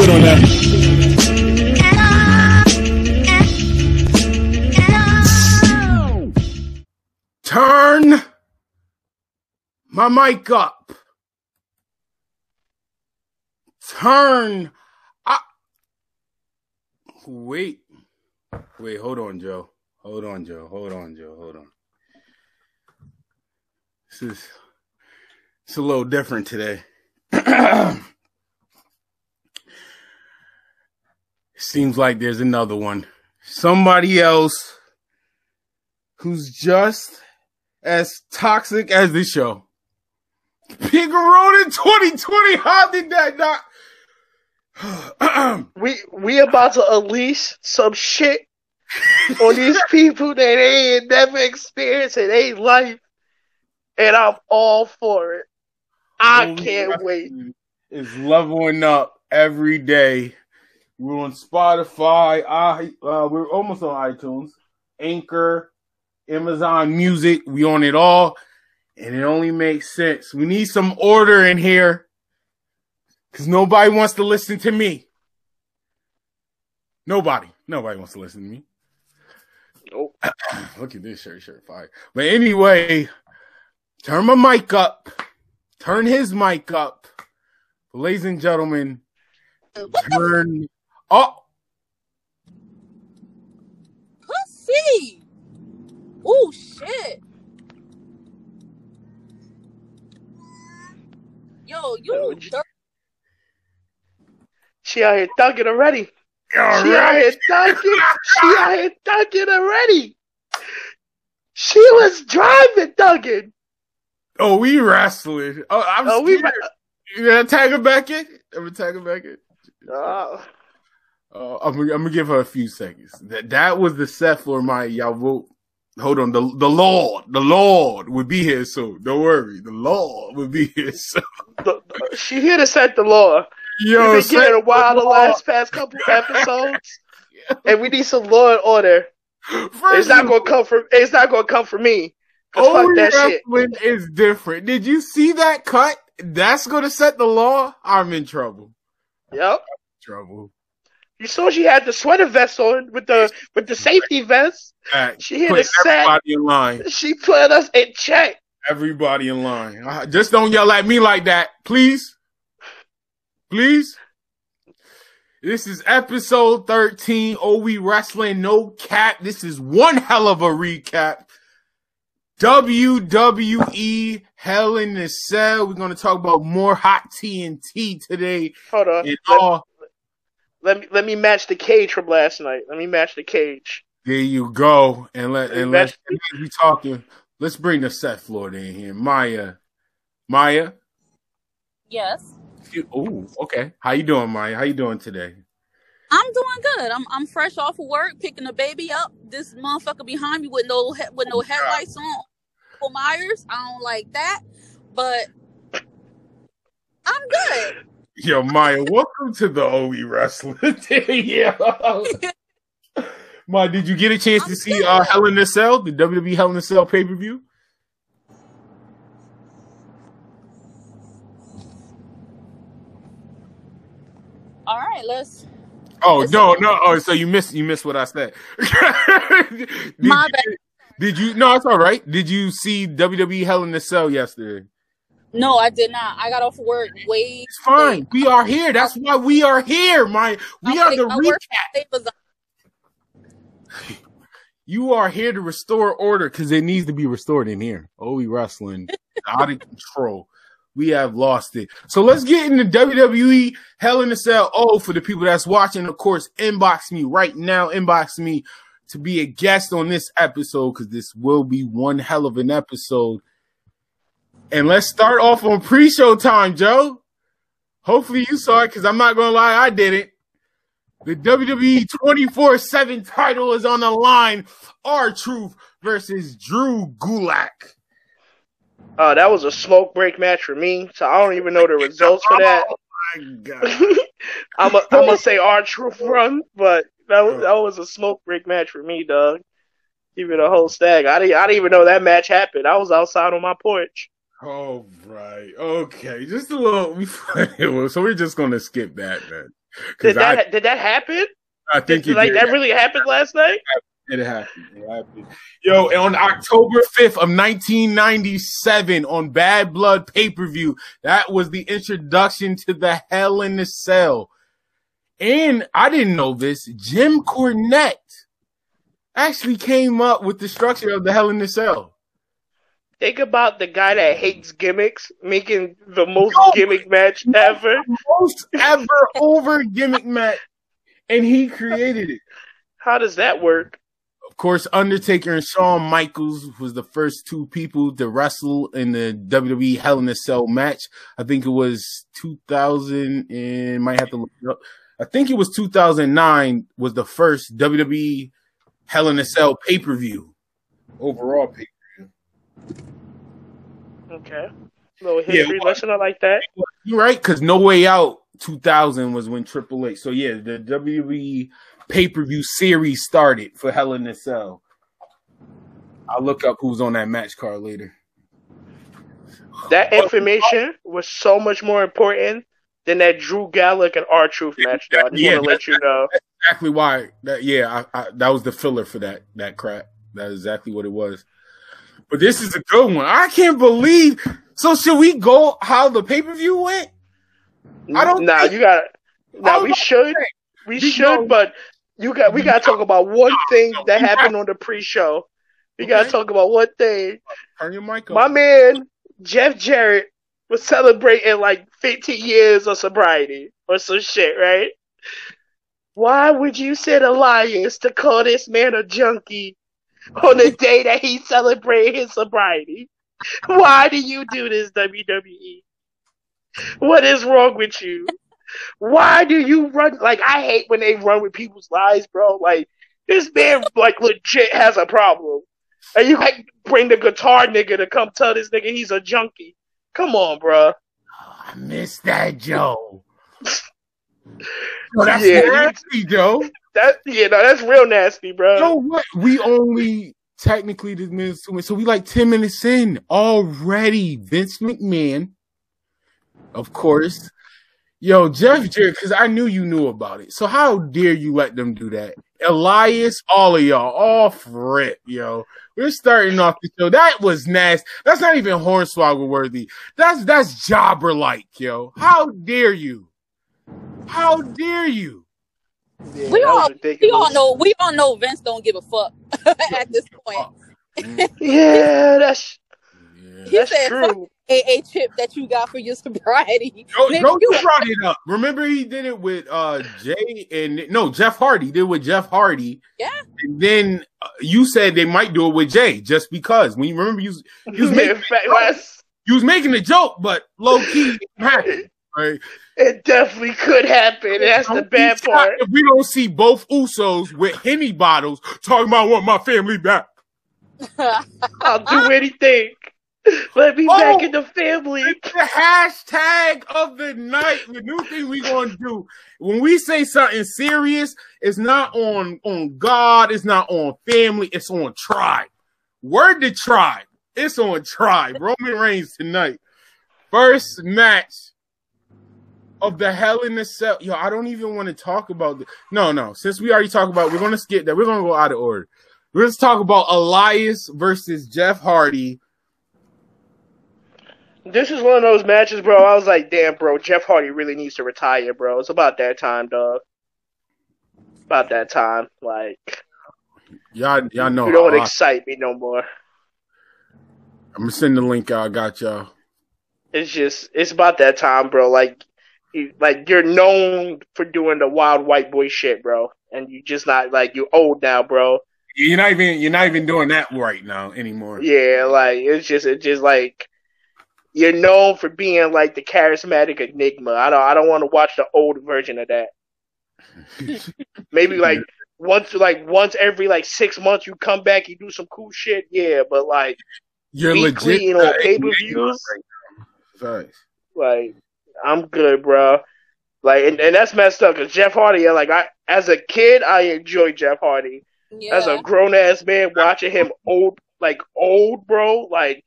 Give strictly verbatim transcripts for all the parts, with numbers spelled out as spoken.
good on that. Turn my mic up. Turn. I... Wait. Wait, hold on, Joe. Hold on, Joe. Hold on, Joe. Hold on. This is it's a little different today. Seems like there's another one. Somebody else who's just as toxic as this show. Piggeroni twenty twenty, how did that not? we we about to unleash some shit on these people that they ain't never experienced in their life, and I'm all for it. I can't wait. It's leveling up every day. We're on Spotify. I uh, we're almost on iTunes, Anchor, Amazon Music, we own it all, and it only makes sense. We need some order in here, because nobody wants to listen to me. Nobody. Nobody wants to listen to me. Nope. Look at this shirt, shirt fire. But anyway, turn my mic up. Turn his mic up. Ladies and gentlemen, turn up. Pussy. Oh, shit. Yo, you... She out here thugging already. Right. She out here thugging. She out here thugging already. She was driving thugging. Oh, we wrestling. Oh, I'm oh, we ra- You gonna tag her back in? I'm gonna tag her back in. Oh. Uh, I'm, I'm gonna give her a few seconds. That, that was the set for my y'all vote. Hold on, the the Lord, the Lord will be here soon. Don't worry, the Lord will be here soon. The, the, she here to set the Lord. Yo, we've been getting a while the, the last past couple episodes, yeah. And we need some law and order. First it's not gonna come from. It's not gonna come from me. Only fuck that wrestling shit is different. Did you see that cut? That's gonna set the law. I'm in trouble. Yep, in trouble. You saw she had the sweater vest on with the with the safety vest. Right. She hit a set. Everybody in line. She put us in check. Everybody in line. Just don't yell at me like that, please. Please. This is episode thirteen. Oh, we wrestling, no cap. This is one hell of a recap. W W E Hell in a Cell. We're gonna talk about more hot T N T today. Hold on. And all- Let me let me match the cage from last night. Let me match the cage. There you go. And let and let's be talking. Let's bring the Seth Lord in here. Maya. Maya? Yes. Oh, okay. How you doing, Maya? How you doing today? I'm doing good. I'm I'm fresh off of work, picking the baby up. This motherfucker behind me with no with no headlights on. For Myers, I don't like that. But I'm good. Yo, Maya, welcome to the O E Wrestling. Yo. Maya, did you get a chance I'm to see uh, Hell in a Cell, the W W E Hell in a Cell pay-per-view? All right, let's... Oh, let's no, see. no. Oh, so you missed you missed what I said. My you, bad. Did you... No, it's all right. Did you see W W E Hell in a Cell yesterday? No, I did not. I got off work way. It's fine. Late. We are here. That's why we are here, my. We are the recap. You are here to restore order because it needs to be restored in here. Oh, we wrestling out of control. We have lost it. So let's get into W W E Hell in a Cell. Oh, for the people that's watching, of course, inbox me right now. Inbox me to be a guest on this episode because this will be one hell of an episode. And let's start off on pre-show time, Joe. Hopefully you saw it, because I'm not going to lie, I didn't. The W W E twenty-four seven title is on the line. R-Truth versus Drew Gulak. Uh, that was a smoke break match for me, so I don't even know the results for that. Oh, my God. I'm going to say R-Truth run, but that was, that was a smoke break match for me, dog. Even a whole stag. I didn't, I didn't even know that match happened. I was outside on my porch. All right. Okay. Just a little. So we're just going to skip that, man. Did that I, did that happen? I think did, it like did. That really happened last night. It happened. It happened. Yo, on October fifth of nineteen ninety-seven on Bad Blood pay-per-view, that was the introduction to the Hell in a Cell. And I didn't know this, Jim Cornette actually came up with the structure of the Hell in a Cell. Think about the guy that hates gimmicks making the most no, gimmick match no, ever. Most ever over gimmick match. And he created it. How does that work? Of course, Undertaker and Shawn Michaels was the first two people to wrestle in the W W E Hell in a Cell match. I think it was two thousand and might have to look it up. I think it was two thousand nine was the first W W E Hell in a Cell pay-per-view. Overall pay-per-view. Okay. A little history yeah, lesson. I like that. You're right, because No Way Out two thousand was when Triple H. So, yeah, the W W E pay-per-view series started for Hell in a Cell. I'll look up who's on that match card later. That information was so much more important than that Drew Gallagh and R-Truth match. Though. I just yeah, want to let you know. That's exactly why. That, yeah, I, I, that was the filler for that, that crap. That's exactly what it was. But this is a good one. I can't believe. So should we go how the pay-per-view went? I don't nah, think. you got Nah, we should. We you should, know. But you got we gotta talk about one thing that happened on the pre-show. We okay. gotta talk about one thing. Turn your mic on. My man Jeff Jarrett was celebrating like fifteen years of sobriety or some shit, right? Why would you send Elias to call this man a junkie on the day that he celebrated his sobriety? Why do you do this, W W E? What is wrong with you? Why do you run? Like, I hate when they run with people's lives, bro. Like, this man, like, legit has a problem. And you, like, bring the guitar nigga to come tell this nigga he's a junkie. Come on, bro. Oh, I miss that, Joe. No, that's yeah, nasty, Joe. That, yeah, no, that's real nasty, bro. You know what? We only technically did minutes too much. So we, like, ten minutes in already. Vince McMahon, of course. Yo, Jeff Jarrett, because I knew you knew about it. So how dare you let them do that? Elias, all of y'all, all rip, yo. We're starting off the show. That was nasty. That's not even Hornswoggle worthy. That's that's jobber-like, yo. How dare you? How dare you? Yeah, we all we all know we all know Vince don't give a fuck at this point. Yeah, that's yeah, he that's said, true. A A chip that you got for your sobriety. Yo, yo, you brought it up. Remember, he did it with uh, Jay and no Jeff Hardy. He did it with Jeff Hardy. Yeah. And then uh, you said they might do it with Jay just because. When you remember, you, you was making you was making a joke, but low key it happened. Right? It definitely could happen. That's the bad part. If we don't see both Usos with Henny bottles talking about I want my family back, I'll do anything. Let me oh, back in the family. It's the hashtag of the night. The new thing we're going to do. When we say something serious, it's not on, on God. It's not on family. It's on tribe. Word to tribe. It's on tribe. Roman Reigns tonight. First match of the Hell in a Cell. Yo, I don't even want to talk about this. No, no. Since we already talked about it, we're going to skip that. We're going to go out of order. We're going to talk about Elias versus Jeff Hardy. This is one of those matches, bro. I was like, damn, bro, Jeff Hardy really needs to retire, bro. It's about that time, dog. About that time. Like, y'all, y'all know. You don't I, excite me no more. I'm going to send the link out. I got y'all. It's just, it's about that time, bro. Like, you, like, you're known for doing the wild white boy shit, bro. And you just not, like, you're old now, bro. You're not even, you're not even doing that right now anymore. Yeah, like, it's just, it's just like, you're known for being like the charismatic enigma. I don't. I don't want to watch the old version of that. Maybe like once, like once every like six months, you come back, you do some cool shit. Yeah, but like you're legit on pay per views. Like I'm good, bro. Like and, and that's messed up because Jeff Hardy. Like I, as a kid, I enjoyed Jeff Hardy. Yeah. As a grown ass man, watching him old, like old, bro, like.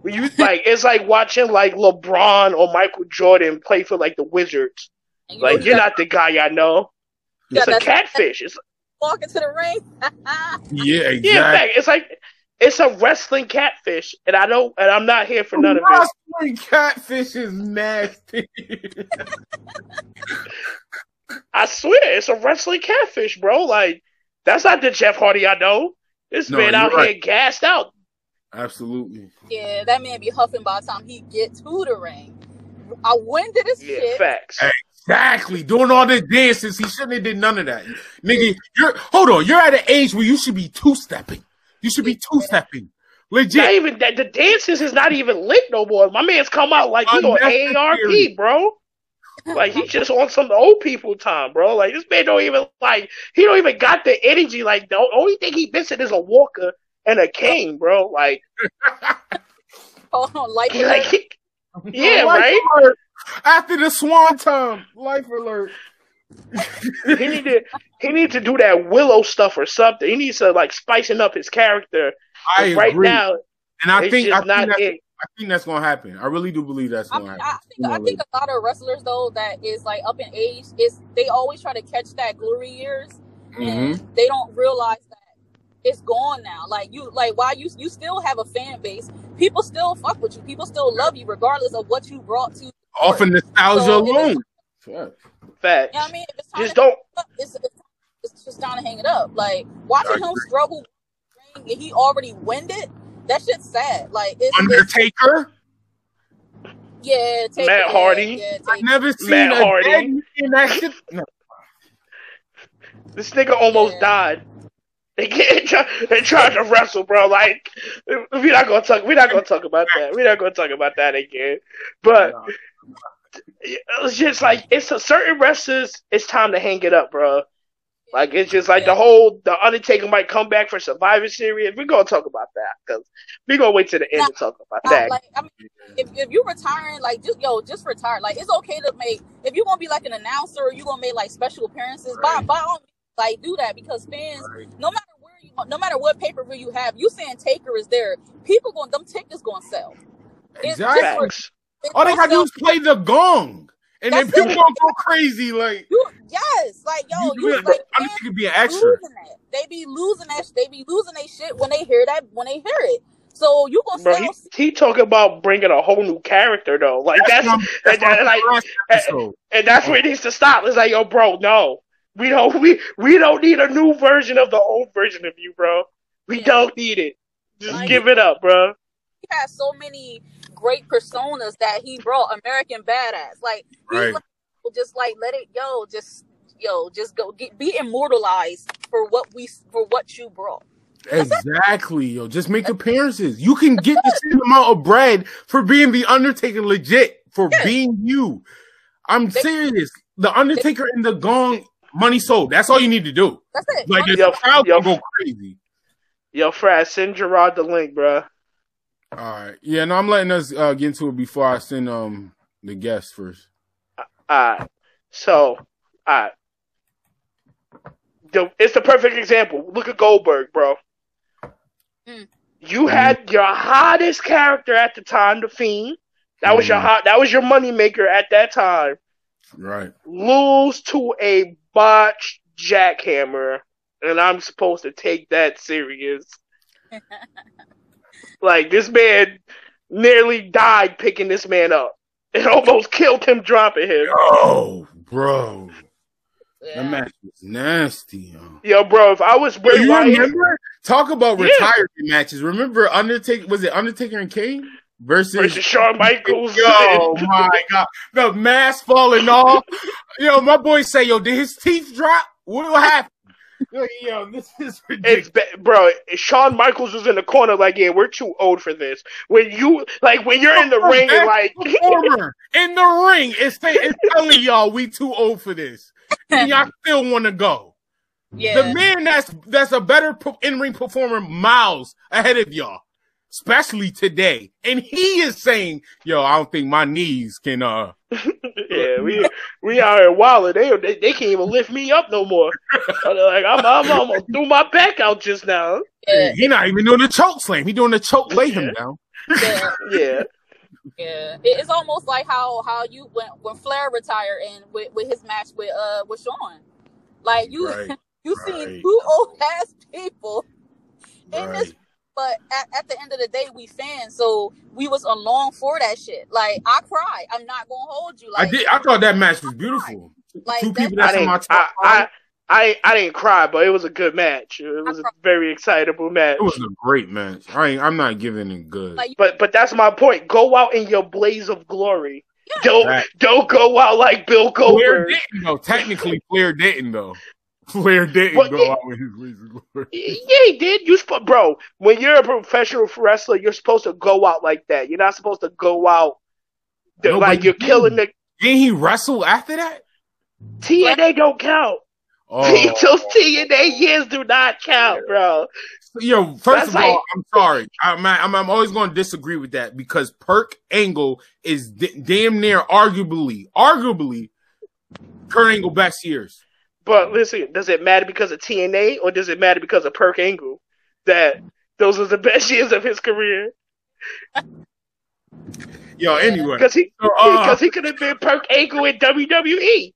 When you like it's like watching like LeBron or Michael Jordan play for like the Wizards. You like, you're not the guy I know. It's yeah, a catfish. It's walk into the ring. Yeah, exactly. Yeah, exactly. It's like it's a wrestling catfish, and I don't, and I'm not here for none of it. Wrestling catfish is nasty. I swear, it's a wrestling catfish, bro. Like, that's not the Jeff Hardy I know. This no, man out right. here gassed out. Absolutely. Yeah, that man be huffing by the time he get to the ring. I went to this yeah, shit. Facts. Hey. Exactly. Doing all the dances. He shouldn't have did none of that. Nigga, you're hold on. You're at an age where you should be two-stepping. You should be two-stepping. Legit. Not even that. The dances is not even lit no more. My man's come out like he's on A R P, bro. Like, he just on some old people time, bro. Like, this man don't even, like, he don't even got the energy. Like, the only thing he missing is a walker and a cane, bro. Like, oh, like, like he, yeah, like right? Her. After the swan time, life alert. he need to he need to do that Willow stuff or something. He needs to like spicing up his character. I right agree. Now, and I think I think, that, it. I think that's gonna happen. I really do believe that's gonna I mean, happen. I think, I think a lot of wrestlers though that is like up in age is they always try to catch that glory years, and mm-hmm. they don't realize that it's gone now. Like you, like while you you still have a fan base, people still fuck with you. People still love you regardless of what you brought to. Off of nostalgia so alone. Sure. Facts. You know what I mean? If it's time just to don't. Up, it's, it's, it's just time to hang it up. Like, watching him struggle with the ring and he already winded it, that shit's sad. Like, it's, Undertaker? It's, yeah, take Matt it, Hardy. Yeah, I've never seen Matt a Hardy. Dead in that shit. No. This nigga almost yeah. died. They get in, tra- in charge of wrestle, bro. Like, we're not gonna talk. We're not gonna talk about that. We're not gonna talk about that again. But it's just like it's a certain wrestlers. It's time to hang it up, bro. Like it's just like the whole the Undertaker might come back for Survivor Series. We're gonna talk about that because we're gonna wait till the end now, to talk about now, that. Like, I mean, if if you're retiring, like just yo, just retire. Like it's okay to make if you're gonna be like an announcer, or you're gonna make like special appearances. Right. By by all means. Like do that because fans, right. no matter where you, no matter what pay per view you have, you saying Taker is there. People going, them tickets going to sell. Exactly. It's it's all they got to do is play the gong, and that's then people going to go crazy. Like you, yes, like yo, you, you like, like, I think it'd be an extra. They be losing that. They be losing their shit when they hear that. When they hear it. So you gonna bro, he, he talking about bringing a whole new character though. Like that's, that's, that's and, like and, and that's where it needs to stop. It's like yo, bro, no. We don't we, we don't need a new version of the old version of you, bro. We yeah. don't need it. Just like, give it up, bro. He has so many great personas that he brought. American Badass, like, right. like just like let it go. Just yo, just go get, be immortalized for what we for what you brought. Exactly, yo. Just make appearances. You can get the same amount of bread for being the Undertaker. Legit for yes. being you. I'm they, serious. The Undertaker they, and the Gong. Money sold. That's all you need to do. That's it. Like your crowd will go crazy. Yo, Fred, send Gerard the link, bro. All right. Yeah, no, I'm letting us uh, get into it before I send um the guests first. All right. So, all right. The, it's the perfect example. Look at Goldberg, bro. Mm. You had your hottest character at the time, The Fiend. That was mm. your hot. That was your moneymaker at that time. Right. Lose to a botched jackhammer, and I'm supposed to take that serious. Like, this man nearly died picking this man up. It almost killed him dropping him. Oh, bro. Yeah. That match was nasty. Yo, yo bro, if I was Bray Wyatt... Remember? Talk about yeah. retirement matches. Remember Undertaker... Was it Undertaker and Kane? Versus, versus Shawn Michaels. Yo, my God. The mask falling off. Yo, my boy say, yo, did his teeth drop? What happened? Yo, this is ridiculous. It's ba- bro, Shawn Michaels was in the corner like, yeah, we're too old for this. When you, like, when you're in the oh, ring, like. Performer in the ring, it's, it's telling y'all we too old for this. And y'all still want to go. Yeah. The man that's, that's a better in-ring performer miles ahead of y'all. Especially today, and he is saying, "Yo, I don't think my knees can." uh Yeah, we we out here wilding. They, they they can't even lift me up no more. Like I'm I'm almost threw my back out just now. Yeah. He's not even doing the choke slam. He's doing the choke lay him yeah. down. Yeah, yeah, yeah. It's almost like how how you when when Flair retired and with, with his match with uh with Shawn. Like you right. you right. seen two old ass people in right. this, but at, at the end of the day we fans, so we was along for that shit. Like I cried. I'm not gonna hold you. Like I did I thought that match was beautiful. Like two people that's on my top. I, I I didn't cry, but it was a good match. It was a very excitable match. It was a great match. I ain't, I'm not giving it good. Like, but but that's my point. Go out in your blaze of glory. Yeah. Don't right. don't go out like Bill Goldberg. Flair didn't though. Technically, Flair didn't though. Flair didn't well, go yeah, out with his blaze of glory. Yeah, he did. You sp- bro, when you're a professional wrestler, you're supposed to go out like that. You're not supposed to go out the, no, like you're didn't. killing the. Didn't he wrestle after that? T N A don't count. Oh. Those T N A years do not count, bro. Yo, first That's of like... all, I'm sorry. I'm, I'm I'm always going to disagree with that because Perk Angle is d- damn near arguably, arguably, Kurt Angle best years. But listen, does it matter because of T N A or does it matter because of Perk Angle that those are the best years of his career? Yo, anyway, because he because uh, he could have been Perk Angle in W W E.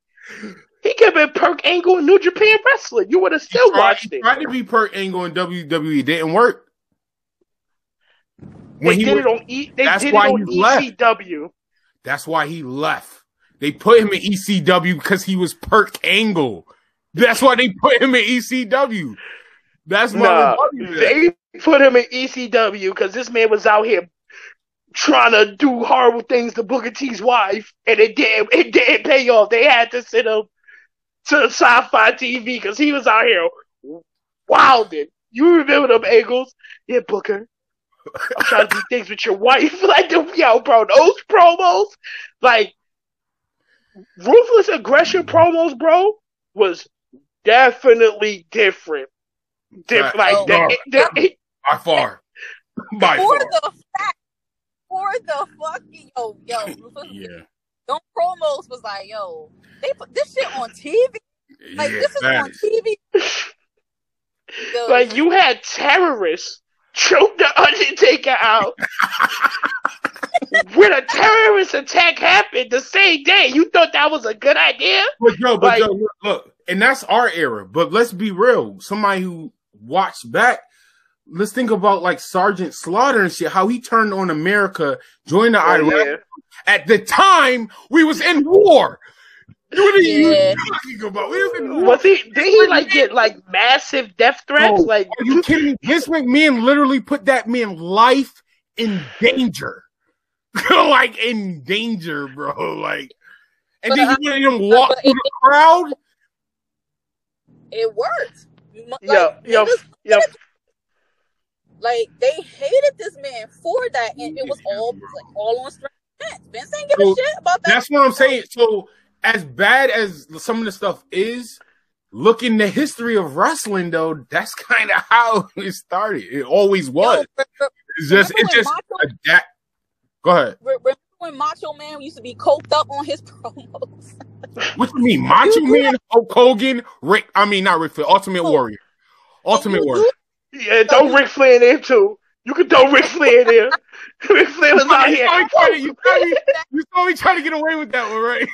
He could have been Perk Angle in New Japan Wrestling. You would have still tried, watched it. He tried to be Perk Angle in W W E. Didn't work. When they did was, it on, e- they did it on E C W. Left. That's why he left. They put him in E C W because he was Perk Angle. That's why they put him in E C W. That's why nah, they put him in E C W because this man was out here trying to do horrible things to Booker T's wife, and it didn't, it didn't pay off. They had to send him to Sci-Fi T V because he was out here wilding. You remember them angles? Yeah, Booker. I'm trying to do things with your wife. Like, yo, bro, those promos, like, Ruthless Aggression promos, bro, was definitely different. Diff- like, oh, the, the, it, by far. By far. The fact For the fucking yo yo, yeah. Them promos was like yo, they put this shit on T V. Like yeah, this is on T V. Yo. Like you had terrorists choke the Undertaker out when a terrorist attack happened the same day. You thought that was a good idea? But yo, but like, yo, look, and that's our era. But let's be real. Somebody who watched back. Let's think about like Sergeant Slaughter and shit, how he turned on America, joined the oh, Iraq. Yeah. At the time, we was in war. What are yeah. you talking about? We was in war. Was he, did he like get like massive death threats? Oh, like, are you kidding me? Vince McMahon literally put that man's life in danger. Like, in danger, bro. Like, and then you let him walk uh, through it, the crowd? It worked. Like, yo, yo, this, yo. Like, they hated this man for that, and it was all like, all on strength. Vince ain't give so, a shit about that. That's what I'm saying. So, as bad as some of the stuff is, look in the history of wrestling, though, that's kind of how it started. It always was. Yo, re- it's just, it just, Macho, adapt- go ahead. Re- remember when Macho Man used to be coked up on his promos? What do you mean? Macho you Man, Hulk Hogan, Rick, I mean, not Rick Flair, Ultimate oh. Warrior. Ultimate Warrior. Do- Yeah, throw so, Ric Flair in there too. You can throw Ric Flair in there. Ric Flair was out here. You saw me trying to get away with that one, right?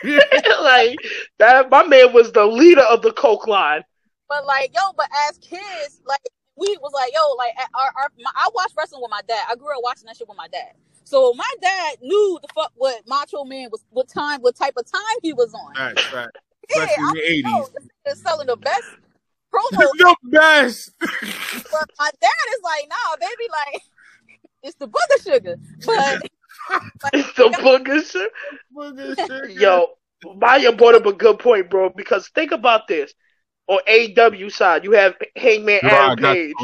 Like that, my man was the leader of the coke line. But like, yo, but as kids, like we was like, yo, like our, our my, I watched wrestling with my dad. I grew up watching that shit with my dad. So my dad knew the fuck what Macho Man was, what time, what type of time he was on. Right, right. Yeah, I'm the eighties. Yo, this is selling the best. Promo. The best. But my dad is like, nah, they be like, it's the booger sugar. But like, it's the booger sugar. Booger sugar. Yo, Maya brought up a good point, bro. Because think about this: on A E W side, you have Hangman no, Adam Page.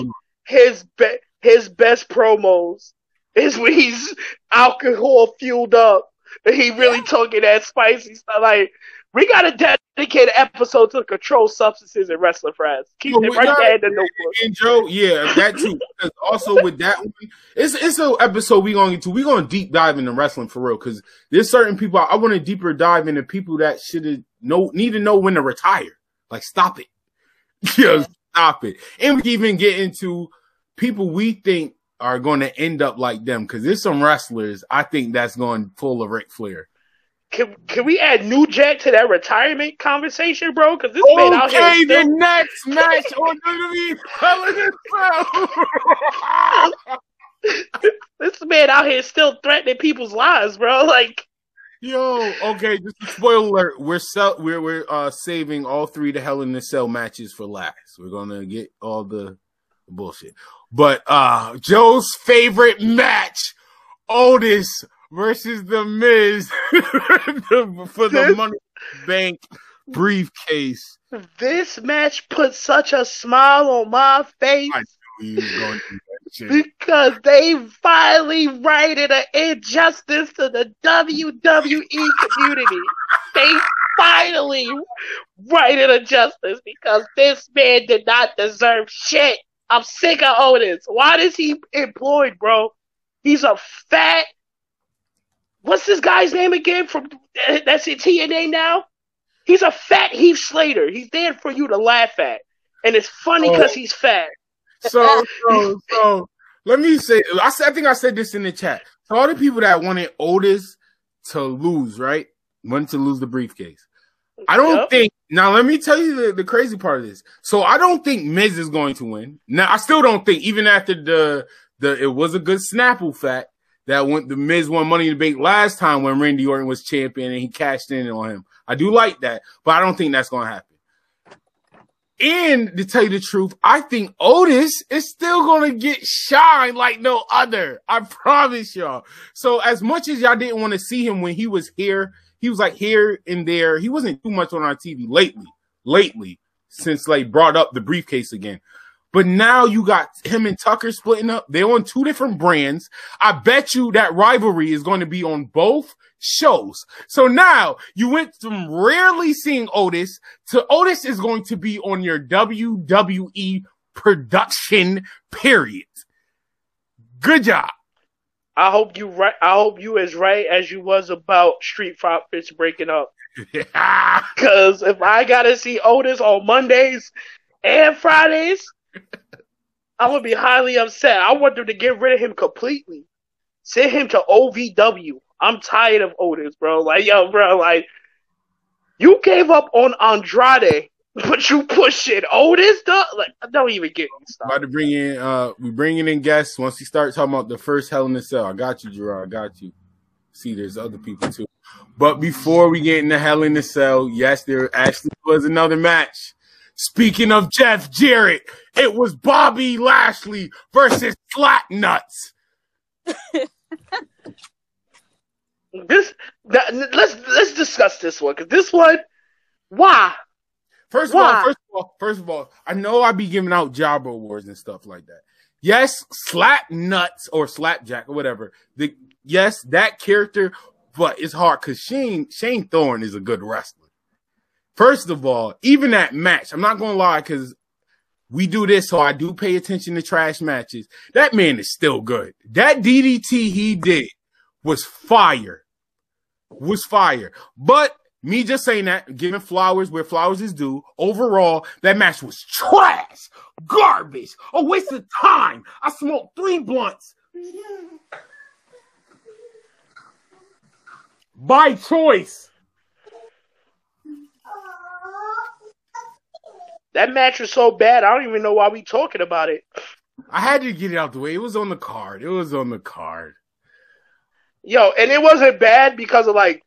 His be- his best promos is when he's alcohol fueled up and he really yeah. talking that spicy stuff, like. We got a dedicated episode to control substances and wrestler friends. Keep well, it right there in the notebook. And Joe, yeah, that too. Also with that one, it's it's an episode we're going to get to. We're going to deep dive into wrestling for real because there's certain people, I, I want to deeper dive into people that should know need to know when to retire. Like, stop it. Just stop it. And we can even get into people we think are going to end up like them because there's some wrestlers I think that's going full of Ric Flair. Can, can we add New Jack to that retirement conversation, bro? Because this okay, man out here. Okay, the still... next match on W W E Television. This man out here is still threatening people's lives, bro. Like, yo, okay, just a spoiler alert. We're sell, we're we're uh, saving all three the Hell in a Cell matches for last. We're gonna get all the bullshit. But uh, Joe's favorite match, Otis versus The Miz for the Money Bank briefcase. This match put such a smile on my face. I knew you were going to do that shit. Because they finally righted an injustice to the W W E community. They finally righted an injustice because this man did not deserve shit. I'm sick of Otis. Why is he employed, bro? He's a fat... What's this guy's name again from that's in T N A now? He's a fat Heath Slater. He's there for you to laugh at. And it's funny because oh. he's fat. So, so, so, let me say, I, I think I said this in the chat. So all the people that wanted Otis to lose, right? Wanted to lose the briefcase. I don't yep. think, now let me tell you the, the crazy part of this. So I don't think Miz is going to win. Now, I still don't think, even after the, the it was a good Snapple fact, that went, the Miz won Money in the Bank last time when Randy Orton was champion and he cashed in on him. I do like that, but I don't think that's going to happen. And to tell you the truth, I think Otis is still going to get shine like no other. I promise y'all. So as much as y'all didn't want to see him when he was here, he was like here and there. He wasn't too much on our T V lately, lately, since like brought up the briefcase again. But now you got him and Tucker splitting up. They're on two different brands. I bet you that rivalry is going to be on both shows. So now you went from rarely seeing Otis to Otis is going to be on your W W E production, period. Good job. I hope you right. I hope you as right as you was about Street Profits breaking up. Because if I got to see Otis on Mondays and Fridays, I would be highly upset. I want them to get rid of him completely. Send him to O V W. I'm tired of Otis, bro. Like, yo, bro, like, you gave up on Andrade, but you pushing Otis, dog? Like, don't even get me started. About to bring in, uh, we bringing in guests. Once he starts talking about the first Hell in a Cell, I got you, Gerard. I got you. See, there's other people too. But before we get into Hell in a Cell, yes, there actually was another match. Speaking of Jeff Jarrett, it was Bobby Lashley versus Slapnuts. this that, let's let's discuss this one because this one, why? First why? of all, first of all, first of all, I know I be giving out job awards and stuff like that. Yes, Slapnuts or Slapjack or whatever. The yes, that character, but it's hard because Shane Shane Thorne is a good wrestler. First of all, even that match, I'm not going to lie because we do this, so I do pay attention to trash matches. That man is still good. That D D T he did was fire, was fire. But me just saying that, giving flowers where flowers is due, overall, that match was trash, garbage, a waste of time. I smoked three blunts. By choice. That match was so bad, I don't even know why we talking about it. I had to get it out the way. It was on the card. It was on the card. Yo, and it wasn't bad because of, like,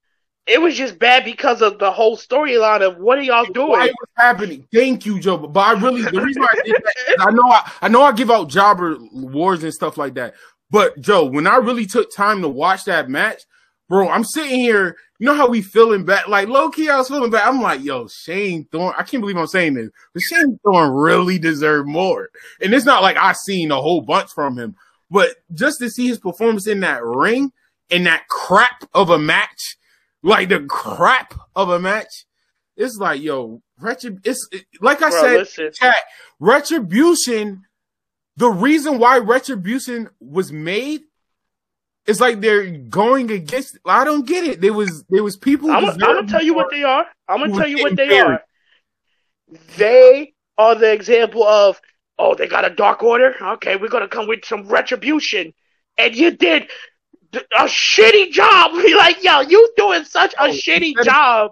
it was just bad because of the whole storyline of what are y'all doing? Why it was happening. Thank you, Joe. But I really, the reason I did that, I know I, I know I give out jobber awards and stuff like that. But, Joe, when I really took time to watch that match, bro, I'm sitting here. You know how we feeling bad? Like, low-key, I was feeling bad. I'm like, yo, Shane Thorne. I can't believe I'm saying this. But Shane Thorne really deserved more. And it's not like I seen a whole bunch from him. But just to see his performance in that ring, in that crap of a match, like the crap of a match, it's like, yo, retrib- it's it, like I Bro, said, chat, Retribution, the reason why Retribution was made, it's like they're going against. I don't get it. There was there was people. I'm, I'm gonna tell you what they are. I'm gonna tell you what they are. They are the example of oh, they got a dark order. Okay, we're gonna come with some retribution, and you did. a shitty job. Be like, yo, you doing such a oh, shitty job.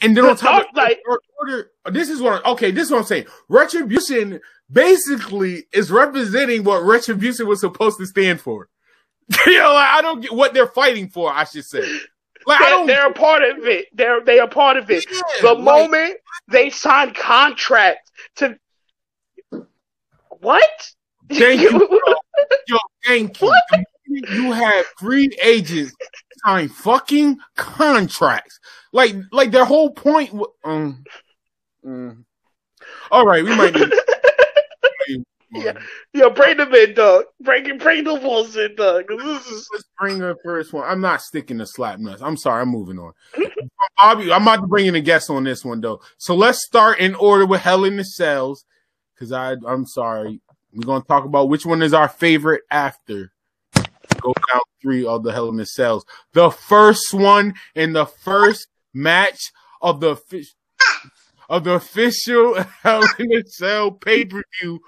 And then on top of like, order, this is what, okay, this is what I'm saying. Retribution basically is representing what Retribution was supposed to stand for. You know, like, I don't get what they're fighting for, I should say. Like, they're, I don't, they're a part of it. They're, they are part of it. Yeah, the like, moment they sign contracts to, what? Thank you. Yo, thank you. You have three agents sign fucking contracts. Like, like their whole point. W- um, um. All right, we might. Need- yeah, yo, bring them in, dog. Bring, bring the wolves in, dog. This is- Let's bring the first one. I'm not sticking to slap nuts. I'm sorry. I'm moving on. Bobby, I'm about to bring in a guest on this one though. So let's start in order with Hell in the Cells, because I, I'm sorry. We're gonna talk about which one is our favorite after. Go down three of the Hell in a Cells. The first one in the first match of the of the official Hell in a Cell pay per view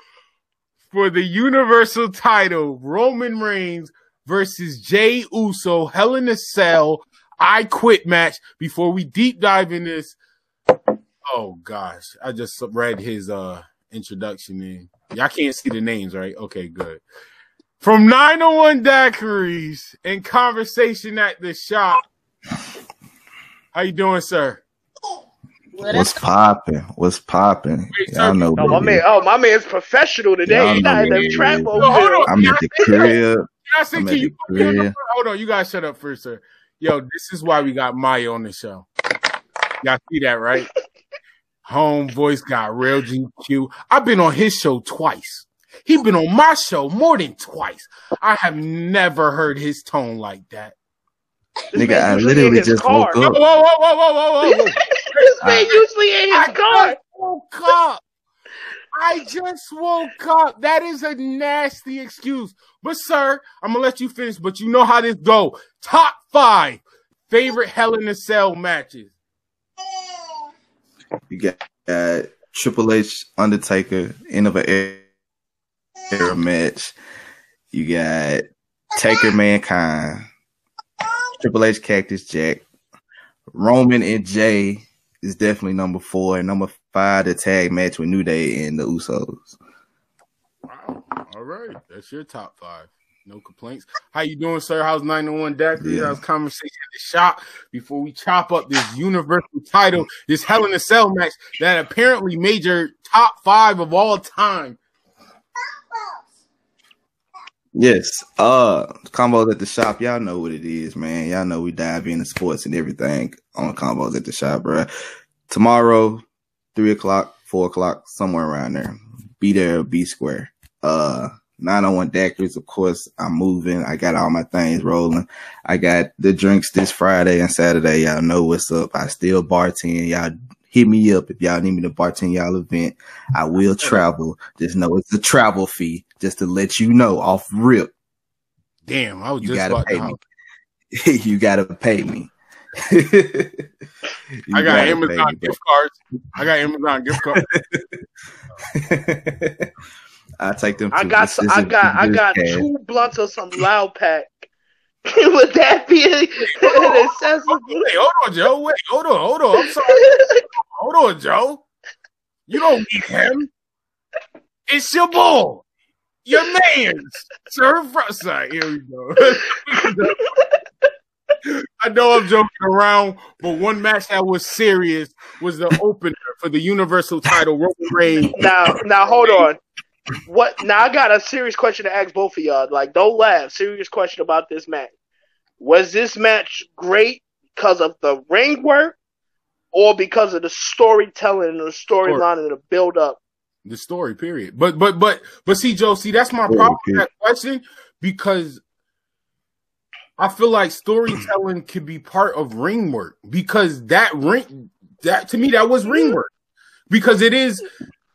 for the Universal title: Roman Reigns versus Jey Uso. Hell in a Cell, I Quit match. Before we deep dive in this, oh gosh, I just read his uh introduction in. Y'all can't see the names, right? Okay, good. From nine oh one Daiquiris and Conversation at the Shop. How you doing, sir? What's popping? What's popping? Y'all know, oh, my man, oh, my man's professional today. He's not in the trap over there. I'm at the crib. Can you hold on? You guys shut up first, sir. Yo, this is why we got Maya on the show. Y'all see that, right? Home voice got real G Q. I've been on his show twice. He's been on my show more than twice. I have never heard his tone like that. Nigga, I literally just car. woke up. Whoa, whoa, whoa, whoa, whoa, whoa. This man usually in his I car. I just woke up. I just woke up. That is a nasty excuse. But, sir, I'm going to let you finish, but you know how this go. Top five favorite Hell in a Cell matches. You got uh, Triple H, Undertaker, end of an era, era match. You got Taker, Mankind, Triple H, Cactus Jack. Roman and Jay is definitely number four. And number five, the tag match with New Day and the Usos. Wow. All right. That's your top five. No complaints. How you doing, sir? How's nine oh one Daiquiri? Yeah. How's Conversation at the Shop? Before we chop up this Universal title, this Hell in a Cell match that apparently made your top five of all time. Yes. Uh, Combos at the Shop. Y'all know what it is, man. Y'all know we dive into sports and everything on Combos at the Shop, bro. Tomorrow, three o'clock, four o'clock, somewhere around there. Be there, be square. Uh... nine oh one Daiquiris, of course. I'm moving. I got all my things rolling. I got the drinks this Friday and Saturday. Y'all know what's up. I still bartend. Y'all hit me up if y'all need me to bartend y'all event. I will travel. Just know it's a travel fee. Just to let you know off rip. Damn, I was you just gotta pay me. You gotta pay me. I got Amazon gift back. cards. I got Amazon gift cards. I take them. I got, some, I got, I got cash. Two blunts of some loud pack. Would that be a, an accessible? Wait, hold on, Joe. Wait, hold on, hold on. I'm sorry. Hold on, Joe. You don't need him. It's your boy, your man's. Sir, sorry, here we go. I know I'm joking around, but one match that was serious was the opener for the Universal title, Roman Reigns. Now, now, hold on. What now? I got a serious question to ask both of y'all. Like, don't laugh. Serious question about this match. Was this match great because of the ring work, or because of the storytelling and the storyline and the build up? The story, period. But but but but see, Joe, see that's my problem with that question, because I feel like storytelling could be part of ring work, because that ring that to me that was ring work, because it is.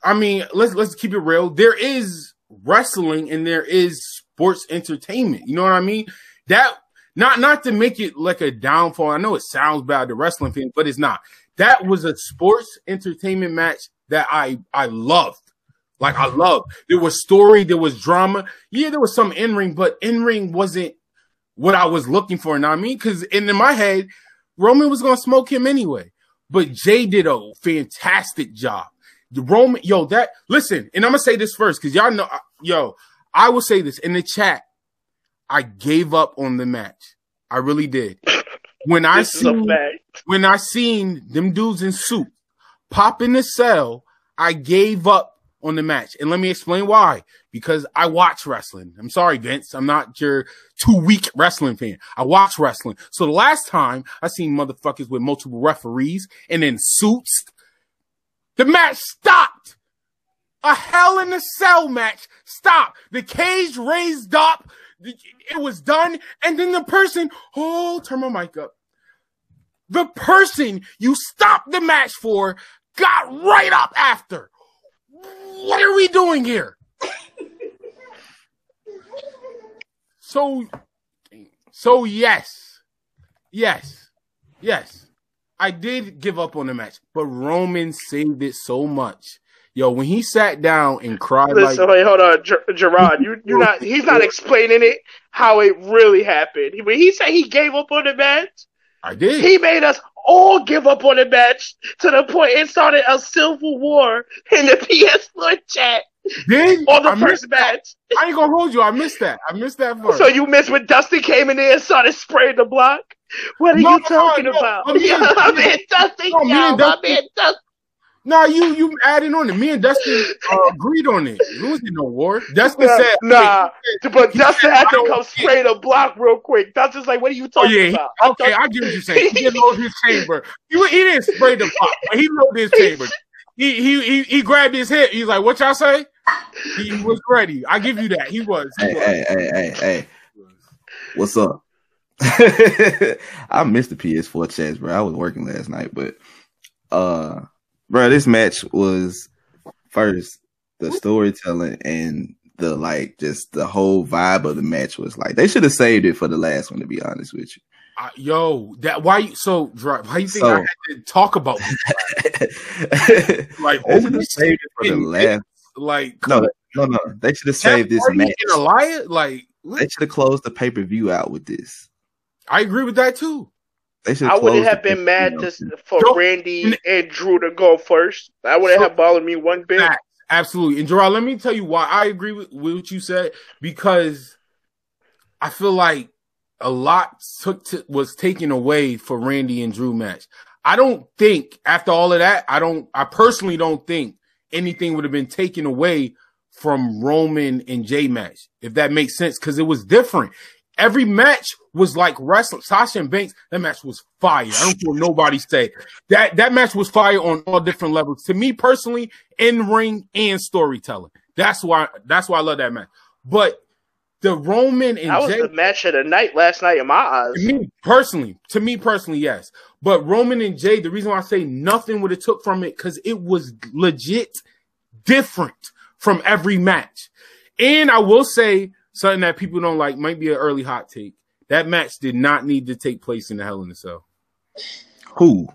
I mean, let's let's keep it real. There is wrestling and there is sports entertainment. You know what I mean? That not not to make it like a downfall. I know it sounds bad to wrestling fans, but it's not. That was a sports entertainment match that I I loved. Like I loved. There was story, there was drama. Yeah, there was some in ring, but in ring wasn't what I was looking for. Now I mean, because in my head, Roman was gonna smoke him anyway. But Jey did a fantastic job. The Roman, yo, that listen, and I'm gonna say this first because y'all know, yo, I will say this in the chat. I gave up on the match. I really did. When I seen when I seen them dudes in suit pop in the cell, I gave up on the match. And let me explain why. Because I watch wrestling. I'm sorry, Vince. I'm not your two-week wrestling fan. I watch wrestling. So the last time I seen motherfuckers with multiple referees and in suits, the match stopped. A Hell in a Cell match stopped. The cage raised up. It was done. And then the person, oh, turn my mic up. The person you stopped the match for got right up after. What are we doing here? so, so yes, yes, yes. I did give up on the match, but Roman saved it so much. Yo, when he sat down and cried, listen, like, wait, hold on, Ger Gerard, you, you're not. He's not explaining it how it really happened. When he said he gave up on the match, I did. He made us all give up on the match to the point it started a civil war in the P S four chat. Then on the I first match, I ain't gonna hold you. I missed that. I missed that part. So you missed when Dustin came in there and started spraying the block. What are no, you no, talking no, about? No, me and, my man Dustin, no, yo, my man Dustin. No, you you added on it. Me and Dustin uh, agreed on it. It wasn't no war. Dustin uh, said, "Nah," said, but Dustin said, had to come spray the block real quick. Dustin's like, "What are you talking oh, yeah, about?" He, okay, I get what you're saying. He loaded his chamber. He, he didn't spray the block, but he loaded his chamber. He he he, he grabbed his head. He's like, "What y'all say?" He was ready. I give you that. He was. He hey, was. hey hey hey hey. What's up? I missed the P S four chats, bro. I was working last night, but uh. Bro, this match was first the storytelling and the like, just the whole vibe of the match was like they should have saved it for the last one. To be honest with you, uh, yo, that why you so dry? Why you think so, I had to talk about this? Like they should have saved it for the last. Like no, no, no, they should have saved this match. In a liar? Like they should have closed the pay per view out with this. I agree with that too. I wouldn't have been mad just for Don't, Randy and Drew to go first. I wouldn't so, have bothered me one bit. Absolutely. And Gerard, let me tell you why I agree with, with what you said, because I feel like a lot took to, was taken away for Randy and Drew match. I don't think after all of that, I don't. I personally don't think anything would have been taken away from Roman and Jey match, if that makes sense, because it was different. Every match was like wrestling. Sasha and Banks, that match was fire. I don't care what nobody say. That that match was fire on all different levels. To me personally, in ring and storytelling. That's why that's why I love that match. But the Roman and that was Jey, the match of the night last night in my eyes. To me personally, to me personally, yes. But Roman and Jey, the reason why I say nothing would have took from it, because it was legit different from every match. And I will say something that people don't like, might be an early hot take. That match did not need to take place in the Hell in a Cell. Who?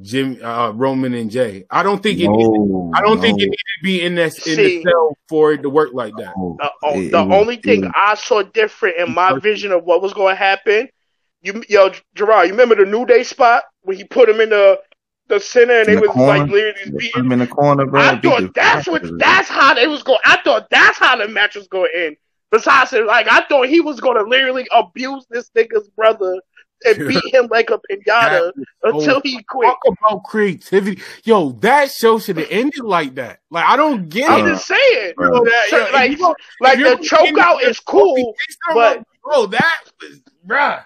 Jim, uh, Roman and Jey. I don't think it. No, needed, I don't no. think it needed to be in that in See, the cell for it to work like that. No, the, oh, it, the it, only it, thing it, I saw different in my vision of what was going to happen, you, yo, Gerard, you remember the New Day spot when he put him in the the center and they the was corner, like literally beating him in the corner? Bro, I thought that's what. That's how they was going. I thought that's how the match was going to end. Besides, like, I thought he was going to literally abuse this nigga's brother and beat him like a pinata until he quit. Talk about creativity. Yo, that show should have ended like that. Like, I don't get I'm it. I'm just saying. Bro. That, so, yeah, like, you, like the choke out is cool, but... Bro, that was... Bruh.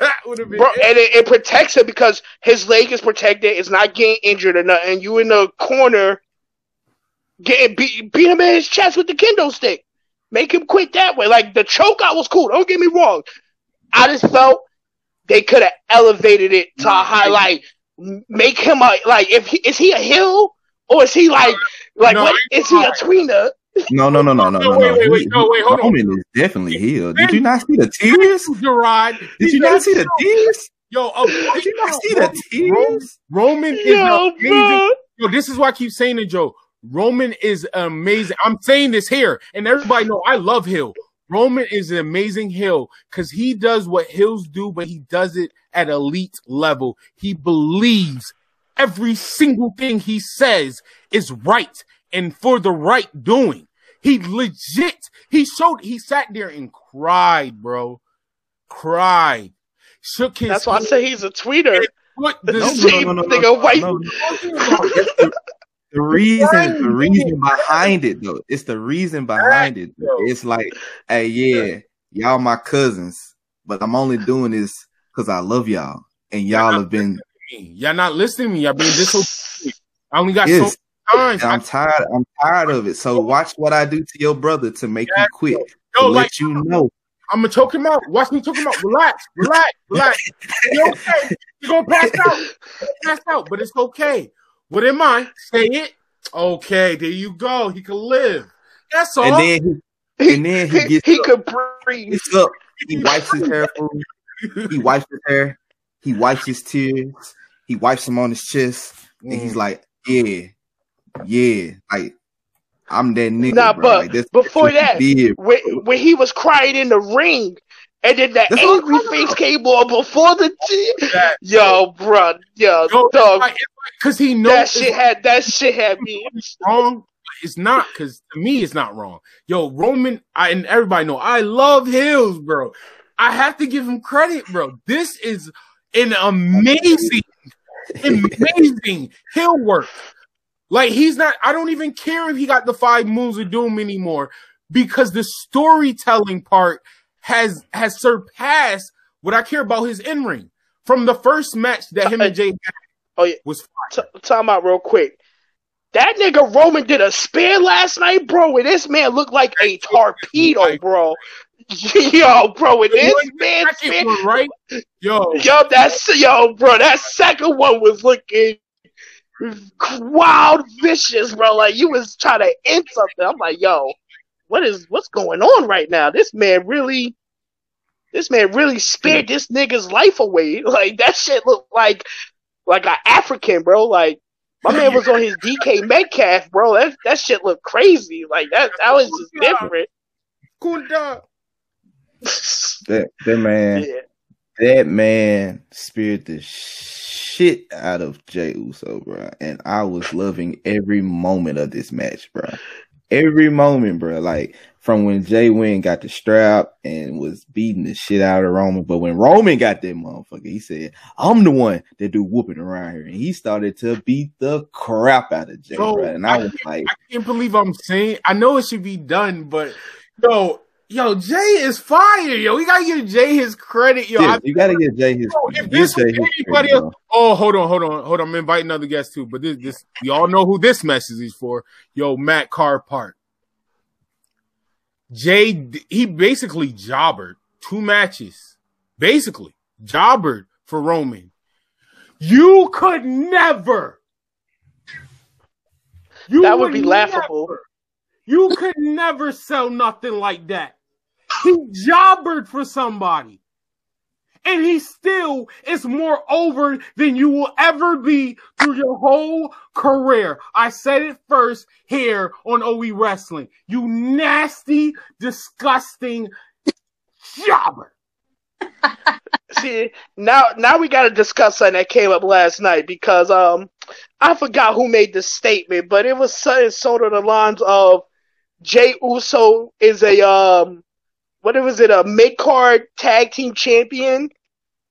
That would have been... Bro, and it, it protects him because his leg is protected. It's not getting injured or nothing. You in the corner getting beat, beat him in his chest with the kendo stick. Make him quit that way. Like, the choke out was cool. Don't get me wrong. I just felt they could have elevated it to highlight, make him a, like, if he, is he a heel or is he like, like no, what is he a tweener? No, no, no, no, no, no. Wait, wait, wait, no, wait, hold on. Roman is definitely heel. Did you not see the tears, Gerard? Did you not see the tears? Yo, oh, did you not see the tears? Roman is amazing. Yo, this is why I keep saying it, Joe. Roman is amazing. I'm saying this here, and everybody know I love Hill, Roman is an amazing heel because he does what heels do, but he does it at elite level. He believes every single thing he says is right and for the right doing. He legit, he showed, he sat there and cried, bro. Cried. Shook his That's why I say he's a tweeter. What the no, no, no, no, no, white. No, no. The reason, the reason behind it though, it's the reason behind it. Though. It's like, hey, yeah, y'all my cousins, but I'm only doing this because I love y'all, and y'all have been. Y'all not listening to me. Y'all been disobedient. I only got yes. so many times. I'm tired. I'm tired of it. So watch what I do to your brother to make yeah. you quit. Yo, to like, let you know. I'm gonna choke him out. Watch me choke him out. Relax, relax, relax. You're okay. You're gonna pass out. You're gonna pass out, but it's okay. What am I? Say it. Okay, there you go. He can live. That's all. And then he, and then he gets he, he up. Could breathe. He, up. he wipes his hair. He wipes his hair. He wipes his tears. He wipes them on his chest, mm. and he's like, "Yeah, yeah, like." I'm that nigga. Nah, bro. But like, before that, did, when, when he was crying in the ring, and then that that's angry face came on before the team. Yo, bro, yo, yo dog, because he knows that shit had that shit had me wrong. It's not because to me, it's not wrong. Yo, Roman, I and everybody know I love heels, bro. I have to give him credit, bro. This is an amazing, amazing heel work. Like, he's not, I don't even care if he got the five moves of doom anymore because the storytelling part has has surpassed what I care about his in-ring. From the first match that him uh, and Jey had oh, yeah. was fine. T- time out real quick. That nigga Roman did a spin last night, bro, and this man looked like a torpedo, bro. Yo, bro, and this man spin. One, right? Yo. Yo, that's, yo, bro, that second one was looking wild vicious, bro. Like, you was trying to end something. I'm like, yo, what is what's going on right now? This man really, this man really spared this nigga's life away. Like, that shit looked like like an African, bro. Like, my man was on his D K Metcalf, bro. That that shit looked crazy. Like that that was just different. That that man, yeah. that man speared the shit out of Jey Uso, bro. And I was loving every moment of this match, bro. Every moment, bro. Like, from when Jey Wynn got the strap and was beating the shit out of Roman. But when Roman got that motherfucker, he said, I'm the one that do whooping around here. And he started to beat the crap out of Jey, bro. And I, I was like... I can't believe I'm saying... I know it should be done, but... yo. Yo, Jey is fire, yo. We gotta give Jey his credit, yo. Yeah, you gotta give Jey his credit. If this was anybody else, oh, hold on, hold on, hold on. I'm inviting another guest too, but this, this, we all know who this message is for. Yo, Matt Carpart. Jey, he basically jobbered two matches, basically jobbered for Roman. You could never. You that would be laughable. Never. You could never sell nothing like that. He jobbered for somebody. And he still is more over than you will ever be through your whole career. I said it first here on O E Wrestling. You nasty, disgusting jobber. See, now now we got to discuss something that came up last night because um I forgot who made the statement, but it was something sort of the lines of Jey Uso is a um, what was it, a mid-card tag team champion?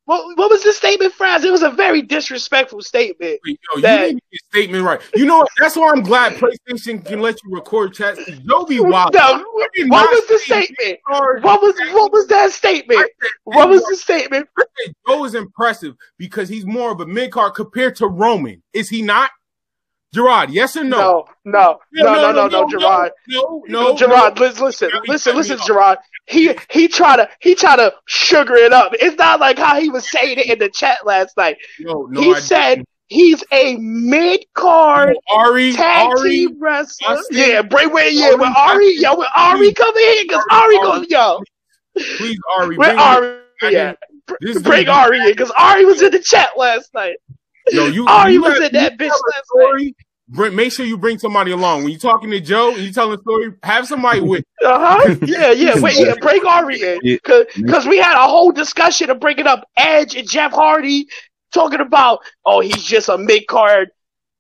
What what was the statement, Franz? It was a very disrespectful statement. Yo, that... you didn't get the statement right. You know, that's why I'm glad PlayStation can let you record chats. You'll be wild. No, what was the statement? What was what was that statement? Said, what was the statement? I said Joe is impressive because he's more of a mid-card compared to Roman. Is he not? Gerard, yes or no? No, no, no, no, no, no, Gerard. No, no, Gerard. Listen, listen, listen, Gerard. He he try to he try to sugar it up. It's not like how he was saying it in the chat last night. He said he's a mid card tag team wrestler. Yeah, Bray Wyatt. Yeah, with Ari, yo, with Ari coming in because Ari goes, yo. Please, Ari, with Ari, yeah, bring Ari in because Ari was in the chat last night. Yo, you, Ari you was in that bitch last night. Bring, make sure you bring somebody along. When you're talking to Joe and you're telling a story, have somebody with you. Uh-huh. Yeah, yeah. Wait, yeah, bring Ari in. Because we had a whole discussion of bringing up Edge and Jeff Hardy talking about, oh, he's just a mid-card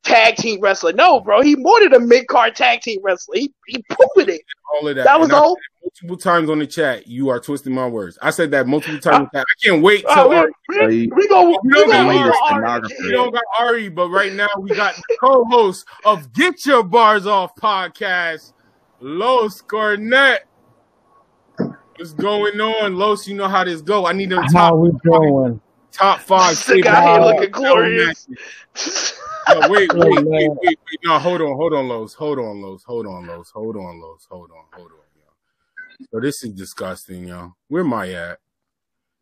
tag team wrestler. No, bro, he more than a mid-card tag team wrestler. He, he proven it. All of that. That was the whole... Multiple times on the chat, you are twisting my words. I said that multiple times. Uh, I can't wait till uh, Ari. We, we, go, we, we don't, go got Ari. We don't got Ari, but right now we got the co-host of Get Your Bars Off podcast, Los Cornette. What's going on, Los? You know how this go. I need them top, how we going? top five. The guy here looking glorious. No, wait, wait, wait, wait, wait. No, hold on, hold on, Los. Hold on, Los. Hold on, Los. Hold on, Los. Hold on, hold on. So this is disgusting, yo. Where am I at?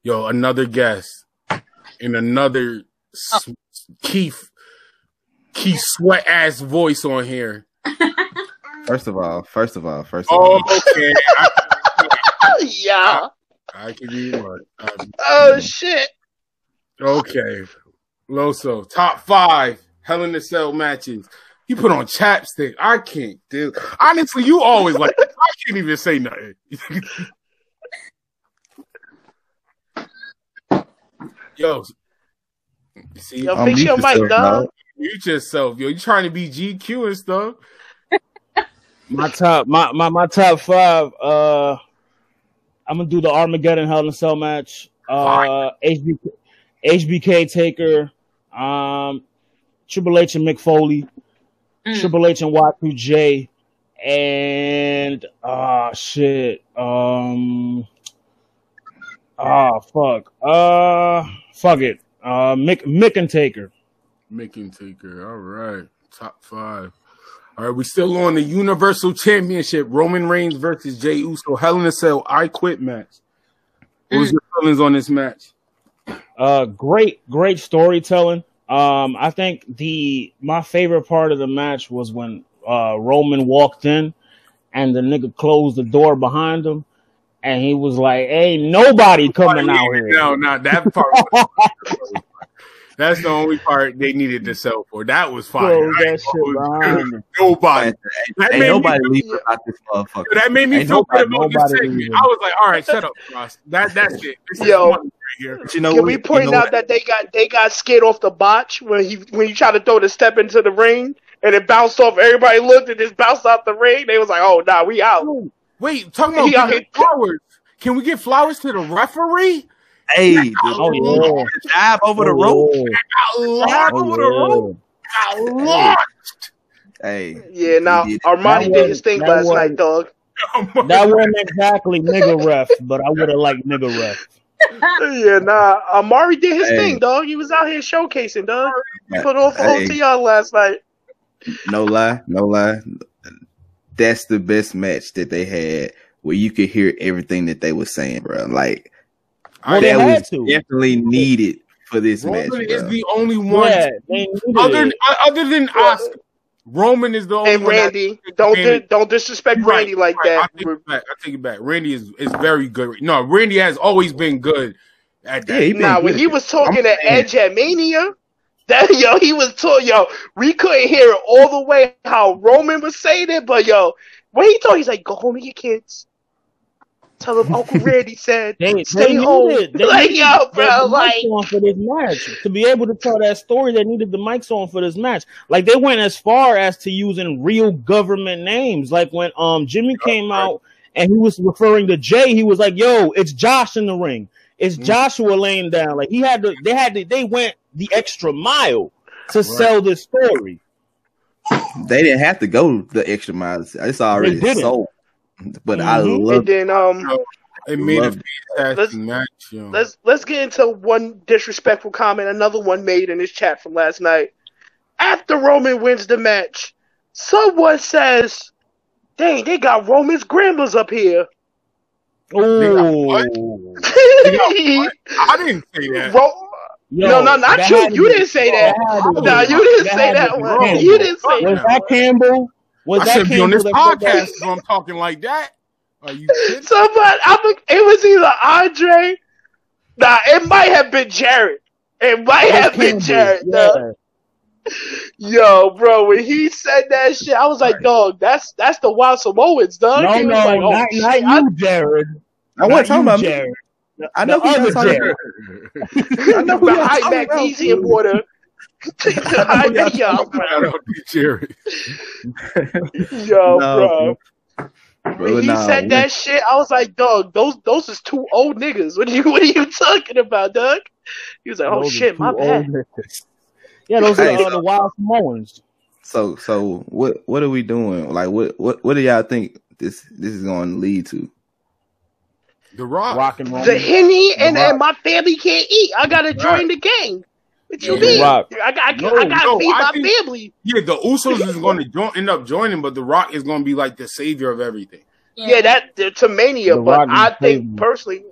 Yo, another guest and another s- Keith Keith sweat ass voice on here. First of all, first of all, first of all. Oh, okay. I, yeah. I, I can do what. I, oh shit. Okay. Loso, top five Hell in a Cell matches. You put on chapstick. I can't do. Honestly, you always like. I can't even say nothing. Yo, see, yo, fix your mic, dog. Mute yourself, yo. You trying to be G Q and stuff? My top, my my my top five. Uh, I'm gonna do the Armageddon Hell in a Cell match. Uh, H B K, H B K Taker, um, Triple H and Mick Foley. Mm. Triple H and Y two J and ah uh, shit um ah fuck uh fuck it uh Mick Mick and Taker Mick and Taker all right top five all right we still on the Universal Championship Roman Reigns versus Jey Uso Hell in a Cell I Quit match. What was mm. your feelings on this match? Uh, great great storytelling. Um, I think the my favorite part of the match was when uh, Roman walked in and the nigga closed the door behind him and he was like, "Ain't nobody coming nobody out here." No, no, that part. Was, that's the only part they needed to sell for. That was fire. That shit, nobody. That ain't nobody leaving out this motherfucker. That made me feel good about this segment. I was like, "All right, shut up, Ross. That that's it." This Yo. Is Here. But you know, Can we, we point you know out what? that they got they got skid off the botch when he when he tried to throw the step into the ring and it bounced off? Everybody looked and just bounced out the ring. They was like, "Oh nah, we out." Wait, talking about can get flowers. Can we get flowers to the referee? Hey, dude, oh, oh, yeah. dive over the rope. Oh, I got over the rope. I launched. Hey, yeah. Now Armani did his thing last was, night, dog. Oh, that wasn't exactly nigga ref, but I would have liked nigga ref. Yeah, nah. Amari did his hey. thing, dog. He was out here showcasing, dog. He put off hey. O T R last night. No lie, no lie. That's the best match that they had, where you could hear everything that they were saying, bro. Like well, that was to. definitely needed for this Roman match. Roman is bro. the only one. Yeah, other it. other than yeah. Oscar, Roman is the only and one. And Randy, don't Randy. Di- don't disrespect right, Randy like right. that. I take it back. I take it back. Randy is, is very good. No, Randy has always been good at that. Yeah, now nah, when he was talking I'm to Edge at Mania, that yo, he was talking yo, we couldn't hear it all the way how Roman was saying it, but yo, when he told he's like, go home to your kids. Tell him Uncle Randy said, they, stay they home. Like, needed, yo, bro, like. On for this match. To be able to tell that story, they needed the mics on for this match. Like, they went as far as to using real government names. Like, when um Jimmy came oh, out and he was referring to Jay, he was like, yo, it's Josh in the ring. It's mm-hmm. Joshua laying down. Like, he had to, they had to, they went the extra mile to right. sell this story. They didn't have to go the extra mile. It's already sold. But mm-hmm. I love and then um it made a fantastic match. Yo. Let's let's get into one disrespectful comment, another one made in this chat from last night. After Roman wins the match, someone says, "Dang, they got Roman's grandmas up here." Oh, I didn't say that. Ro- Yo, no, no, not you. You didn't say that. No, you didn't say that one. You didn't say that. Was that Campbell? Was I should be on this podcast when I'm talking like that. Are you kidding? Somebody, I'm, it was either Andre. Nah, it might have been Jared. It might have been Jared. Yeah. Yo, bro, when he said that shit, I was like, dog, that's that's the wild Samoans, dog. No, no, like, oh, not, not you, I, Jared. I want to talk about Jared. No, I know who you're talking about. I know who you're talking about. Easy and water. I know y'all, bro. Jared. Yo, no, bro. When he nah, said that shit, I was like, dog, those those is two old niggas. What are you, what are you talking about, dog? He was like, oh, shit, my bad. Yeah, those hey, are uh, so, the wild Samoans. So, so what? What are we doing? Like, what? What? What do y'all think this this is going to lead to? The Rock, Rock and Roman. The Henny, the and, and my family can't eat. I gotta join right. the gang. What you yeah, mean? I, I, no, I gotta no, feed my think, family. Yeah, the Usos is going to join, end up joining, but The Rock is going to be like the savior of everything. Yeah, that to mania, the but I think savior. personally.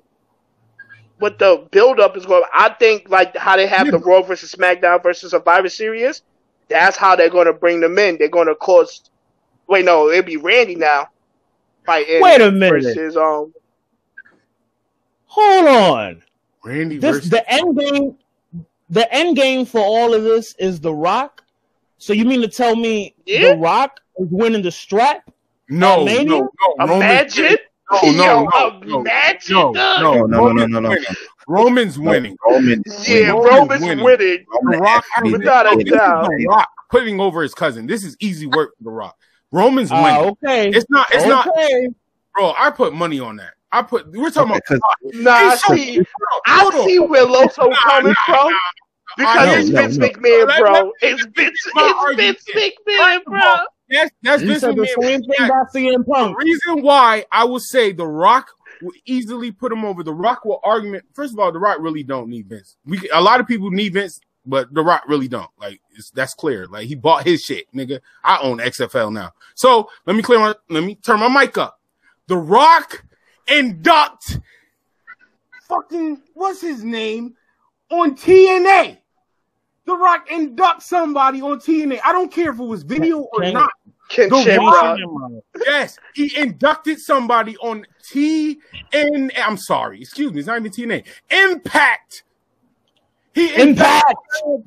But the build-up is going. I think like how they have yeah. the Raw versus SmackDown versus Survivor Series. That's how they're going to bring them in. They're going to cause. Wait, no, it'd be Randy now. Fighting wait a minute. Versus, um, Hold on. Randy this, versus the end game. The end game for all of this is The Rock. So you mean to tell me yeah. The Rock is winning the strap? No, no, no. Imagine. Roman. No, no, no, no, no, no, no, no, no, no. Roman's winning. Roman, yeah, Roman's winning. winning. The Rock, without a doubt, The Rock putting over his cousin. This is easy work for The Rock. Roman's winning. Uh, okay, it's not. It's okay. not. Bro, I put money on that. I put. We're talking okay, about. Nah, I see. So, I see where Loso coming from. Because no, it's Vince no, no. McMahon, bro. It's Vince. It's Vince McMahon, bro. That's, that's Vince McMahon. The same thing about C M Punk. The reason why I would say The Rock will easily put him over. The Rock will argument. First of all, The Rock really don't need Vince. We a lot of people need Vince, but The Rock really don't. Like it's, that's clear. Like he bought his shit, nigga. I own X F L now. So let me clear. My, let me turn my mic up. The Rock and Duct fucking what's his name on T N A. The Rock induct somebody on T N A. I don't care if it was video or King, not. King the Rock, yes, he inducted somebody on T N A. I'm sorry, excuse me, it's not even T N A. Impact. He Impact.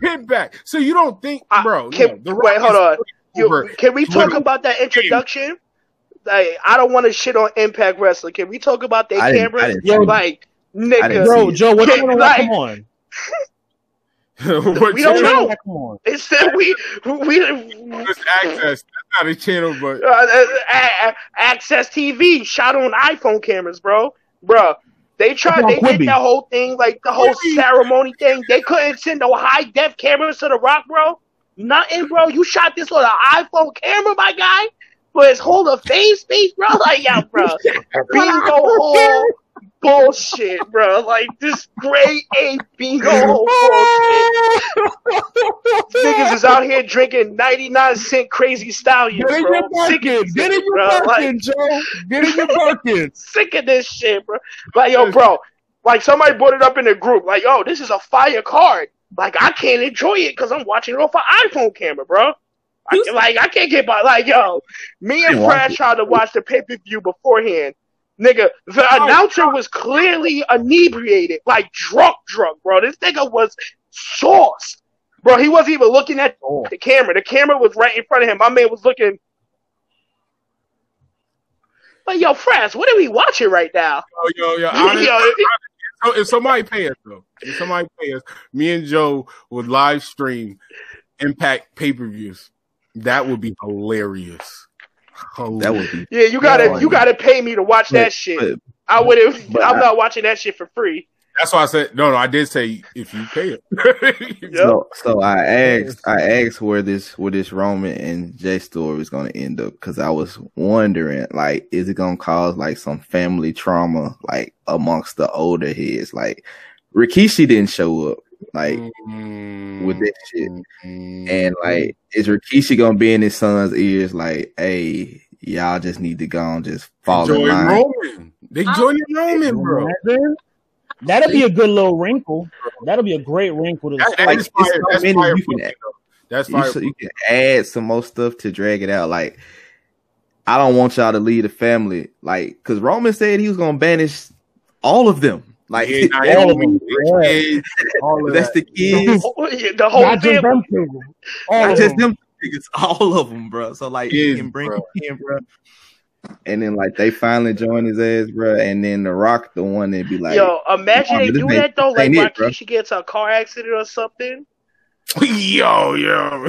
Impact. So you don't think, bro? Uh, can, no, the Rock wait, hold on. You, can we talk about that introduction? Like, I don't want to shit on Impact Wrestling. Can we talk about their cameras? Yo, like, nigga, bro, Joe, what's going like, on? Come on. We don't know. It said we we it's access. That's not a channel, but uh, uh, Access T V shot on iPhone cameras, bro. Bro, they tried. They did that whole thing, like the whole Quibi. ceremony thing. They couldn't send no high def cameras to The Rock, bro. Nothing, bro. You shot this on an iPhone camera, my guy, for his Hall of Fame speech, bro. Like, yeah, bro. Bingo hole. Bullshit, bro. Like this great A bingo hole bullshit. Niggas is out here drinking ninety-nine cent Crazy Stallions, bro. Get in your Perkins. Get in your Perkins, Joe. Get in your Perkins. Sick of this shit, bro. Like, yo, bro. Like, somebody brought it up in the group. Like, yo, this is a fire card. Like, I can't enjoy it because I'm watching it off an iPhone camera, bro. I, like, I can't get by. Like, yo, me and Brad tried to watch the pay-per-view beforehand. Nigga, the oh, announcer God. was clearly inebriated, like drunk, drunk, bro. This nigga was sauced, bro. He wasn't even looking at oh. the camera. The camera was right in front of him. My man was looking. Like, yo, Franz, what are we watching right now? Yo, yo, yo. Honestly, yo it, honestly, if somebody pay us, though, if somebody pay us, me and Joe would live stream Impact pay-per-views. That would be hilarious. Oh, that would be yeah, you gotta boring. you gotta pay me to watch that but, shit. But, I wouldn't. I'm I, not watching that shit for free. That's why I said no. No, I did say if you pay it. Yep. So, so I asked. I asked where this where this Roman and Jey story was going to end up because I was wondering, like, is it going to cause like some family trauma like amongst the older heads? Like, Rikishi didn't show up. Like mm-hmm. with this shit, and like, is Rikishi gonna be in his son's ears? Like, hey, y'all just need to go and just follow Roman. They join Roman, bro. That'll be a good little wrinkle. That'll be a great wrinkle to that, that like, fire, that's so fire. You can, add, that's fire. You, so you can add some more stuff to drag it out. Like, I don't want y'all to leave the family, like, because Roman said he was gonna banish all of them. Like yeah, Naomi, yeah. All that's that. The kids, the whole not just them people, all not just them niggas, all of them, bro. So like, kids, you can bring bro. him in, bro. And then like they finally join his ass, bro. And then The Rock, the one that be like, yo, imagine they do that though. Like, like it, she gets a car accident or something. Yo, yo,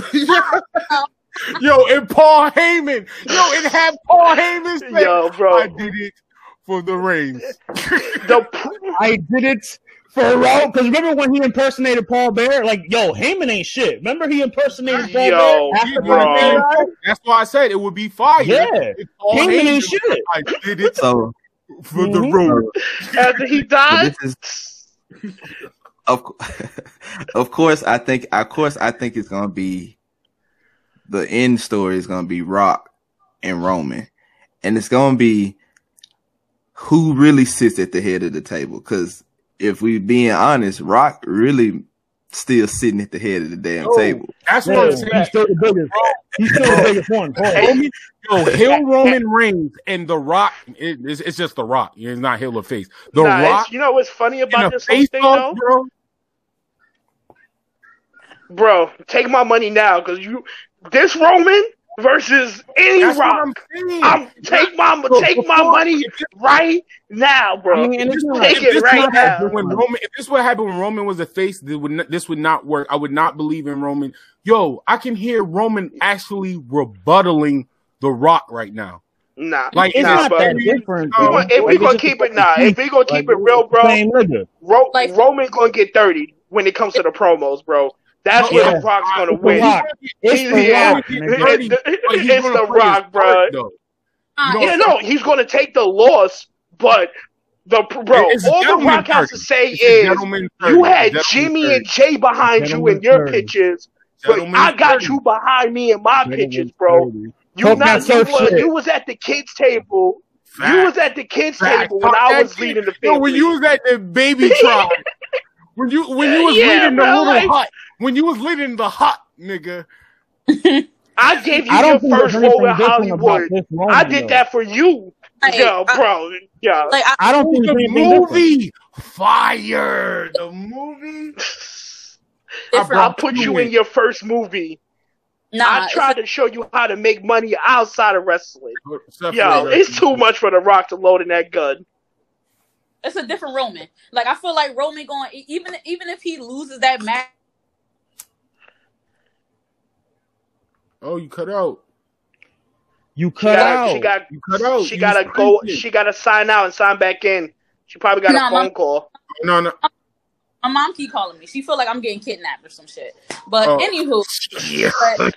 yo, and Paul Heyman, yo, and have Paul Heyman say, yo, bro, I did it for the Reigns. I did it for Raw. Because remember when he impersonated Paul Bear? Like, yo, Heyman ain't shit. Remember he impersonated Paul yo, Bear? Bro. That's why I said it would be fire. Yeah. Heyman ain't shit. I did it so, for mm-hmm. the room. After he died? Of, of course, I think, of course, I think it's going to be, the end story is going to be Rock and Roman. And it's going to be, who really sits at the head of the table? Because if we're being honest, Rock really still sitting at the head of the damn oh, table. That's what I'm saying. He's still the biggest. He's still the biggest one. Roman, yo, Hill Roman Reigns and The Rock. It, it's, it's just The Rock. It's not Hill or Face. The nah, Rock. You know what's funny about this whole thing, off, though? Bro? bro, take my money now because you this Roman. Versus any That's Rock, I'm, I'm take my take my money right now, bro. I mean, if this, take if it right now. When Roman, if this would happen when Roman was a face, this would not, this would not work. I would not believe in Roman. Yo, I can hear Roman actually rebuttaling The Rock right now. Nah, like it's nah, not bro. that different. Bro. If we like, gonna keep it, nah. If we gonna keep like, it real, bro. Ro- like, Roman gonna get thirty when it comes to the promos, bro. That's no, where yeah. The Rock's gonna it's win. The it's, he's, the yeah, Rock, it's the, it's it's the Rock, bro. You uh, yeah, no, he's gonna take the loss, but the bro, it's all The Rock has to say is, you had Jimmy and Jay behind you in your pictures, but I got you behind me in my pictures, bro. You not you was, you was at the kids' table. Fact. You was at the kids' Fact. table Fact. when I was leading the family. No, when you was at the baby trial. When you when you was yeah, leading bro, the little like, hut, when you was leading the hut, nigga. I gave you I your first role in Hollywood. Moment, I did though. that for you, like, yo, I, bro. Yo. Like, I, I don't think the movie fire the movie. I, I put you in your first movie. Nah, I tried to show you how to make money outside of wrestling. Yo, it's too much for The Rock to load in that gun. It's a different Roman. Like, I feel like Roman going, even even if he loses that match. Oh, you cut out. You cut she gotta, out. She got. You cut out. She got to go. She got to sign out and sign back in. She probably got nah, a phone my, call. No, no. My mom keep calling me. She feel like I'm getting kidnapped or some shit. But oh. anywho, yeah. but,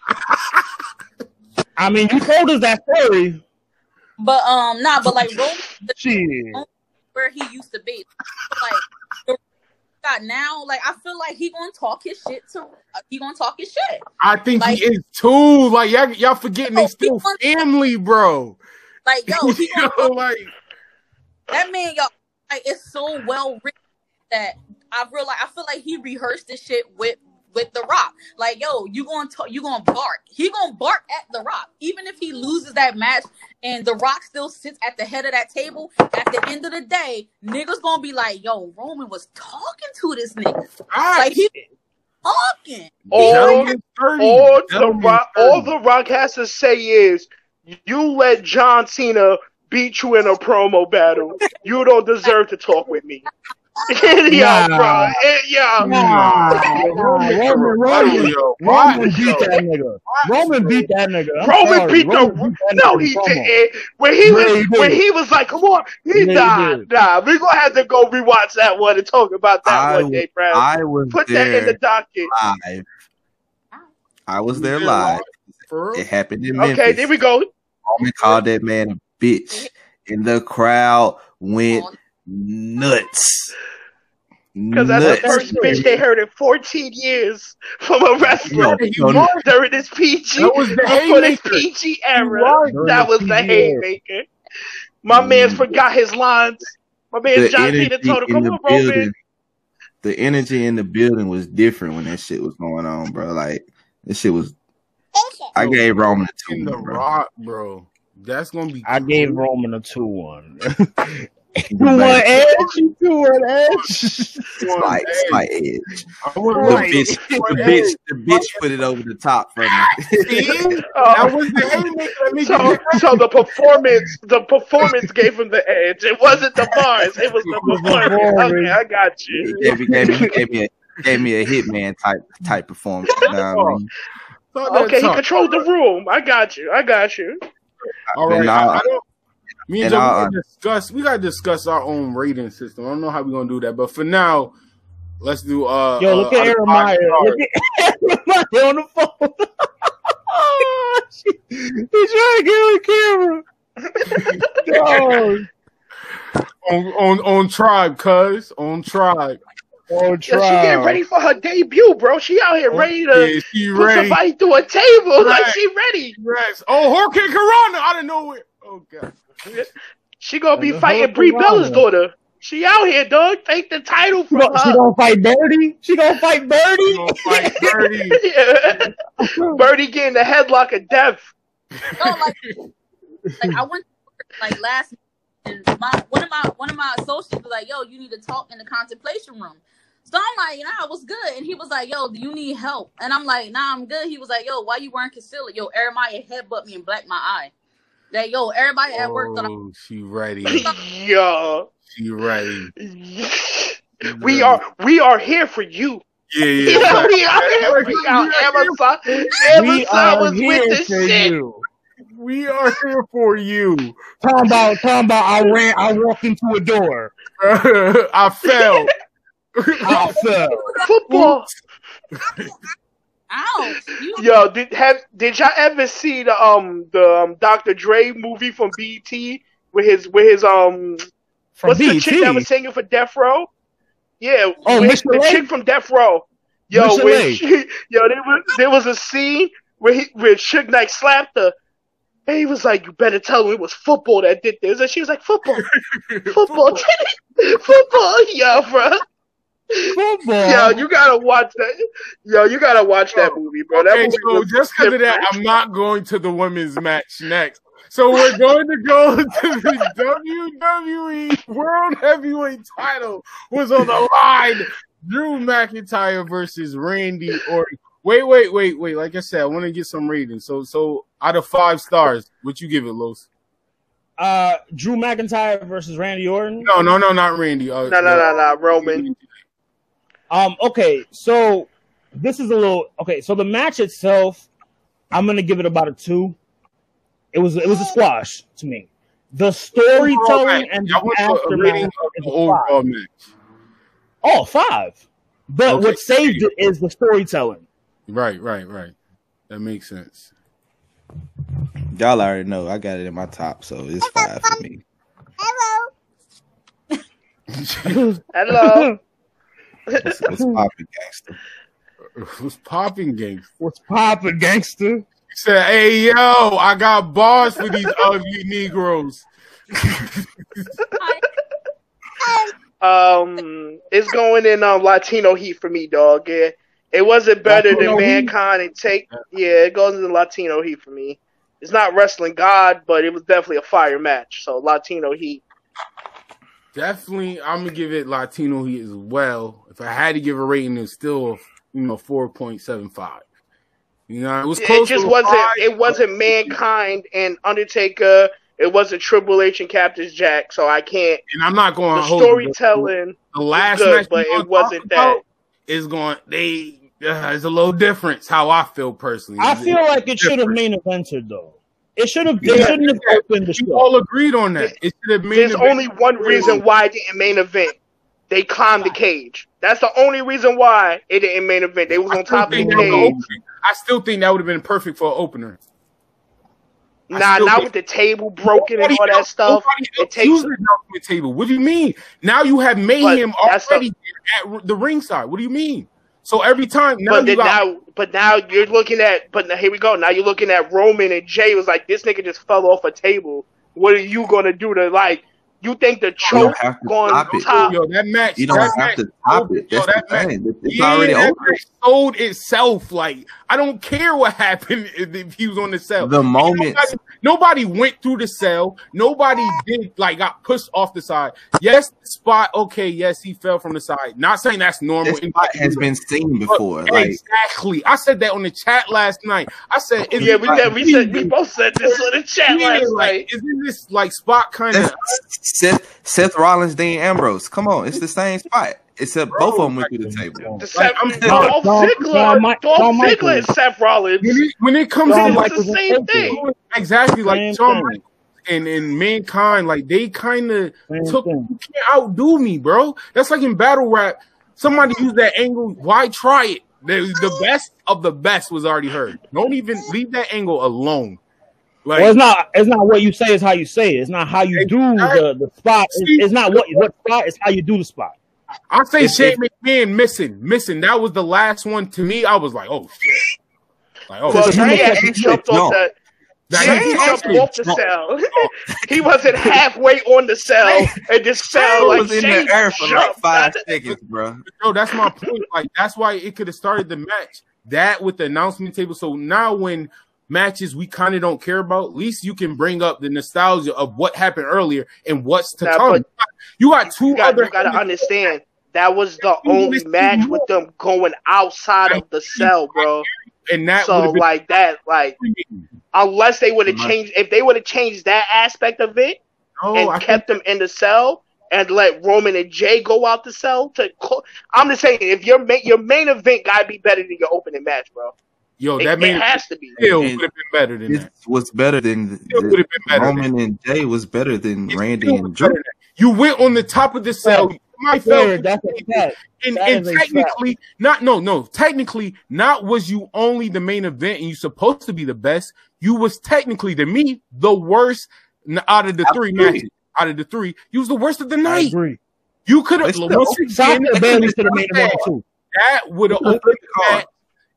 I mean, you told us that story. But um, nah, but like Roman. The, where he used to be, like got now, like I feel like he gonna talk his shit to he gonna talk his shit. I think like, he is too. Like y'all, y'all forgetting yo, they still family, gonna, bro. Like yo, he yo gonna, like that man, y'all. Like it's so well written that I realize I feel like he rehearsed this shit with with The Rock. Like yo, you gonna talk, you gonna bark. He gonna bark at The Rock, even if he loses that match. And The Rock still sits at the head of that table. At the end of the day, niggas gonna be like, yo, Roman was talking to this nigga. Right. Like, he was talking. All, he all, the Rock, all The Rock has to say is, you let John Cena beat you in a promo battle. You don't deserve to talk with me. yeah, nah. bro. Yeah. Nah. Roman, Roman, yo, Roman beat that nigga. Roman beat that nigga. I'm Roman sorry. beat the. Roman beat no, he didn't. When he was, yeah, when he was like, come on, he yeah, died. He nah, we gonna have to go rewatch that one and talk about that I, one day, Brad. I was Put there that in the docket. Live. I was there live. It happened in Memphis. Okay, there we go. Roman called that man a bitch, and the crowd went. Nuts. Because that's the first bitch they heard in fourteen years from a wrestler yeah, during this P G. That was the before this P G era. That was the haymaker. My mm. man forgot his lines. My man John Cena told him, come on, Roman. The energy in the building was different when that shit was going on, bro. Like, this shit was... I gave Roman a two one, bro. Rock, bro. That's gonna be I cool. gave Roman a two one. You want Edge? You want Edge? Like, it's my Edge. I want the like, bitch, the bitch, the bitch put it over the top for me. That was the Edge. So the performance, the performance gave him the edge. It wasn't the bars. It was the performance. Okay, I got you. He gave me, gave me, gave me a, gave me a hitman type type performance. You know what I mean? So okay, he controlled the room. I got you. I got you. All right. I, I don't, Me and, and Joe, we gotta discuss. We gotta discuss our own rating system. I don't know how we're gonna do that, but for now, let's do. Uh, Yo, look uh, at Aaron Meyer. Look at Aaron Meyer on the phone. He's trying to get on camera. on, on on tribe, cuz on tribe. Oh, yeah, she getting ready for her debut, bro. She out here ready to yeah, she put ready. somebody through a table. Right. Like she ready. Right. Oh, Jorge Corona out of nowhere. Oh god. She gonna be fighting Brie Bella's daughter. She out here, dog. Take the title from her. She gonna fight Birdie. She gonna fight Birdie. She gonna fight Birdie. Yeah. Birdie getting the headlock of death. No, like, like I went like last. And my one of my one of my associates was like, "Yo, you need to talk in the contemplation room." So I'm like, nah, what's good? And he was like, yo, do you need help? And I'm like, nah, I'm good. He was like, yo, why you wearing concealer? Yo, Aramaya headbutt me and blacked my eye. That yo, everybody at work thought oh, I she ready. Yo. She ready. We are we are here for you. Yeah, yeah. yeah we are here for you. Amazon, Amazon was with this shit. You. We are here for you. Talking about, talking about I ran, I walked into a door. I fell. I fell. Football. Ow. Yo, did have did y'all ever see the um the um, Doctor Dre movie from B E T with his with his um from what's B E T? The chick that was singing for Death Row? Yeah, oh, with the chick from Death Row. Yo, she, yo, there was there was a scene where he where Suge Knight slapped her, and he was like, "You better tell him it was football that did this," and she was like, "Football, football, football, yo, bro." Football. Yo, you gotta watch that. Yo, you gotta watch that movie, bro. That okay, movie so just because of that, I'm not going to the women's match next. So we're going to go to the W W E World Heavyweight Title was on the line. Drew McIntyre versus Randy Orton. Wait, wait, wait, wait. Like I said, I want to get some ratings. So, so out of five stars, what you give it, Los? Uh, Drew McIntyre versus Randy Orton. No, no, no, not Randy. Uh, no, no, no, no, Roman. Um, okay, so this is a little okay, so the match itself, I'm gonna give it about a two. It was it was a squash to me. The storytelling and the aftermath is a five. Oh, five. But okay. What saved it is the storytelling. Right, right, right. That makes sense. Y'all already know I got it in my top, so it's five for me. Hello. Hello. What's, what's poppin', gangster? What's poppin', gangster? What's poppin', gangster? He said, hey, yo, I got bars for these ugly Negroes. um, It's going in um, Latino heat for me, dog. Yeah. It wasn't better Latino than Mankind heat? and Take. Yeah, it goes in Latino heat for me. It's not wrestling God, but it was definitely a fire match. So Latino heat. Definitely, I'm gonna give it Latino heat as well. If I had to give a rating, it's still, you know, four point seven five. You know, it was close. It just wasn't. Five. It wasn't Mankind and Undertaker. It wasn't Triple H and Captain Jack. So I can't. And I'm not going. The hold storytelling. The last good, match, but it wasn't that. It's going. They. Uh, it's a little difference. How I feel personally. I it's feel like it should have main evented though. It should have. They yeah, shouldn't have opened the show. You all agreed on that. It should have made. There's event. only one reason why it didn't main event. They climbed the cage. That's the only reason why it didn't main event. They was I on top of the cage. I still think that would have been perfect for an opener. I nah, not with the table broken nobody and all else, that stuff. It takes the table. What do you mean? Now you have Mayhem already the, at the ringside. What do you mean? So every time now, but you got, now, but now you're looking at, but now, here we go. Now you're looking at Roman and Jey was like, this nigga just fell off a table. What are you gonna do to like You think the choke going top? Yo, that match, you don't that have match, to top it. That's yo, that the match, thing. It's yeah, already that over. Match sold itself. Like, I don't care what happened if he was on the cell. The moment nobody, nobody went through the cell, nobody did like got pushed off the side. Yes, the spot. Okay, yes, he fell from the side. Not saying that's normal. This spot has been seen before. Like, exactly. I said that on the chat last night. I said, is yeah, we said we said we both said this on the chat yeah, last like, night. Isn't this like spot kind of? Seth, Seth Rollins, Dean Ambrose. Come on, it's the same spot. Except Bro, both of them went through the table. Like, I'm Dolph Ziggler, Dolph Ziggler and Seth Rollins. When it, when it comes Shawn to Michaels, the same thing, exactly like Shawn Michaels and and Mankind, like they kind of took. Thing. You can't outdo me, bro. That's like in battle rap. Somebody used that angle. Why try it? The, the best of the best was already heard. Don't even leave that angle alone. Like, well, it's not. It's not what you say. It's how you say it. It's not how you do the, the spot. It's, it's not what what spot. It's how you do the spot. I say it's, Shane it's, McMahon missing, missing. That was the last one to me. I was like, oh shit. Like, oh, well, Shane jumped off the. Shane jumped off the cell. He wasn't halfway on the cell, and this cell like was in the air for like five seconds, bro. No, that's my point. Like that's why it could have started the match. That with the announcement table. So now when. Matches we kind of don't care about. At least you can bring up the nostalgia of what happened earlier and what's to nah, come. You got two you got, other. You gotta understand that was the only match with them going outside of the cell, bro. And that so been like that, like unless they would have changed, if they would have changed that aspect of it no, and I kept them in the cell and let Roman and Jey go out the cell. To I'm just saying, if your main your main event gotta be better than your opening match, bro. Yo, that it, man it has to be. Still would have been better than it that. Was better than the, better Roman than. And Jey was better than it Randy and Drew. You went on the top of the cell. Right. My favorite, that's a and, that and technically fact. Not. No, no. Technically, not was you only the main event and you supposed to be the best. You was technically to me the worst out of the Absolutely. three matches. Out of the three, you was the worst of the night. I agree. You could have. That would have opened the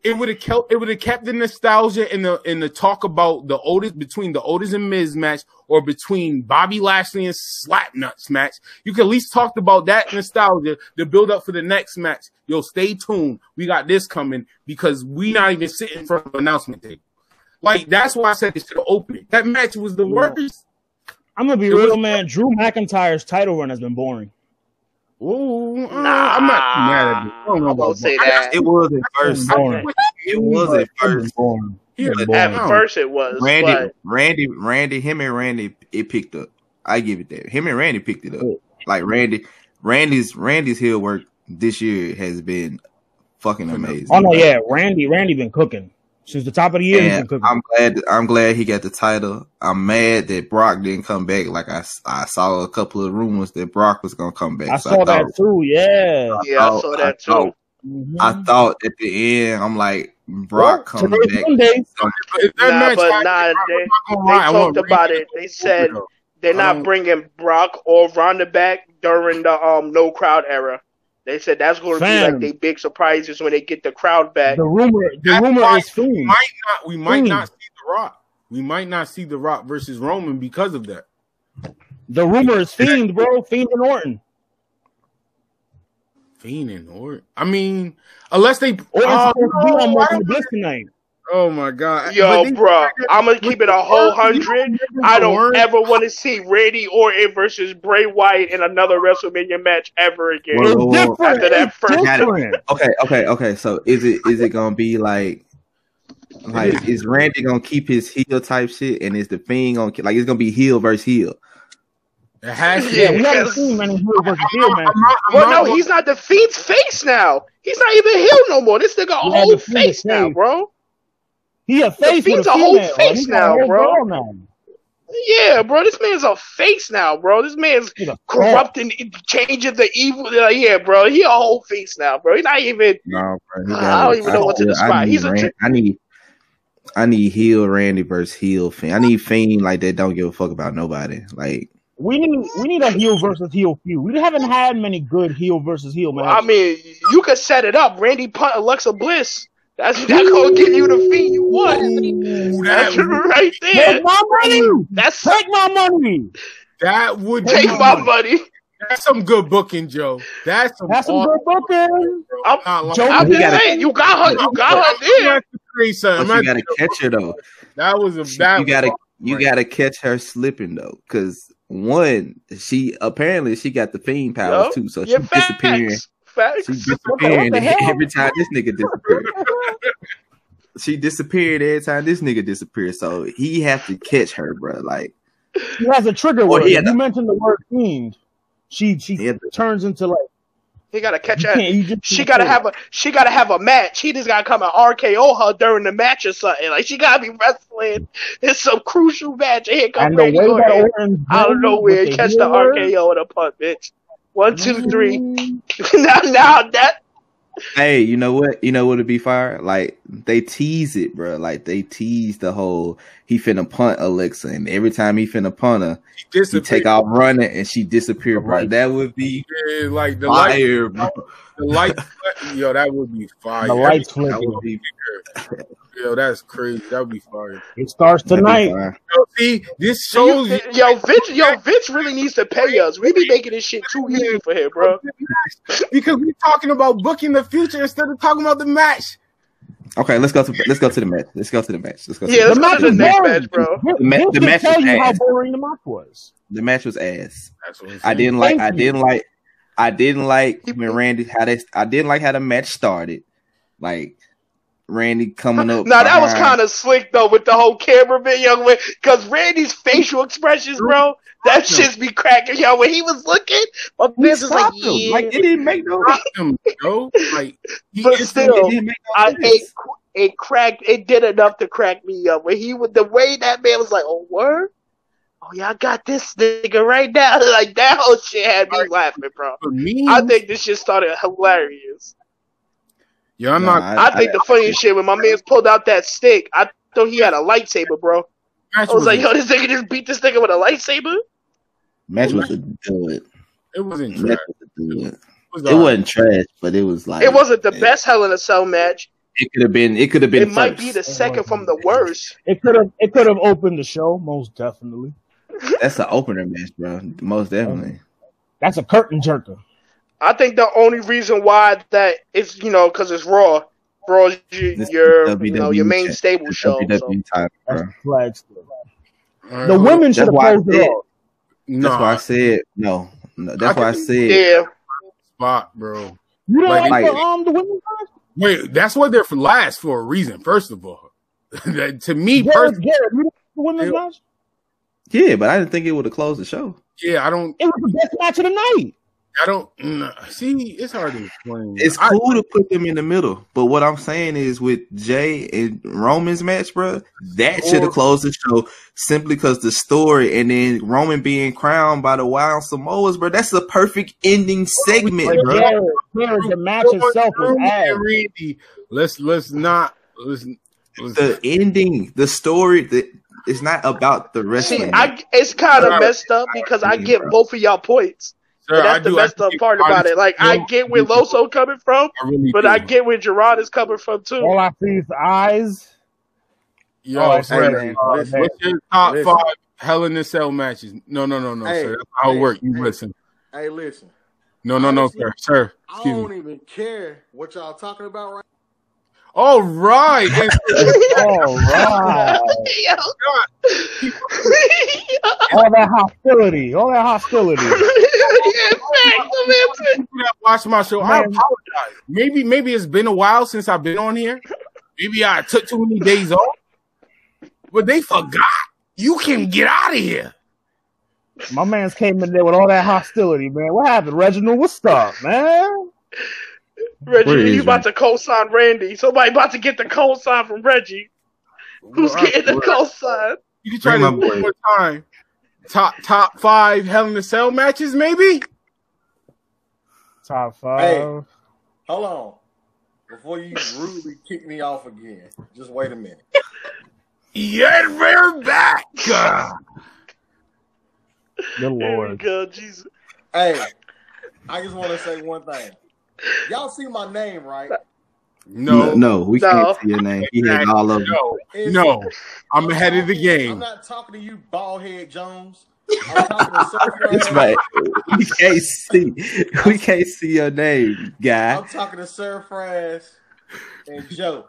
It would have kept it would have kept the nostalgia and the in the talk about the Otis between the Otis and Miz match or between Bobby Lashley and Slapnuts match. You could at least talk about that nostalgia to build up for the next match. Yo, stay tuned. We got this coming because we not even sitting in front of an announcement table. Like that's why I said this to the opening. That match was the worst. I'm gonna be it real, man. Drew McIntyre's title run has been boring. Ooh, nah, I'm not mad at you. I don't know about say that. I, it was at first. It was at first. At first, it was. Randy, but... Randy, Randy, him and Randy, it picked up. I give it that. Him and Randy picked it up. Like Randy, Randy's Randy's heel work this year has been fucking amazing. Oh no, yeah, Randy, Randy been cooking since the top of the year. He's been cooking. I'm glad. I'm glad he got the title. I'm mad that Brock didn't come back. Like I, I saw a couple of rumors that Brock was gonna come back. I so saw I thought, that too. Yeah, I yeah, thought, I saw that too. I thought, mm-hmm. I thought at the end, I'm like, Brock well, coming back. So, nah, but nah, they, they talked about it. They said they're not bringing Brock or Ronda back during the um no crowd era. They said that's going to be like they big surprises when they get the crowd back. The rumor, the that's rumor is Fiend. We might not, we might not see The Rock. We might not see The Rock versus Roman because of that. The rumor is Fiend, bro. Fiend and Orton. Fiend and Orton. I mean, unless they oh, oh, oh my god, yo, they, bro, I'm gonna keep it a whole hundred. I don't ever want to see Randy Orton versus Bray Wyatt in another WrestleMania match ever again. Whoa, whoa, whoa. After that it's first, different. okay, okay, okay. So is it is it gonna be like? Like, is Randy gonna keep his heel type shit, and is the Fiend gonna like it's gonna be heel versus heel? It has to. Yeah, we haven't seen many heel versus heel matches. Well, no, he's not the Fiend's face now. He's not even heel no more. This nigga a whole face now, bro. He a face. The Fiend's a whole face now, bro. Yeah, bro, this man's a face now, bro. This man's corrupting, changing the evil. Like, yeah, bro, he a whole face now, bro. He's not even. No, bro. I don't even know what to describe. He's a. I need. I need heel Randy versus heel Fiend. I need Fiend like that don't give a fuck about nobody. Like we need we need a heel versus heel feud. We haven't had many good heel versus heel matches. Well, I mean, you could set it up. Randy punt Alexa Bliss. That's that's gonna give you the Fiend you want. Ooh, that's that, right there. Take my money. That's take my money. That would take be, my money. That's some good booking, Joe. That's some, that's some good booking. I'm, I'm, Joe, I'm just saying, you got her. You got her there. But you gotta catch her though. That was a bad. You gotta, you gotta catch her slipping though, because one, she apparently she got the Fiend powers yep. too, so yeah, she's facts. disappearing. Facts. She's disappearing okay, every time this nigga disappeared. She disappeared every time this nigga disappeared. So he have to catch her, bro. Like he has a trigger word. You the, mentioned the word Fiend. She she the, turns into like. He gotta catch her. She gotta have a. She gotta have a match. He just gotta come and R K O her during the match or something. Like she gotta be wrestling. It's some crucial match. Here come Randy Orton. I don't know where he catch the R K O and a punt, bitch. One, two, three. now, now that. Hey, you know what? You know what would be fire? Like they tease it, bro. Like they tease the whole he finna punt Alexa, and every time he finna punt her, he, he take off running and she disappear. Right? That would be yeah, like the fire, light, bro. The light, yo, that would be fire. The lights that would be bigger. Yo, that's crazy. That would be fire. It starts tonight. Yo, see, this shows you, yo, Vince, yo, Vince really needs to pay us. We be making this shit too easy for him, bro. Because we're talking about booking the future instead of talking about the match. Okay, let's go to let's go to the match. Let's go to the match. Let's go. To yeah, the let's match. go to the next match, bro. The, ma- the match tell was you ass. How boring the match was. The match was ass. I didn't like. Thank I didn't you. like. I didn't like when Randy how they. I didn't like how the match started. Like. Randy coming up. Now nah, that was kind of slick though with the whole camera bit, young man. Because Randy's facial expressions, bro, that shit's be cracking, yo. When he was looking, my business was like, yeah. like it didn't make no him, bro. Like, but still, it, no I, it, it cracked. It did enough to crack me up. When he was the way that man was like, oh word, oh yeah, I got this nigga right now. Like that whole shit had me laughing, bro. Me, I think this shit started hilarious. Yeah, I'm no, not, I, I think I, the funniest I, shit when my man pulled out that stick, I thought he had a lightsaber, bro. I was like, yo, this nigga just beat this nigga with a lightsaber? Match was a dude. It wasn't trash. It, was it wasn't trash, but it was like... It wasn't the man. best Hell in a Cell match. It could have been It could have been. It first. might be the second from the worst. It could have It could have opened the show, most definitely. That's an opener match, bro. Most definitely. That's a curtain jerker. I think the only reason why that is, you know, because it's Raw. Raw is your, W W E, you know, your main stable show. So. Type, the know. women should have closed it off. No. That's why I said no. no that's I why I said yeah. spot, bro. You don't like, like the, um, the women's match? Wait, that's why they're for last for a reason, first of all. to me, yeah, personally. Yeah, you don't the women's match? Yeah, but I didn't think it would have closed the show. Yeah, I don't. It was the best match of the night. I don't no. see. It's hard to explain. It's I, cool to put them in the middle, but what I'm saying is with Jay and Roman's match, bro, that should have closed the show simply because the story and then Roman being crowned by the Wild Samoas, bro. That's the perfect ending segment, bro. Yeah, yeah, the match itself was ass. Let's let's not let's, let's the ending, the story that. It's not about the wrestling. See, I, it's kind of messed up because I get both of y'all points. Sure, that's I the do. best up part about it. Like, I get where Loso coming from, I really but do. I get where Gerard is coming from, too. All I see is eyes. Yo, oh, sir, hey, uh, what's your top listen. five Hell in a Cell matches? No, no, no, no, hey, sir. That's how it works. You hey, listen. Hey, listen. No, no, no, listen. sir. sir. I don't me. even care what y'all talking about right now. All right. All right. Yo. All that hostility. All that hostility. Watch my show. I apologize. Maybe, maybe it's been a while since I've been on here. Maybe I took too many days off. But they forgot. You can get out of here. My man's came in there with all that hostility, man. What happened, Reginald? What's up, man? Reginald, you about to co-sign Randy. Somebody about to get the co-sign from Reggie. Who's right, getting the co-sign? You can try to one more time. Top top five Hell in a Cell matches, maybe? Top five. Hey, hold on. Before you rudely kick me off again, just wait a minute. Yet we're back. Good Lord. Go, Jesus. Hey, I just want to say one thing. Y'all see my name, right? No, no, no we no. can't see your name. He had all of them. No, no, I'm ahead of the game. I'm not talking to you, bald head Jones. Our top of the surf right now. We can't see. We can't see your name, guy. I'm talking to Sir Fraz and Joe.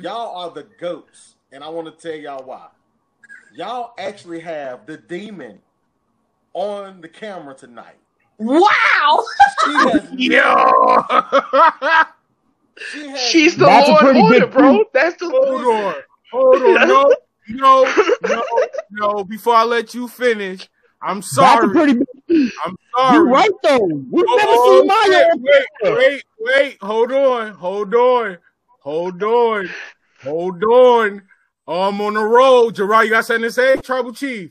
Y'all are the goats, and I want to tell y'all why. Y'all actually have the demon on the camera tonight. Wow! She has Yo! She has She's the Lord order, bro. Thing. That's the Hold Lord. on. Hold on. No, no, no, no. Before I let you finish, I'm sorry. That's a pretty big I'm sorry. You're right, though. We've oh, never oh, seen my wait, wait, wait, wait. Hold on. Hold on. Hold on. Hold on. Oh, I'm on the road. Gerard, you got something to say? Tribal Chief.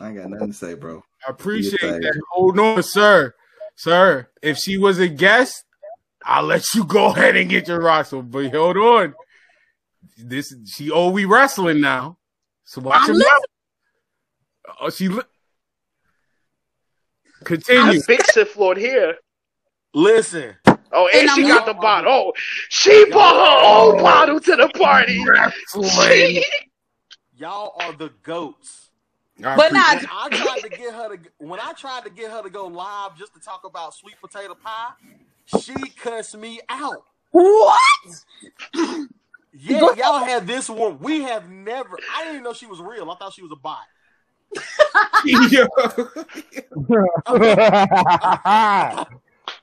I ain't got nothing to say, bro. I appreciate that. Hold on, sir. Sir, if she was a guest, I'll let you go ahead and get your rocks off. But hold on. This she oh we wrestling now. So watch your mouth. Oh, she li- continue. Big Sith Lord here. Listen. Oh, and, and she I'm got the bottle. Oh, she brought her own bottle to the party. She... Y'all are the goats. I but not. I tried to get her to when I tried to get her to go live just to talk about sweet potato pie. She cussed me out. What? Yeah, y'all had this one. We have never. I didn't even know she was real. I thought she was a bot. Yo.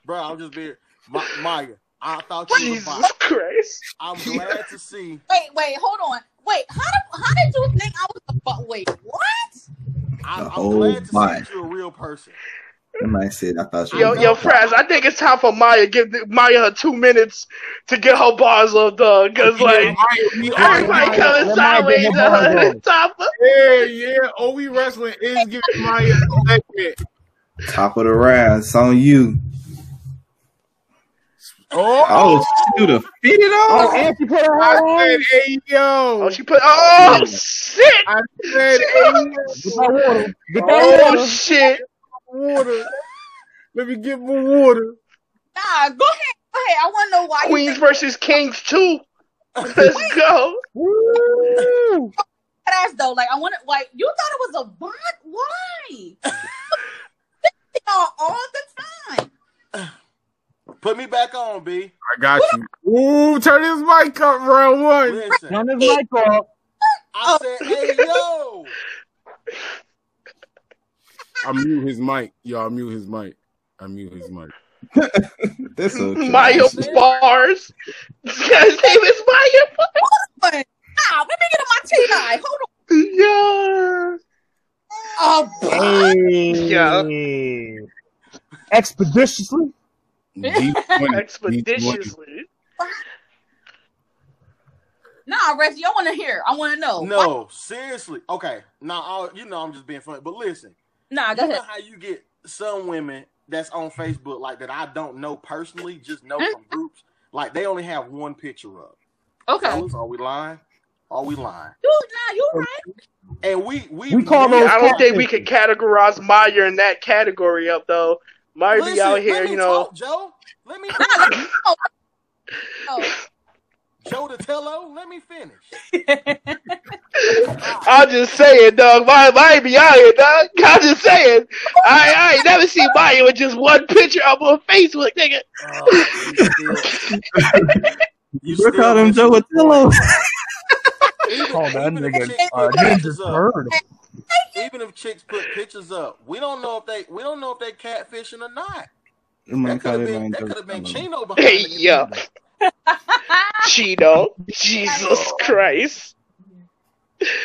Bro, I'm just being Ma- Maya. I thought you were a bot. Jesus Christ! I'm glad to see. Wait, wait, hold on. Wait, how did, how did you think I was a bot? Wait, what? I, I'm oh glad to my. see you're a real person. I said I thought you. Yo, yo, Fraz, I think it's time for Maya give Maya her two minutes to get her bars up, dog. Cause yeah, like Maya, everybody coming sideways at her top. Of- yeah, yeah. Oh, we wrestling is giving Maya a second. Top of the round, it's on you. Oh, oh, she put a fit it on. Oh, and she put her I on. said, hey, yo. Oh, she put, oh, shit. I said, she hey, yo. Get that water. Oh, shit. Water. Let me get more water. Nah, go ahead. Go ahead. I want to know why. Queens you versus Kings, too. Let's go. Woo. That's though. Like, I want to, like, you thought it was a bot? Why? Y'all all the time. Put me back on, B. I got you. Ooh, turn his mic up, round one. Listen. Turn his mic off. I said, hey, yo. I mute his mic. Yo, I mute his mic. I mute his mic. That's okay. Maya bars. His name is Maya bars. Hold on. Nah, let me get on my T nine. Hold on. Yeah. Oh, hey. Yeah. Expeditiously. Expeditiously. Nah, Rex, y'all want to hear. I want to know. No, what? Seriously. Okay. Now, I'll, you know I'm just being funny, but listen. Nah, go you ahead. You know how you get some women that's on Facebook, like, that I don't know personally, just know from groups. Like, they only have one picture of. Okay. Those, are we lying? Are we lying? Dude, nah, you right. And we... we, we call those I don't think we can categorize Maya in that category up, though. Might Listen, be out here, you know. Talk, Joe, let me oh. Joe Tatello, let me finish. I'm just saying, dog. Might, might be out here, dog. I'm just saying. I, I ain't never seen Maya with just one picture up on Facebook, nigga. Oh, you still call him Joe Tatello. Oh, that nigga. Uh, just heard him. Even if chicks put pictures up, we don't know if they we don't know if they catfishing or not. Oh, that could have been, that could have been Chino behind hey, the yeah. Chino, Jesus Christ!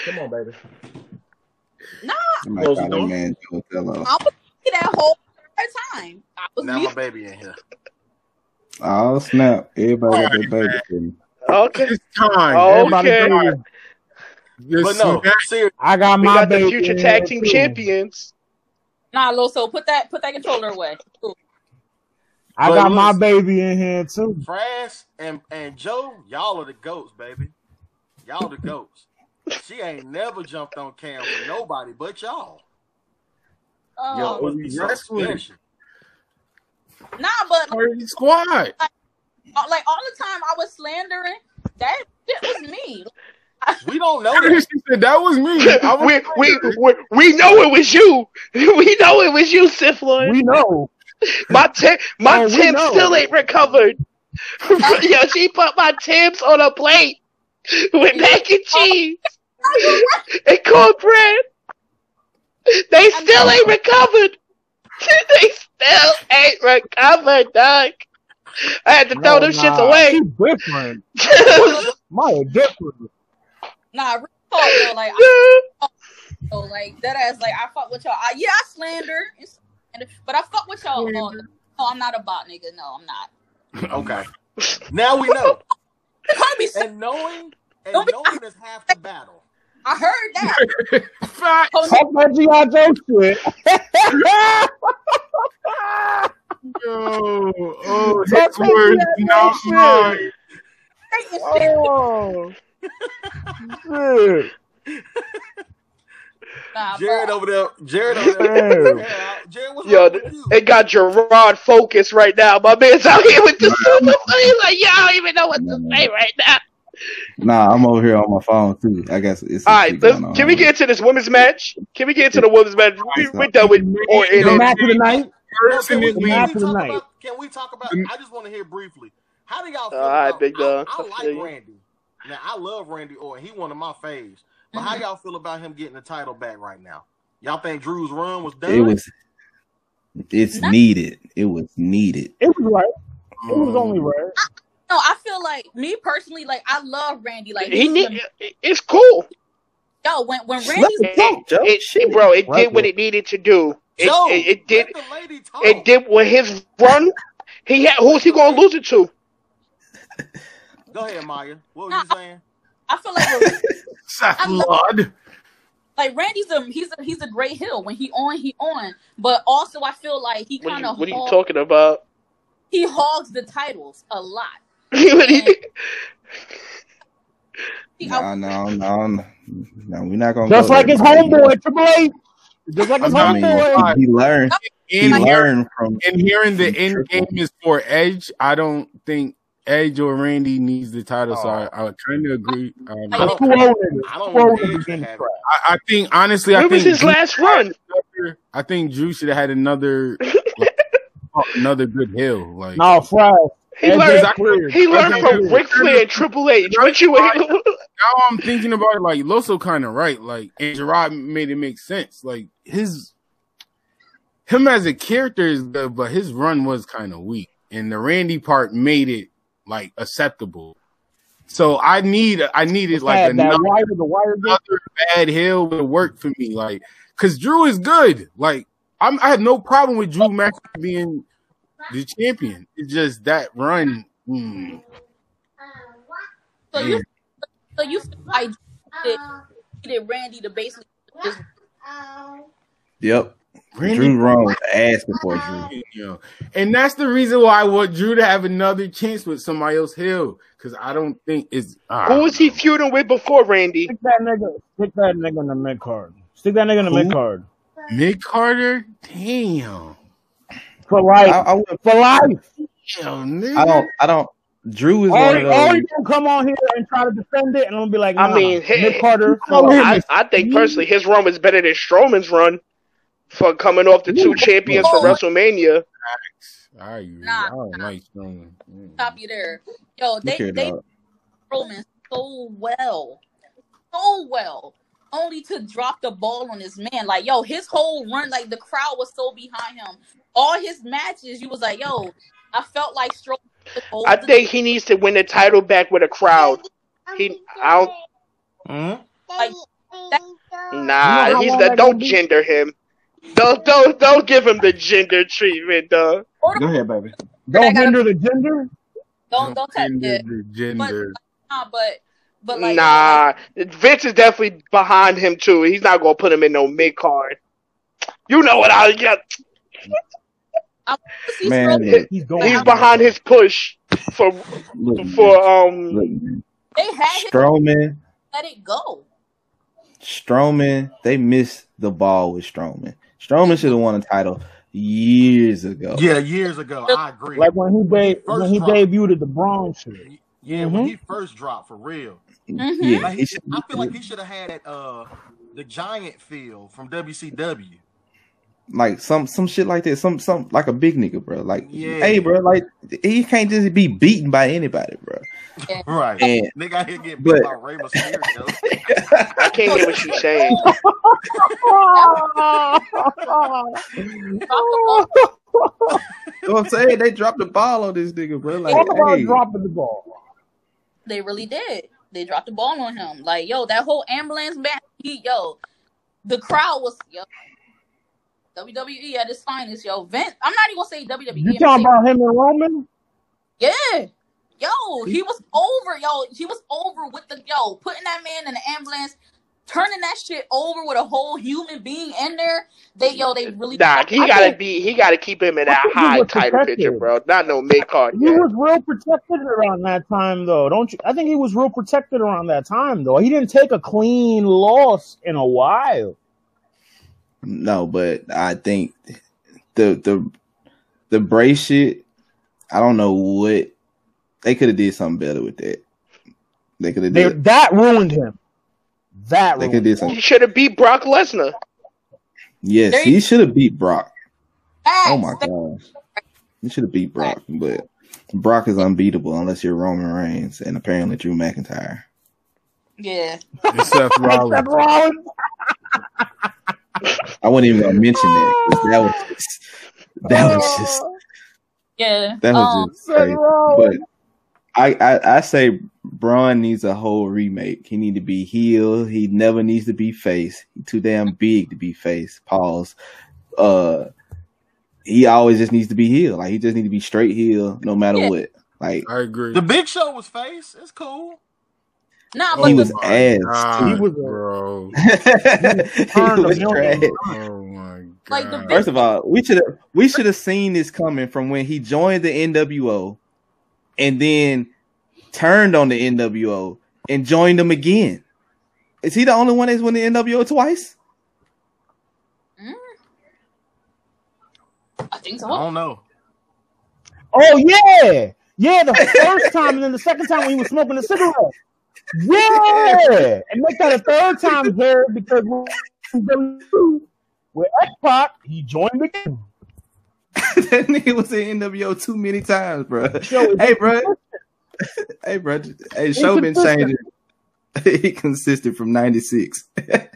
Come on, baby. Nah, I was looking that whole time. I was now beautiful. My baby in here. Oh snap! Everybody got their baby. Okay, it's time. Okay. okay. Yes, but no, seriously. I got my got baby. The future tag team champions. Nah, Loso, put that put that controller away. Ooh. I but got listen, my baby in here too. Fraz and, and Joe, y'all are the goats, baby. Y'all the goats. She ain't never jumped on cam with nobody but y'all. Oh, Yo, be so special. Nah, but like, squad. Like, like all the time I was slandering. That shit was me. We don't know that. She said, that was me. Was we, we, we, we know it was you. We know it was you, Sith Lord. We know. My, t- my Tibbs still ain't recovered. Yo, she put my Tibbs on a plate with mac and cheese and cornbread. They still ain't recovered. They still ain't recovered, dog. I had to throw no, them nah, shits away. She's different. Maya different. Nah, real talk though, like, I, like that ass, like I fuck with y'all. I, yeah, I slander, but I fuck with y'all. No, no, I'm not a bot, nigga. No, I'm not. Okay, now we know. And knowing, and knowing is half the battle. I heard that. Talk about G I Joe shit. Yo, oh, that's words not mine. Oh. Jared. Nah, Jared over there. Jared over there. Jared, Jared what's yo, they got Gerard focused right now. My man's out here with the super funny. He's like, y'all don't even know what to say right now. Nah, I'm over here on my phone too. I guess it's all right. Let's, can we get into this women's match? Can we get into the women's match? We, we're done with or in the match of the night. Can we, can, we about, can we talk about? I just want to hear briefly. How do y'all feel? Uh, about, big I, I like yeah. Randy. Now I love Randy Orton. He one of my faves. But how y'all feel about him getting the title back right now? Y'all think Drew's run was done? It was. It's needed. It was needed. It was right. It was only right. I, no, I feel like me personally. Like I love Randy. Like he need, a, it's cool. Yo, when when Randy, it, it, it, bro, it right did there. What it needed to do. It, Yo, it, it did. It did with his run. He had, who's he gonna lose it to? Go ahead, Maya. What were nah, you saying? I, I feel like I love, like Randy's a he's a he's a great heel. When he on, he on. But also, I feel like he kind of what, you, what hogs, are you talking about? He hogs the titles a lot. he, no, no, no, no, we're not gonna. Just go like his homeboy, Triple H. Just like his I mean, homeboy, he learned. He in learned from. And hearing the end game is for Edge, I don't think. Edge or Randy needs the title, oh. so I, I kind of agree. Um, I, don't, I, don't, I, don't I, I think honestly, I think, his last run? Another, I think Drew should have had another, like, another good heel. Like, no, Flair. He Edge learned. He learned from Ric Flair and Triple H. What you now I'm thinking about it, like Loso kind of right. Like and Gerard made it make sense. Like his, him as a character is good, but his run was kind of weak, and the Randy part made it. Like acceptable, so I need I needed it's like another, wire, the wire another bad heel would work for me, like because Drew is good. Like I'm, I have no problem with Drew McIntyre being the champion. It's just that run. Mm. So yeah. you, so you, I did, did Randy to basically. Just... Yep. Randy? Drew wrong was asking for Drew. Yeah. And that's the reason why I want Drew to have another chance with somebody else heel. Because I don't think it's... Uh, Who was he feuding with before, Randy? Stick that nigga, stick that nigga in the mid-card. Stick that nigga in the mid-card. Mid-carder? Damn. For life. I, I would, for life. Damn, nigga. I don't... I don't... Drew is all he going to come on here and try to defend it and I'm going to be like, nah, I mean, Nick Carter. Well, I, I think, personally, his run is better than Strowman's run. For coming off the two champions from WrestleMania. I nah, don't nah. like Strowman. Stop you there. Yo, they okay, they Strowman so well. So well. Only to drop the ball on this man. Like, yo, his whole run, like the crowd was so behind him. All his matches, you was like, yo, I felt like Strowman. I think he needs to win the title back with a crowd. He I don't hmm? like, that, Nah, you know he's that don't gender him. Don't don't don't give him the gender treatment, dog. Go ahead, baby. Don't hinder the gender. Don't don't touch it. The gender. But, nah, but but like nah, Vince is definitely behind him too. He's not gonna put him in no mid card. You know what I get? Man, his, he's, going he's behind his push for look, for um. Look, they had Strowman. Let it go. Strowman, they missed the ball with Strowman. Strowman should have won a title years ago. Yeah, years ago. I agree. Like when he, de- when he debuted at the Braun shit. Yeah, mm-hmm. when he first dropped, for real. Mm-hmm. Yeah, like he should, I feel like he should have had that, uh, the giant feel from W C W. Like some some shit like that. Some some like a big nigga, bro. Like, yeah. hey, bro, like he can't just be beaten by anybody, bro. Right. And, nigga, I can't get beat but, by Rey Mysterio. I can't hear what you're saying. You know what I'm saying? They dropped the ball on this nigga, bro. Like, hey. dropping the ball. They really did. They dropped the ball on him. Like, yo, that whole ambulance match, he, yo, the crowd was, yo, W W E at its finest, yo. Vince, I'm not even gonna say W W E. You talking about him and Roman? Yeah. Yo, he was over, yo. He was over with the, yo, putting that man in the ambulance, turning that shit over with a whole human being in there. They, yo, they really. Doc, he I gotta think, be, he gotta keep him in that high title protected. picture, bro. Not no mid card. He yet. was real protected around that time, though. Don't you? I think he was real protected around that time, though. He didn't take a clean loss in a while. No, but I think the the the Bray shit, I don't know what they could have did something better with that. They could have did that ruined him. That they ruined did him. He should have beat Brock Lesnar. Yes, he should have beat Brock. Oh my gosh. He should have beat Brock, but Brock is unbeatable unless you're Roman Reigns and apparently Drew McIntyre. Yeah. And Seth Rollins. Seth Rollins. I wasn't even gonna mention that. That was just, that was just, yeah, that was um, just crazy. But I, I, I say Braun needs a whole remake. He needs to be heel. He never needs to be face. He's too damn big to be face. Pause. Uh, he always just needs to be heel. Like he just needs to be straight heel, no matter yeah. what. Like I agree. The Big Show was face. It's cool. Nah, but he was ass. God, he was, bro. he was trash. Oh my god! Like the big- First of all, we should have we should have seen this coming from when he joined the N W O, and then turned on the N W O and joined them again. Is he the only one that's won the N W O twice? Mm. I think so. I don't know. Oh yeah, yeah. The first time, and then the second time when he was smoking a cigarette. Yeah, and make that a third time, Jared, because with X-Pac, he joined the game. That nigga was in N W O too many times, bro. Hey, bro. Hey, bro. Hey, show been changing. He consistent from ninety-six. But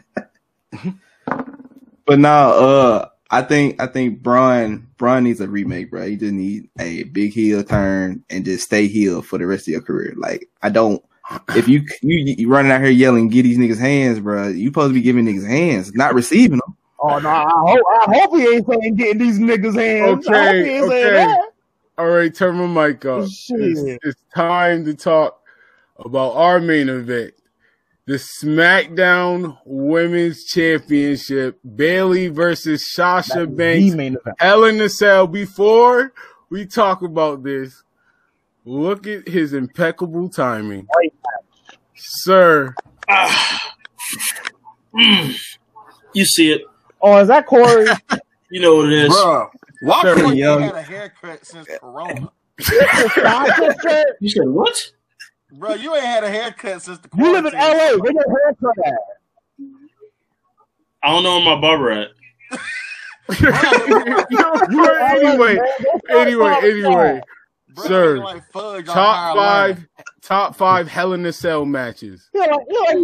now, uh, I think I think Braun Braun needs a remake, bro. He just need a big heel turn and just stay heel for the rest of your career. Like, I don't. If you, you you running out here yelling, get these niggas hands, bro. You supposed to be giving niggas hands, not receiving them. Oh no, I hope I hope he ain't saying getting these niggas hands. Okay, okay. All right, turn my mic up. It's, it's time to talk about our main event, the SmackDown Women's Championship, Bailey versus Sasha That's Banks. Hell in a Cell. Before we talk about this, look at his impeccable timing. Right. Sir. Ah. Mm. You see it. Oh, is that Corey? You know what it is. Bruh, why Corey Young had a haircut since Corona? You said what? Bro, you ain't had a haircut since the quarantine. You live in L A. Where your haircut at? I don't know where my barber at. You're anyway. Anyway, anyway. Sir, like fudge top five, top five Hell in a Cell matches. Yeah, like, like,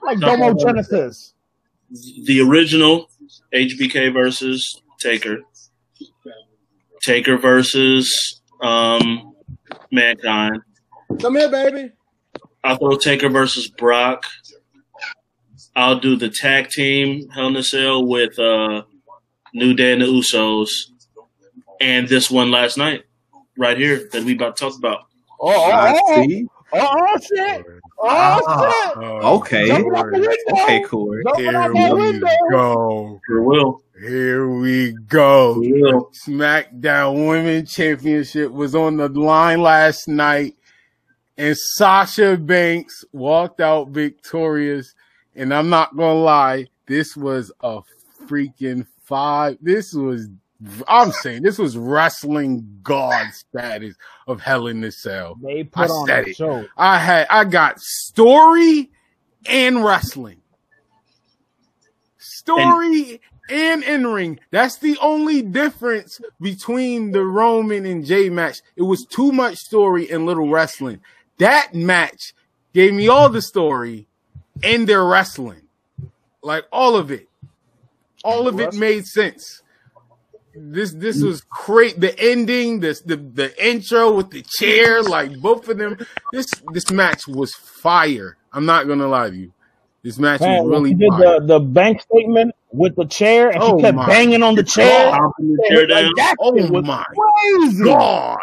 like Domo Genesis. The original H B K versus Taker, Taker versus um Mankind. Come here, baby. I'll throw Taker versus Brock. I'll do the tag team Hell in a Cell with uh, New Day and the Usos, and this one last night. Right here that we about to talk about. Oh, oh, oh, see? oh shit! Oh, oh shit! Okay, okay, cool. Here we go. Here we go. Here we go. SmackDown Women's Championship was on the line last night, and Sasha Banks walked out victorious. And I'm not gonna lie, this was a freaking five. This was I'm saying this was wrestling god status of Hell in a Cell. They put I on a show. I had I got story and wrestling. Story and in ring. That's the only difference between the Roman and Jey match. It was too much story and little wrestling. That match gave me all the story and their wrestling. Like all of it. All of it made sense. This this was great. The ending, this the, the intro with the chair, like both of them. This this match was fire. I'm not gonna lie to you. This match Man, was really did fire. The, the bank statement with the chair, and oh she kept my banging on the chair. God. Like, that oh was my crazy. God.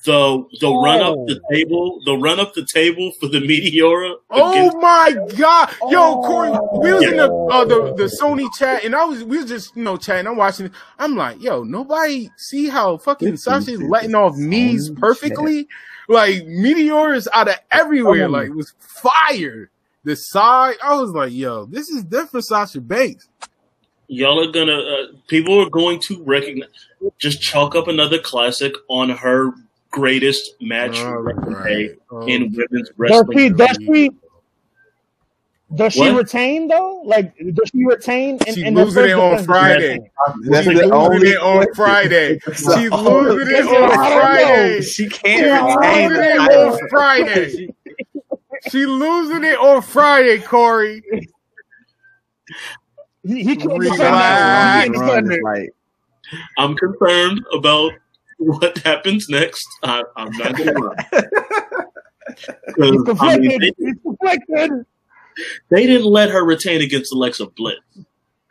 So the oh. run up the table, the run up the table for the Meteora. Oh my God, yo, Corey, we was yeah. in the, uh, the the Sony chat, and I was we was just you know chatting. I'm watching. I'm like, yo, nobody see how fucking Sasha's letting off knees perfectly. Like Meteoras out of everywhere. Like it was fire. The side, I was like, yo, this is different. Sasha Banks. Y'all are gonna, uh, people are going to recognize. Just chalk up another classic on her. Greatest match oh, right. oh, in women's wrestling. Does she, does she, does she retain though? Like, does she retain? In, she in losing it on Friday. That's She's the only it on Friday. She's losing it on Friday. She can't retain it on Friday. She's losing it on Friday, Corey. He, he can't relax. Like, I'm concerned about what happens next. I, I'm not going to lie. It's conflicted. I mean, they, it's conflicted. They didn't let her retain against Alexa Bliss.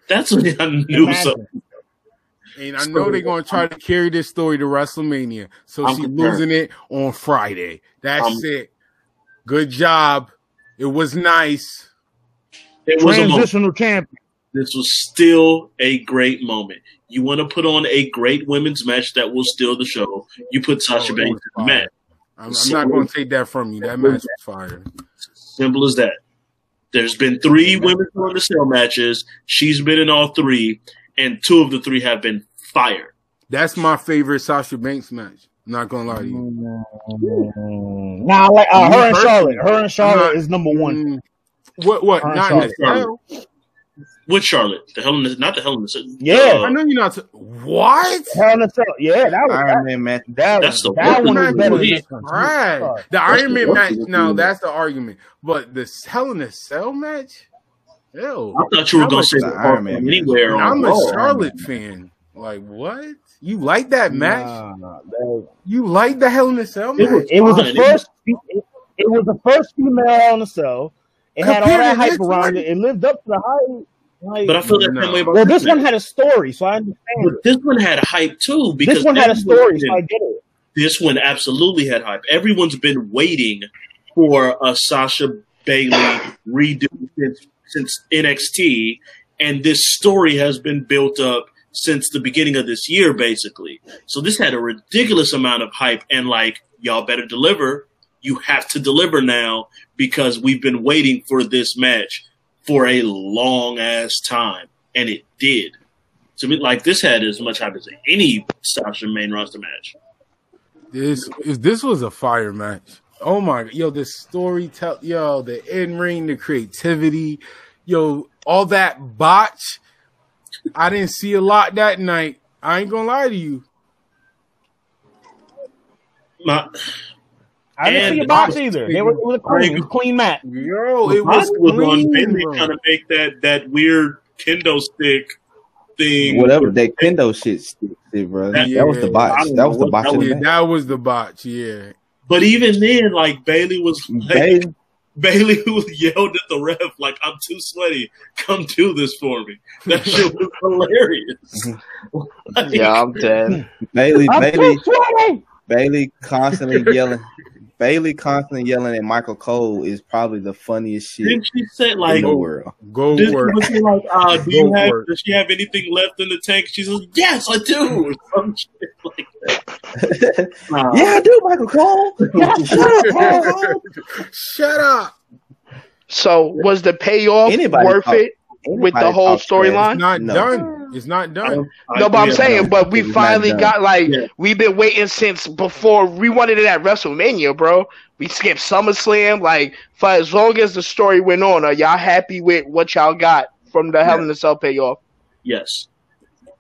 That's what I knew. So. And I know they're going to try to carry this story to WrestleMania. So she's losing it on Friday. That's I'm, it. Good job. It was nice. It was transitional champion. This was still a great moment. You want to put on a great women's match that will steal the show. You put Sasha oh, Banks in the match. I'm, I'm so, not going to take that from you. That match was fire. Simple as that. There's been three women's on the cell matches. She's been in all three, and two of the three have been fire. That's my favorite Sasha Banks match. I'm not going to lie to you. Mm-hmm. Now, nah, like uh, her and Charlotte. Her and Charlotte not, is number one. Mm, what? What? Her not necessarily. With Charlotte, the Hell in the, not the Hell in the Cell. Yeah, uh, I know you're not. What? Hell in the Cell. Yeah, that was Iron Man match. That that's was, the that one is better than this one. Right. The that's Iron Man match. No, that's the argument. But the Hell in the Cell match. Ew. I thought you were going to say the Iron Man anywhere. I'm a Charlotte fan. Like what? You like that match? Nah, nah, that, you like the Hell in the Cell match? It was, it was the first. It, it was the first female Hell in the Cell. It had all that hype around it. It lived up to the hype. Like, but I feel that no. same way about well, this one had a story, so I understand. But this one had a hype too, because this one had a story, so I get it. This one absolutely had hype. Everyone's been waiting for a Sasha Bailey redo since, since N X T, and this story has been built up since the beginning of this year, basically. So this had a ridiculous amount of hype, and like, y'all better deliver. You have to deliver now because we've been waiting for this match for a long ass time, and it did. To me, like this had as much hype as any Sasha main roster match. This this was a fire match. Oh my yo, this storytell, yo, the in ring, the creativity, yo, all that botch. I didn't see a lot that night. I ain't gonna lie to you. My. I didn't and see a box either. It was, it was a clean, clean match. Yo, it was, was clean. Bailey trying to make that that weird kendo stick thing. Whatever that kendo shit stick, bro. That, yeah. that was the botch. That was the botch. That was, yeah, that was the botch. Yeah. But even then, like Bailey was like, Bailey. Bailey was yelled at the ref like, "I'm too sweaty. Come do this for me." That shit was hilarious. Like, yeah, I'm dead. Bailey, I'm Bailey, Bailey, constantly yelling. Bailey constantly yelling at Michael Cole is probably the funniest shit. Didn't she say like, in the world. "Go did, work"? Was she like, uh, do you have, does she have anything left in the tank? She says, "Yes, I do." Or some shit like that. uh, yeah, I do, Michael Cole. Yeah, shut up, Cole. Shut up. So, was the payoff Anybody worth talk, it with the whole storyline? Not no. done. It's not done. I, no, but I'm yeah, saying, no, but we finally got like yeah. we've been waiting since before we wanted it at WrestleMania, bro. We skipped SummerSlam. Like for as long as the story went on, are y'all happy with what y'all got from the yeah. Hell in a Cell payoff? Yes.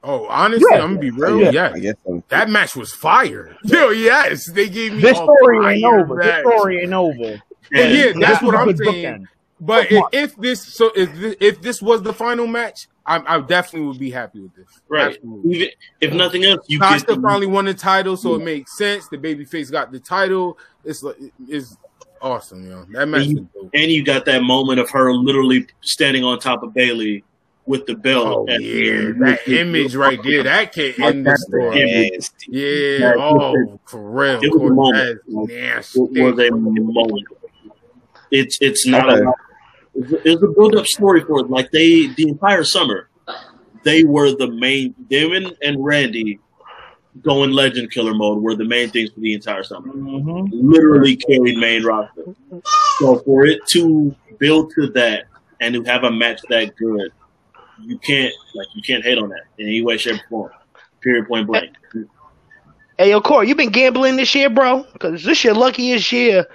Oh, honestly, yeah. I'm gonna be real. Yeah, yes. I guess so. That match was fire. Yo, yes, they gave me. This story ain't over. This story ain't over. Yeah, yeah, that's what I'm saying. But if, if this, so if this, if this was the final match, I, I definitely would be happy with this. Right. If, if nothing else, you Sasha get finally won the title, so yeah. it makes sense. The babyface got the title. It's like it's awesome, yo. That match. And you, was and you got that moment of her literally standing on top of Bailey with the belt. Oh, yeah, the, that the, image the, right there. That can end the story. Nasty. Yeah. That, oh, for real. It was a moment. Nasty. It was a moment. It's it's not okay. a. It's a build-up story for it. Like they, the entire summer, they were the main. Damon and Randy going legend killer mode were the main things for the entire summer. Mm-hmm. Literally carried main roster. So for it to build to that and to have a match that good, you can't like you can't hate on that in any way, shape, or form. Period. Point blank. Hey, yo, Corey, you been gambling this year, bro? Because this your luckiest year.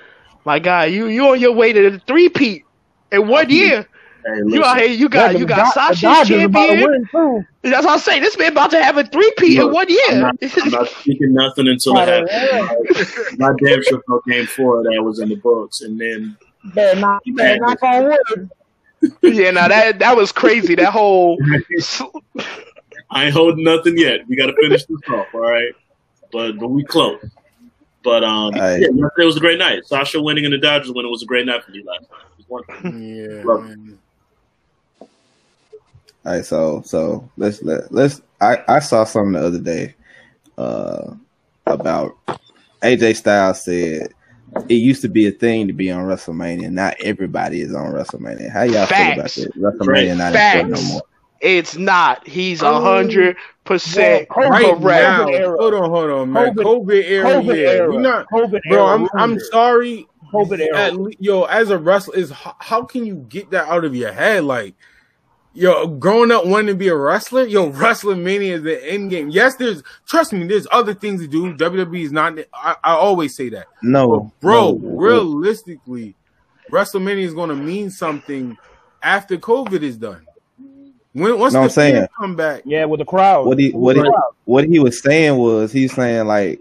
My God, you you on your way to the three-peat in one year. Hey, you out here, you got yeah, you got God, Sasha's champion. That's what I'm saying. This man about to have a three-peat in one year. I'm not, I'm not speaking nothing until it happens. Right. My damn sure felt game four that was in the books, and then better not, you better knock on wood. Yeah, now that that was crazy. That whole I ain't holding nothing yet. We got to finish this off, all right? But but we close. But um, I, yeah, it was a great night. Sasha winning and the Dodgers winning was a great night for me last night. It was wonderful. Yeah. Lovely. All right, so so let's let, let's. I, I saw something the other day uh, about A J Styles said it used to be a thing to be on WrestleMania. Not everybody is on Wrestlemania. How y'all Facts. feel about this? WrestleMania not in no more. It's not. He's a hundred percent right now. Hold on, hold on, man. COVID, COVID era, COVID yeah. era. We're not, COVID bro. Era, I'm, I'm sorry. COVID era. At, yo, as a wrestler, is how can you get that out of your head? Like, yo, growing up wanting to be a wrestler, yo, WrestleMania is the end game. Yes, there's. Trust me, there's other things to do. W W E is not. I, I always say that. No, but bro. No, realistically, WrestleMania is going to mean something after COVID is done. When, what's no, the I'm saying? Come back. Yeah, with the crowd. What he what he, what he was saying was he's saying like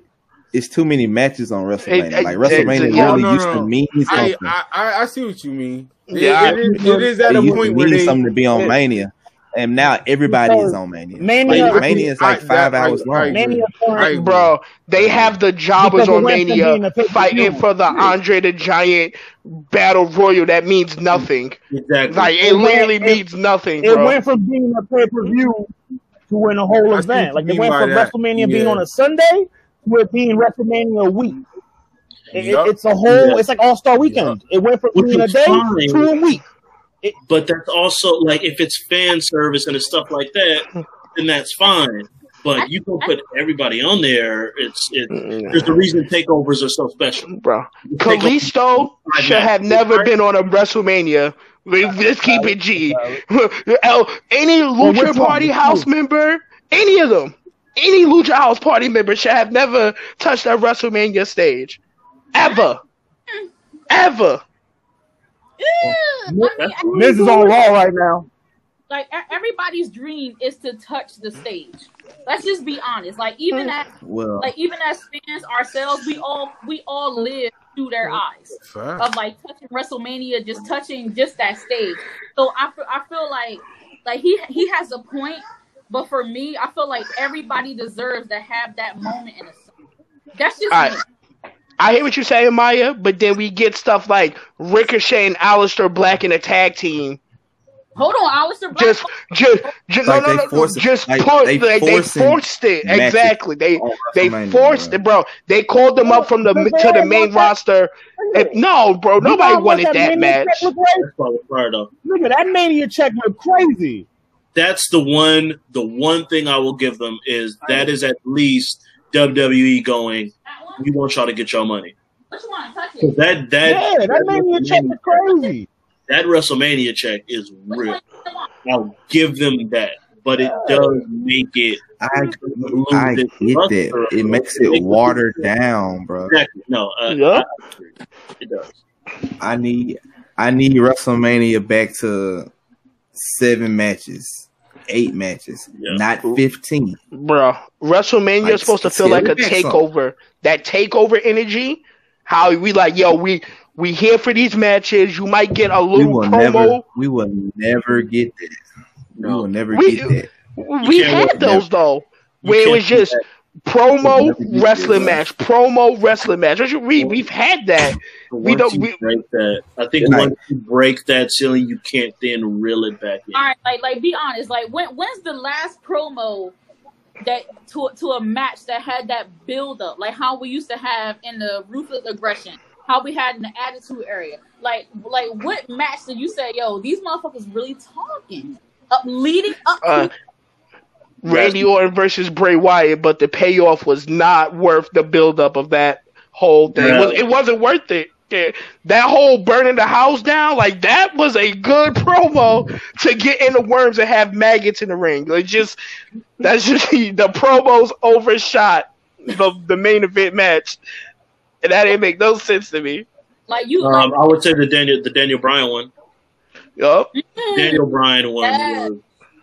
it's too many matches on WrestleMania. It, like WrestleMania it, it, really no, no, used no. to mean something. I, I I see what you mean. Yeah, it, it, is, it is at a point where they something to be on it, Mania, and now everybody so, is on Mania. Mania, like, Mania is like I, five I, hours I, long. Mania, right, bro. They have the jobbers because on Mania fighting for the Andre the Giant battle royal that means nothing. Exactly. Like it, it literally went, means nothing. It bro. went from being a pay per view to win a whole I event. Like it went from that. WrestleMania yeah. being on a Sunday to it being WrestleMania a week. It, yep. it, it's a whole. Yep. It's like All Star Weekend. Yep. It went from Which being a day fine. to a week. It, but that's also like if it's fan service and it's stuff like that, then that's fine. But you can put everybody on there. It's it's there's a reason takeovers are so special, bro. Kalisto should have never been on a WrestleMania. Let's keep it G. Any Lucha Party House member, any of them, any Lucha House Party member should have never touched that WrestleMania stage, ever, ever. Ew, I mean, I mean, Miz is on Raw right now. Like everybody's dream is to touch the stage. Let's just be honest. Like even as well, like even as fans ourselves, we all we all live through their eyes fair. of like touching WrestleMania, just touching just that stage. So I feel, I feel like like he he has a point, but for me, I feel like everybody deserves to have that moment in a song. That's just. All right. I hear what you're saying, Maya, but then we get stuff like Ricochet and Aleister Black in a tag team. Hold on, Aleister Black. Just, just, just like no, no, no, just it. put like, they, they forced it. Exactly, they they forced it, bro. They called them up from the to the main roster. And, no, bro, nobody wanted that, that match. Look at that Mania check look crazy. That's the one. The one thing I will give them is that is at least W W E going. We want y'all to get your money. Which one? Touch it. That that yeah, that Mania check is crazy. That WrestleMania check is real. I'll give them that. but it does make it. I, I get that. It makes it, it watered it down, bro. Exactly. No, uh, yeah. I, it does. I need, I need WrestleMania back to seven matches, eight matches, yeah. not fifteen, bro. WrestleMania like, is supposed to feel like a takeover. Something. That takeover energy. How we like, yo, we. We here for these matches. You might get a little we will promo. Never, we will never get that. No, we will never we, get that. You we had those, never. Though, you where it was just promo wrestling match, promo wrestling match. We, we've had that. We don't, we, break that. I think once you break that ceiling, you can't then reel it back in. All right, like, like be honest. Like, when, when's the last promo that to, to a match that had that build up? Like how we used to have in the Ruthless Aggression. How we had in the attitude area, like, like what match did you say, yo, these motherfuckers really talking up leading up? Uh, to- Randy Orton versus Bray Wyatt, but the payoff was not worth the buildup of that whole thing. Really? It, was, it wasn't worth it. Yeah. That whole burning the house down, like that was a good promo to get in the worms and have maggots in the ring. Like just that's just the promos overshot the the main event match. And that didn't make no sense to me. Like you, um, like, I would say the Daniel, the Daniel Bryan one. Yup. Daniel Bryan one. Yes.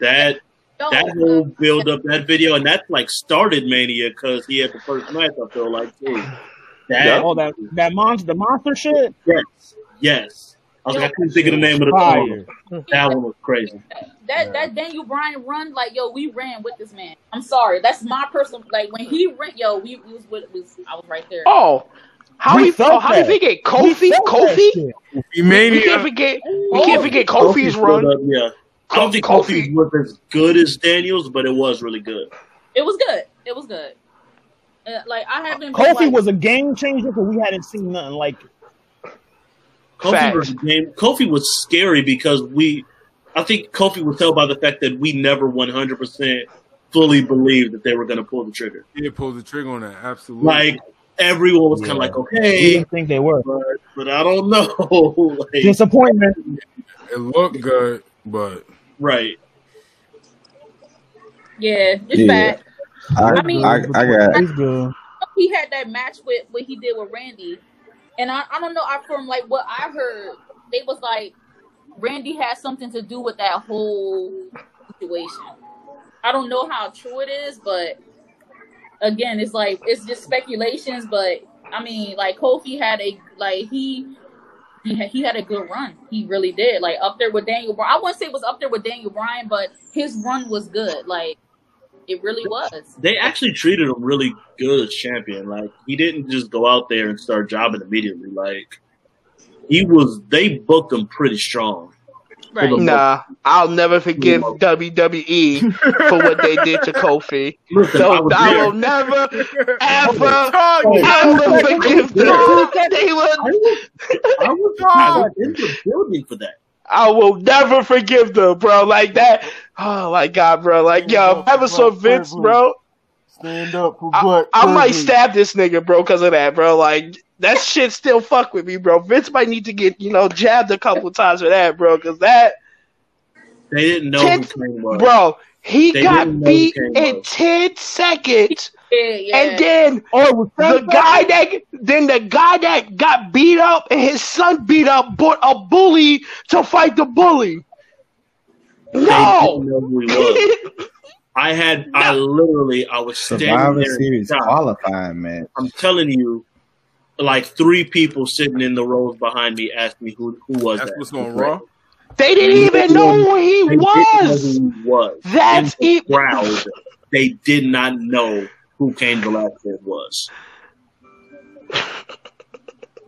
That yes. that whole build up, that video, and that like started Mania because he had the first match. I feel like too. That yeah. oh, that that monster, the monster shit. Yes, yes. I was like, I couldn't think of the name of the promo. That one was crazy. That that Daniel Bryan run, like yo, we ran with this man. I'm sorry, that's my personal. Like when he ran, yo, we, we was with, was, I was right there. Oh, how we he, oh, how did he get Kofi? Kofi? We, we can't forget. We can't forget Kofi's, Kofi's run. Up, yeah, I don't think Kofi was as good as Daniel's, but it was really good. It was good. It was good. Uh, like I haven't. Kofi like, was a game changer, but we hadn't seen nothing like it. Kofi was, game, Kofi was scary because we. I think Kofi was held by the fact that we never one hundred percent fully believed that they were going to pull the trigger. Yeah, pull the trigger on that, absolutely. Like, everyone was yeah. kind of like, okay. We didn't think they were. But, but I don't know. Like, disappointment. It looked good, but. Right. Yeah, it's yeah. bad. I, I mean, I, I got it. He had that match with what he did with Randy. And I, I don't know, I from like what I heard, they was like, Randy has something to do with that whole situation. I don't know how true it is, but again, it's like it's just speculations. But I mean, like Kofi had a like he he had, he had a good run. He really did. Like up there with Daniel Bryan. I wouldn't say it was up there with Daniel Bryan, but his run was good. Like it really was. They actually treated him really good as champion. Like he didn't just go out there and start jobbing immediately. Like. He was. They booked him pretty strong. Right. Nah, I'll never forgive W W E for what they did to Kofi. Listen, so I, I will never, ever, ever forgive them. They were. I was in the building for that. I will never forgive them, bro. Like that. Oh my God, bro. Like yo, if I ever saw Vince, bro. Stand up for what? I, I might stab this nigga, bro, because of that, bro. Like. That shit still fuck with me, bro. Vince might need to get, you know, jabbed a couple times for that, bro, because that... They didn't know ten, who came up. Bro, he they got beat in ten seconds, yeah, yeah. and then oh, the guy that then the guy that got beat up and his son beat up bought a bully to fight the bully. They no! Didn't know who he was. I had... No. I literally... I was standing Survivor there... Series qualifying, man. I'm telling you... Like three people sitting in the rows behind me asked me who who was That's that. What's going wrong? They didn't even know who he was. Who he was. That's the it. Crowd, they did not know who Cain Velasquez was.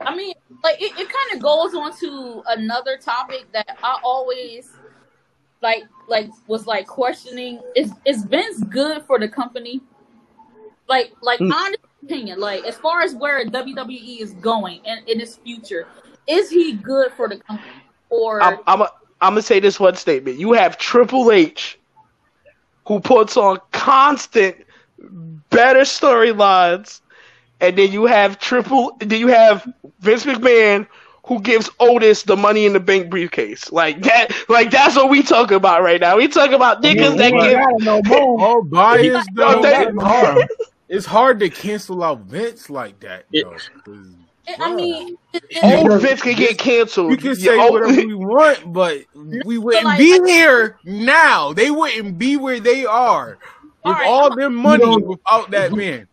I mean, like it, it kind of goes on to another topic that I always like like was like questioning is is Vince good for the company? Like like mm. honestly. Opinion, like as far as where W W E is going and in its future, is he good for the company? Or I'm I'm, a, I'm gonna say this one statement: you have Triple H, who puts on constant better storylines, and then you have Triple, then you have Vince McMahon, who gives Otis the Money in the Bank briefcase. Like that, like that's what we talk about right now. We talk about niggas yeah, that give no more. Oh, bias though. It's hard. It's hard to cancel out Vince like that, though. I mean, it, it, old it, Vince can get canceled. We can say yeah, whatever we want, but we wouldn't like, be here now. They wouldn't be where they are with all, right, all their money you know, without that man.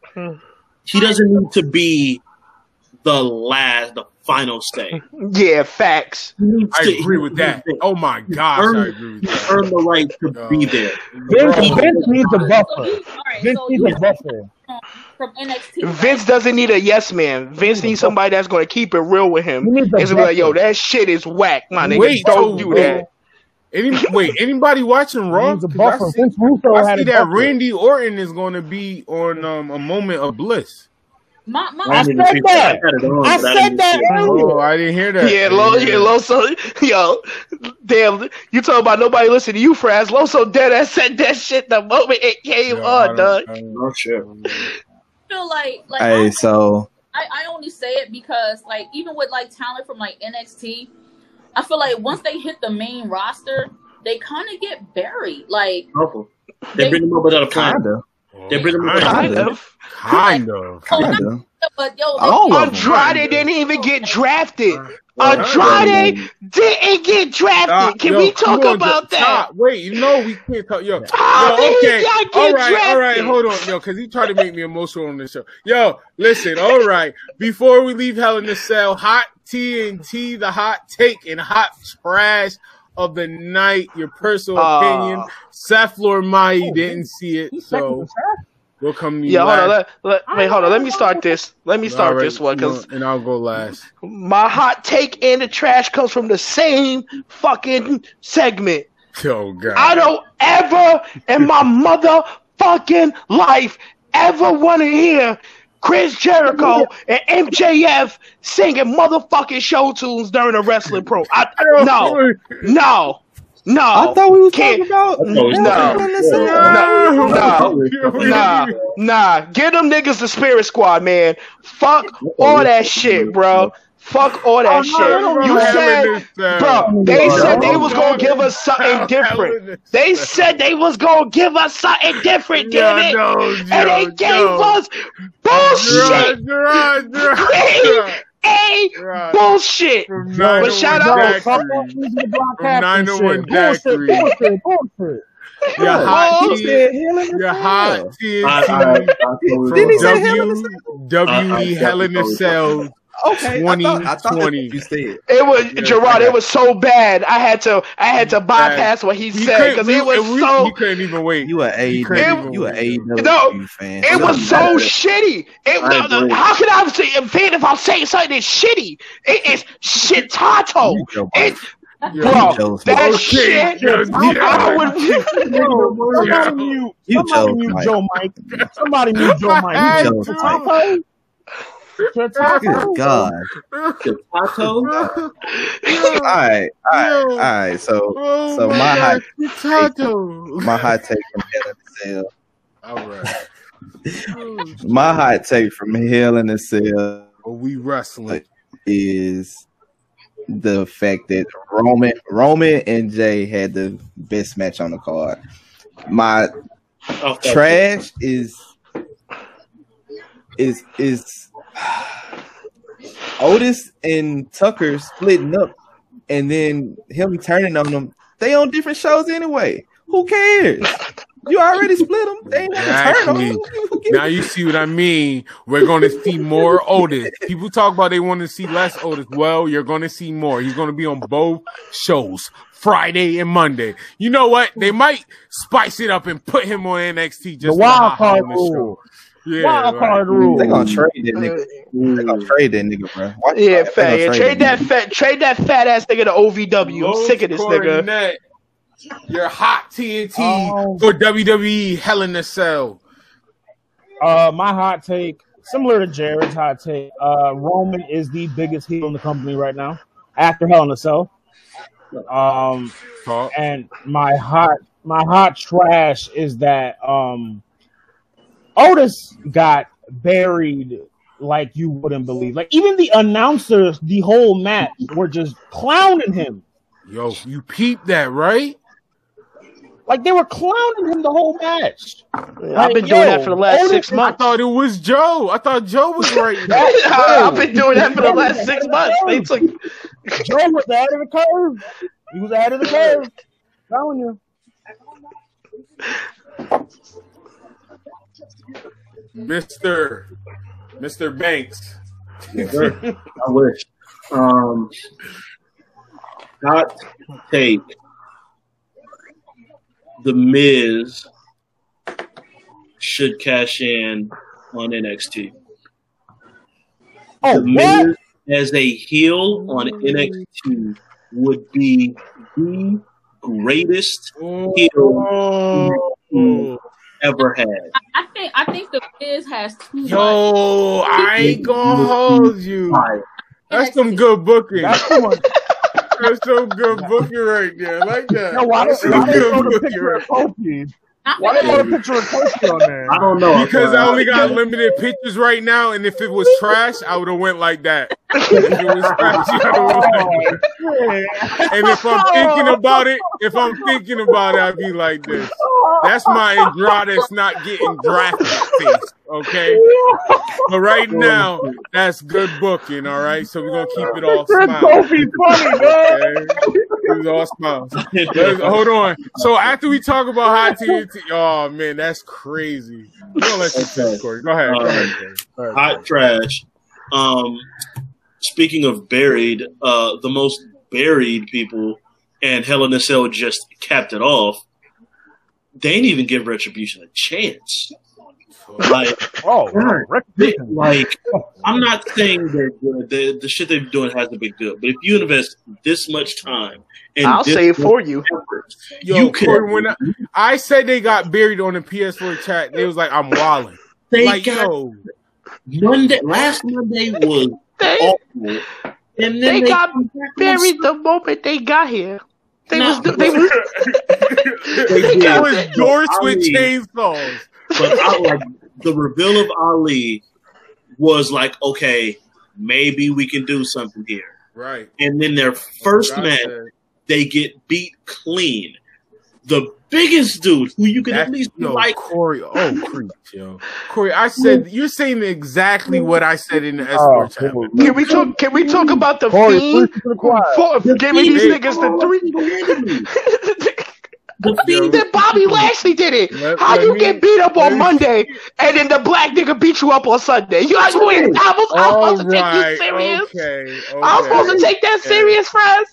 He doesn't need to be the last, the final stay. Yeah, facts. I agree with that. Oh my gosh, earned, I agree with that. Earn the right to no. be there. Vince, Vince, Vince needs a buffer. So he, right, Vince so needs a buffer. From N X T. Vince doesn't need a yes man. Vince needs somebody that's going to keep it real with him. It's going to be like, yo, that shit is whack, my nigga. Wait, don't do that. Any, wait, anybody watching Raw? I see, I see that Randy Orton is going to be on um, A Moment of Bliss. My, my, I, I said that. that. I, I said that earlier. Oh, I didn't hear that. Yeah, Lo, yeah, Loso, yo, damn, you talking about nobody listen to you, Fraz. Loso dead. I said that shit the moment it came yo, on, dog. No shit. Feel like, like, hey, I, so I, I only say it because, like, even with like talent from like N X T, I feel like once they hit the main roster, they kind of get buried. Like, they, they bring them up without a plan. They bring them kind of, kind of, kind of. But yo, Andrade didn't even get drafted. Andrade didn't get drafted. Can we talk about that? Wait, you know we can't talk. Yo, okay, all right, all right, hold on, yo, because he tried to make me emotional on this show. Yo, listen, all right, before we leave Hell in a Cell, hot T N T, the hot take and hot trash of the night, your personal uh, opinion. Seth Lormai didn't see it, so we'll come to you. Yeah, hold on, let, let, wait, hold on. Let me start this. Let me start right, this one, cause and I'll go last. My hot take and the trash comes from the same fucking segment. Oh God! I don't ever in my motherfucking life ever want to hear Chris Jericho and M J F singing motherfucking show tunes during a wrestling pro. I, I, no, no, no. I thought we was can't, talking about no, no, no, no, nah, nah. Give them niggas the Spirit Squad, man. Fuck all that shit, bro. Fuck all that shit. You said, bro, they said they was going to give us something different. They said they was going to give us something different, damn it. No, no, and they no, gave no. us bullshit. Right, right, right. right. Bullshit. But shout out nine oh one Daiquiri. Bullshit, bullshit. Your hot oh, team, your hot team. Didn't he say Hell in a Cell? W W E Hell in a Cell. Okay, twenty I thought, I thought twenty. You said it was yeah, Gerard. Yeah. It was so bad. I had to. I had to bypass what he you said because it was we, so. You couldn't even wait. You were a you were a no. Fan. It was so bad. Shitty. It, no, no, how can I say fan if I'm saying something that's shitty? It is shit tato. It. Bro, that oh, shit. Yo, I would. Somebody mute. Somebody mute Joe Mike. Somebody mute Joe Mike. Good God. Good all right, all right, all right. So, oh so my, my hot take, my hot take from Hell in a Cell. All right. My hot take from Hell in a Cell. Are we wrestling? Is the fact that Roman, Roman and Jey had the best match on the card. My okay. trash is is is. Otis and Tucker splitting up and then him turning on them. They on different shows anyway. Who cares? You already split them. They ain't exactly. turn on them. Now you see what I mean. We're going to see more Otis. People talk about they want to see less Otis. Well, you're going to see more. He's going to be on both shows, Friday and Monday. You know what? They might spice it up and put him on N X T. Just the wild card rule. Yeah, wild card rule. They're gonna trade that nigga. They're gonna trade that nigga, bro. Why yeah, fat. Yeah, trade, trade that fat. Trade that fat ass nigga to O V W. Low I'm sick of this nigga. Net. Your hot T N T oh. for W W E Hell in a Cell. Uh, my hot take, similar to Jared's hot take. Uh, Roman is the biggest heel in the company right now, after Hell in a Cell. Um, Talk. and my hot, my hot trash is that um. Otis got buried like you wouldn't believe. Like, even the announcers, the whole match, were just clowning him. Yo, you peeped that, right? Like, they were clowning him the whole match. Like, I've been yo, doing that for the last Otis six months. I thought it was Joe. I thought Joe was right. I've been doing that for the last six months. They took... Joe was ahead of the curve. He was ahead of the curve. I'm telling you. Mister Mister Banks. Yes, sir. I wish. Um, not take The Miz should cash in on N X T. Oh, the what? Miz as a heel on N X T would be the greatest oh. heel N X T ever had. I think I think the Miz has too much. Yo, I ain't gonna hold you. That's some good booking. That's the one. That's so good booking right there. I like that. No, why did they throw the picture right. of Kofi? Why did they throw the picture of Kofi on there? I don't know. Because I only got limited pictures right now, and if it was trash, I would have went like that. If it was trash, I would've went like that. And if I'm thinking about it, if I'm thinking about it, I'd be like this. That's my Andrade's not getting drafted face, okay? But right now, that's good booking, all right? So we're going to keep it all smiles. Be funny, man. Okay? It was all smiles. Let's, hold on. So after we talk about high T N T, oh, man, that's crazy. I'm going to let you finish, Corey. Go ahead. Go ahead, Corey. Go ahead. Hot trash. Um, speaking of buried, uh, the most buried people, and Hell in a Cell just capped it off. They ain't even give Retribution a chance. Like, oh, they, like I'm not saying they're good. The, the shit they're doing hasn't been good. But if you invest this much time, and I'll say it for you. Effort, Yo, you can. Corey, when I, I said they got buried on the P S four chat, they was like, "I'm wilding." They like, got yo. Monday. Last Monday was they, awful, and then they, they got buried the moment they got here. They no. was they was they, they got was doors with chainsaws. But I, like, the reveal of Ali was like, okay, maybe we can do something here, right? And then their first oh, match, they get beat clean. The biggest dude who you can That's, at least yo, like, Corey. Oh, creep, yo, Corey. I said you're saying exactly what I said in the escort chat. Oh, can we talk? Can we talk about the Corey, Fiend? The Gave me these hey, niggas oh, the three. The Fiend that Bobby Lashley did it. Let, how let you me, get beat up on Monday and then the black nigga beat you up on Sunday? You I was, I was supposed right, to take you serious. Okay, okay, I was supposed to take that okay. serious, friends.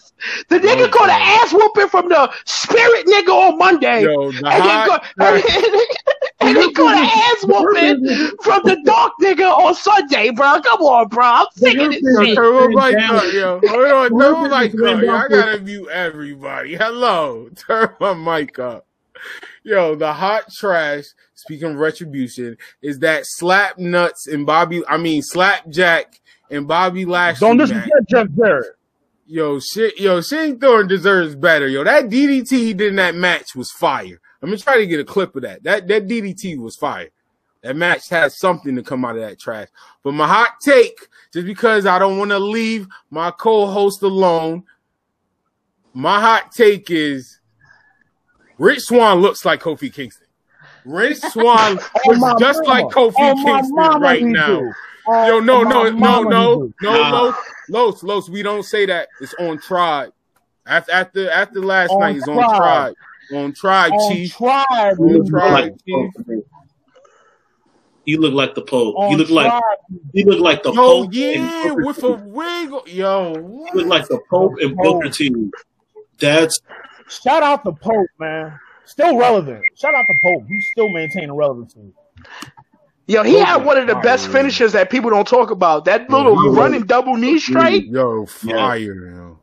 The nigga okay. caught an ass whooping from the spirit nigga on Monday. Yo, the and hot, he got, right. and he caught an ass whooping from the dark nigga on Sunday, bro. Come on, bro. I'm sick of this shit. Turbo Mike Cut, yo. Hold on, Turbo Mike Cut. I gotta mute everybody. Hello. Turn my mic up. Yo, the hot trash, speaking of Retribution, is that Slap Nuts and Bobby, I mean, Slapjack and Bobby Lashley. Don't disrespect Jeff Jarrett. Yo, shit, yo, Shane Thorne deserves better. Yo, that D D T he did in that match was fire. I'm gonna try to get a clip of that. That that D D T was fire. That match had something to come out of that trash. But my hot take, just because I don't want to leave my co-host alone, my hot take is Rich Swann looks like Kofi Kingston. Rich Swann looks oh just mama. like Kofi oh Kingston right now. Do. Uh, Yo, no, no, no, no, no, Los, Los, Los, we don't say that. It's on Tribe. After after after last on night, it's on Tribe. On Tribe, on Chief. Tribe, on Tribe, Chief. He looked like the Pope. On he looked tribe. like he looked like the Yo, Pope. Yeah, with T. a wiggle. Yo, what? He looked like the Pope and Booker T. That's shout out the Pope, man. Still relevant. Shout out the Pope. He's still maintaining relevancy. Yo, he oh had one of the fire. best finishes that people don't talk about. That little yo, running double knee straight. Yo, fire. Yo.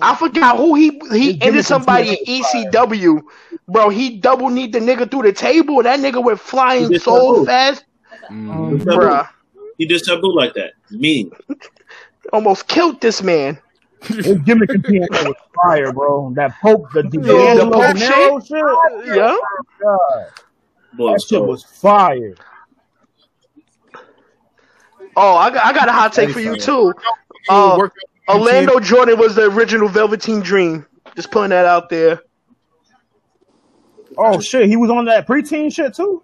I forgot who he he ended yeah, somebody at E C W. Bro, he double kneed the nigga through the table. And that nigga went flying so fast. Mm. He Bruh. He did something like that. Mean. Almost killed this man. His gimmick was fire, bro. That Pope, the, the, yeah, the Pope shit. shit. Yeah. Oh, that shit was fire. Oh, I got, I got a hot take for you too. Uh, Orlando Jordan was the original Velveteen Dream. Just putting that out there. Oh shit, he was on that preteen shit too,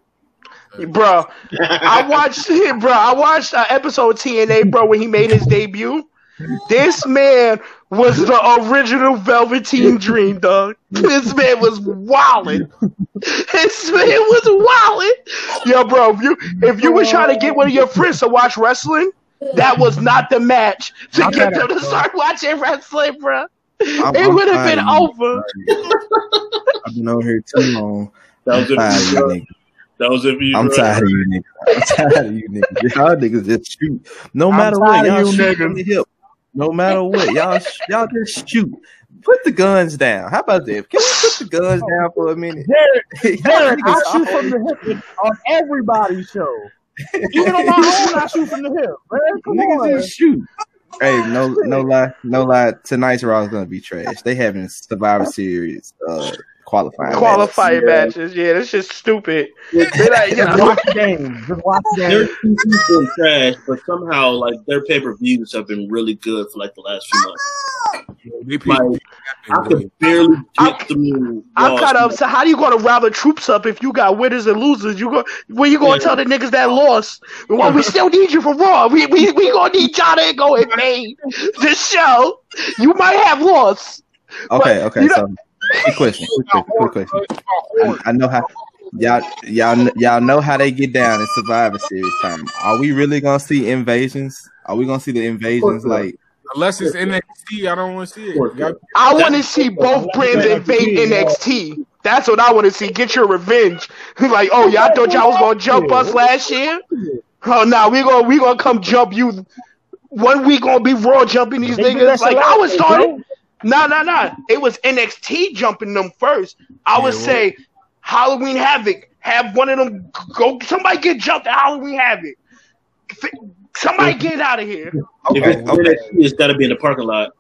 bro. I watched him, bro. I watched an episode of T N A, bro, when he made his debut. This man was the original Velveteen Dream, dog. This man was wildin'. This man was wildin'. Yo, bro, if you, if you were trying to get one of your friends to watch wrestling, that was not the match to I'm get them to start watching wrestling, bro. I'm, it would have been I'm over. I've been over here too long. That was a That was it. I'm tired of you, nigga. I'm tired of you, nigga. Y'all niggas just shoot. No matter what, y'all shoot from the hip. No matter what, y'all y'all just shoot. Put the guns down. How about that? Can we put the guns down for a minute? Jared, Jared, I shoot from the hip on everybody's show. Even on my own, I shoot from the hip. Man, come on. Niggas just shoot. Hey, no, no lie, no lie. Tonight's Raw is gonna be trash. They having Survivor Series uh, qualifying qualifying matches. matches. Yeah, that's just stupid. Yeah. They like, yeah. Watch games. Just watch games. They're trash, but somehow like their pay per views have been really good for like the last few months. Like, I could barely get through. I'm kind of upset. How do you gonna rile troops up if you got winners and losers? You go where you gonna yeah. tell the niggas that lost? Well, we still need you for Raw. We we we gonna need y'all to go and make this show. You might have lost. Okay, okay. You know, so quick question. Quick question. I, I know how y'all y'all y'all know how they get down in Survivor Series time. Are we really gonna see invasions? Are we gonna see the invasions like? Unless it's N X T, I don't want to see it. I want to see both brands invade N X T. That's what I want to see. Get your revenge. Like, oh, y'all thought y'all was gonna jump us last year? Oh, nah, we gonna we gonna come jump you. One week gonna be Raw jumping these niggas. Like I was starting. Nah, nah, nah. It was N X T jumping them first. I would say Halloween Havoc. Have one of them go. Somebody get jumped at Halloween Havoc. Somebody get out of here. Okay, if it's, okay. it's got to be in the parking lot.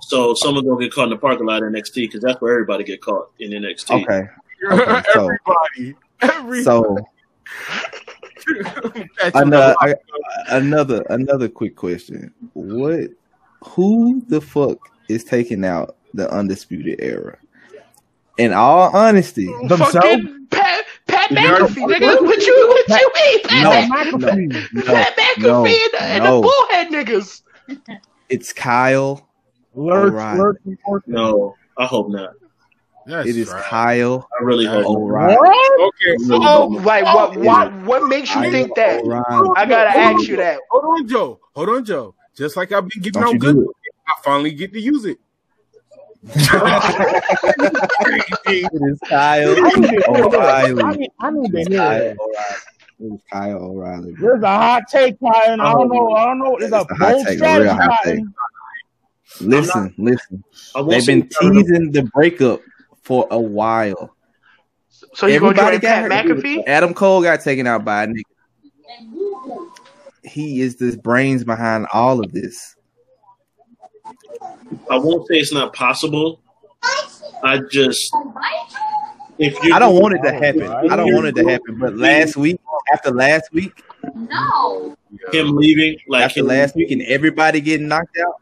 So someone's going to get caught in the parking lot in N X T because that's where everybody get caught in N X T. Okay. okay so, everybody. Everybody. So, another, I, another, another quick question. What? Who the fuck is taking out the Undisputed Era? In all honesty. Themselves? Pat McAfee, nigga, what you what you mean? Pat no, McAfee, no, no, Pat McAfee no, and, no. and the bullhead niggas. It's Kyle O'Reilly. No, I hope not. That's it is right. Kyle. I really hope. O'Reilly. What? Okay, so oh, like what? What? What makes you Kyle think that? O'Reilly. I gotta ask on, you that. Hold on, Joe. Hold on, Joe. Just like I've been giving out good, I finally get to use it. It is Kyle O'Reilly. I need, I need to hear that. It is Kyle O'Reilly. There's a hot take, Kyle, and I don't know. I don't know. It's a bold strategy. Listen, listen. They've been teasing the breakup for a while. So you gonna join Pat McAfee? Adam Cole got taken out by a nigga. He is the brains behind all of this. I won't say it's not possible. I just if you I don't want it to happen. I don't want it to happen. But last week, after last week, no, him leaving like after last week and everybody getting knocked out.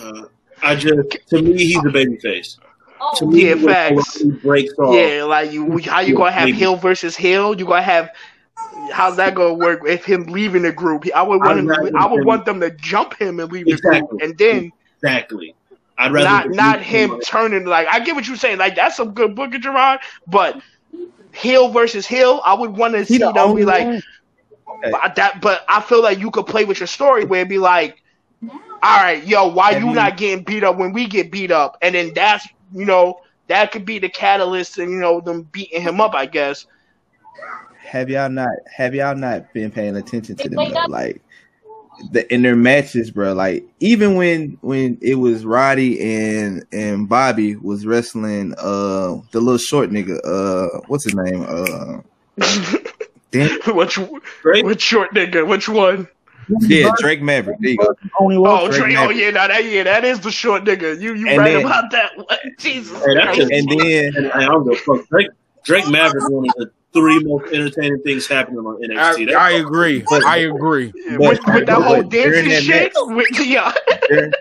Uh, I just to me he's a baby face. To me, yeah, facts. Breaks off. Yeah, like you, how you gonna have heel versus heel? You gonna have. How's that gonna work? If him leaving the group, I would want him to, I would want them to jump him and leave exactly. the group, and then exactly, I'd rather not not him somebody. turning like I get what you're saying. Like that's some good booking, Gerard, but heel versus heel, I would want to see them the be like okay. but that. But I feel like you could play with your story where it'd be like, all right, yo, why and you he, not getting beat up when we get beat up, and then that's you know that could be the catalyst, and you know them beating him up, I guess. Have y'all not? Have y'all not been paying attention to them? Bro? Like the in their matches, bro. Like even when when it was Roddy and and Bobby was wrestling, uh, the little short nigga, uh, what's his name? Uh, which Drake? Which short nigga? Which one? Yeah, Drake Maverick. There you go. Oh, Drake, Drake, oh yeah, now that yeah, that is the short nigga. You you and right then, about that? Jesus. Hey, and then and I don't know, Drake Drake Maverick wanted to. three most entertaining things happening on N X T. I, I agree. But, I agree. But, with, but, with that whole dancing that shit. Match, with, yeah. during,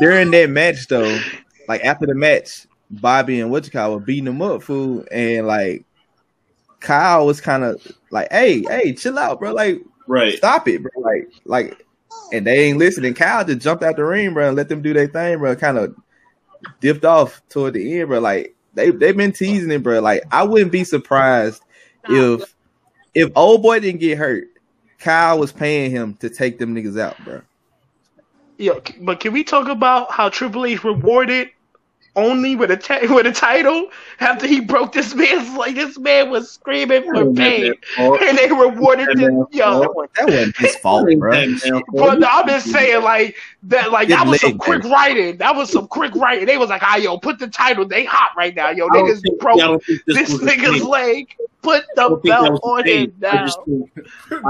during that match, though, like after the match, Bobby and what's it called were beating him up, fool, and like Kyle was kind of like, "Hey, hey, chill out, bro. Like, right. stop it, bro. Like, like." And they ain't listening. Kyle just jumped out the ring, bro, and let them do their thing, bro. Kind of dipped off toward the end, bro. Like they they've been teasing it, bro. Like I wouldn't be surprised if if old boy didn't get hurt, Kyle was paying him to take them niggas out, bro. Yeah, but can we talk about how Triple H rewarded only with a t- with a title after he broke this man's like this man was screaming for pain and they rewarded that him. Yo, that wasn't his fault, bro. But I'm just saying, like that, like that was some quick writing. That was some quick writing. They was like, ah, yo, put the title. They hot right now, yo. Niggas broke this nigga's leg. Put the belt on him now.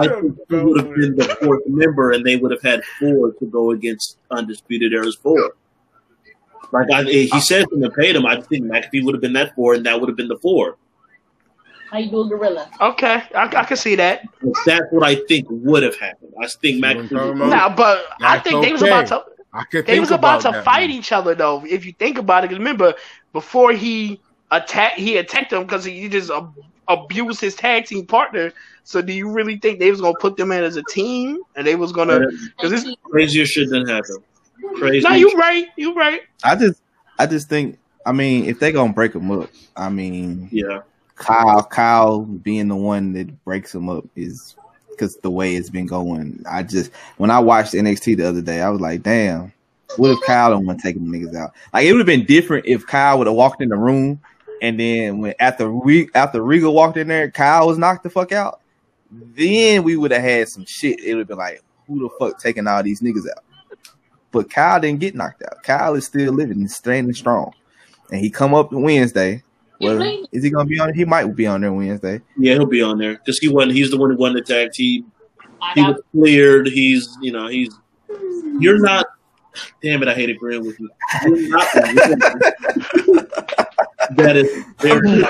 I think he would have been the fourth member, and they would have had four to go against Undisputed Era's four. Like I, he said, when they paid him, I think McAfee would have been that four, and that would have been the four. How you doing, Gorilla? Okay, I, I can see that. That's what I think would have happened. I think McAfee. No, nah, but That's I think okay. they was about to. I could they was about, about to that, fight man. each other though. If you think about it, remember before he attacked, he attacked him because he just ab- abused his tag team partner. So do you really think they was gonna put them in as a team and they was gonna? Because yeah. this crazier shit didn't happen. Crazy. No, you right. You right. I just, I just think. I mean, if they gonna break them up, I mean, yeah. Kyle, Kyle being the one that breaks them up is because the way it's been going. I just when I watched N X T the other day, I was like, damn, what if Kyle don't want to take them niggas out? Like it would have been different if Kyle would have walked in the room and then when after we after Regal walked in there, Kyle was knocked the fuck out. Then we would have had some shit. It would have been like, who the fuck taking all these niggas out? But Kyle didn't get knocked out. Kyle is still living and standing strong. And he come up Wednesday. Well, is he gonna be on? He might be on there Wednesday. Yeah, he'll be on there because he won. He's the one who won the tag team. He was cleared. He's you know he's. You're not. Damn it! I hate agreeing with you. You're not that is very Yo,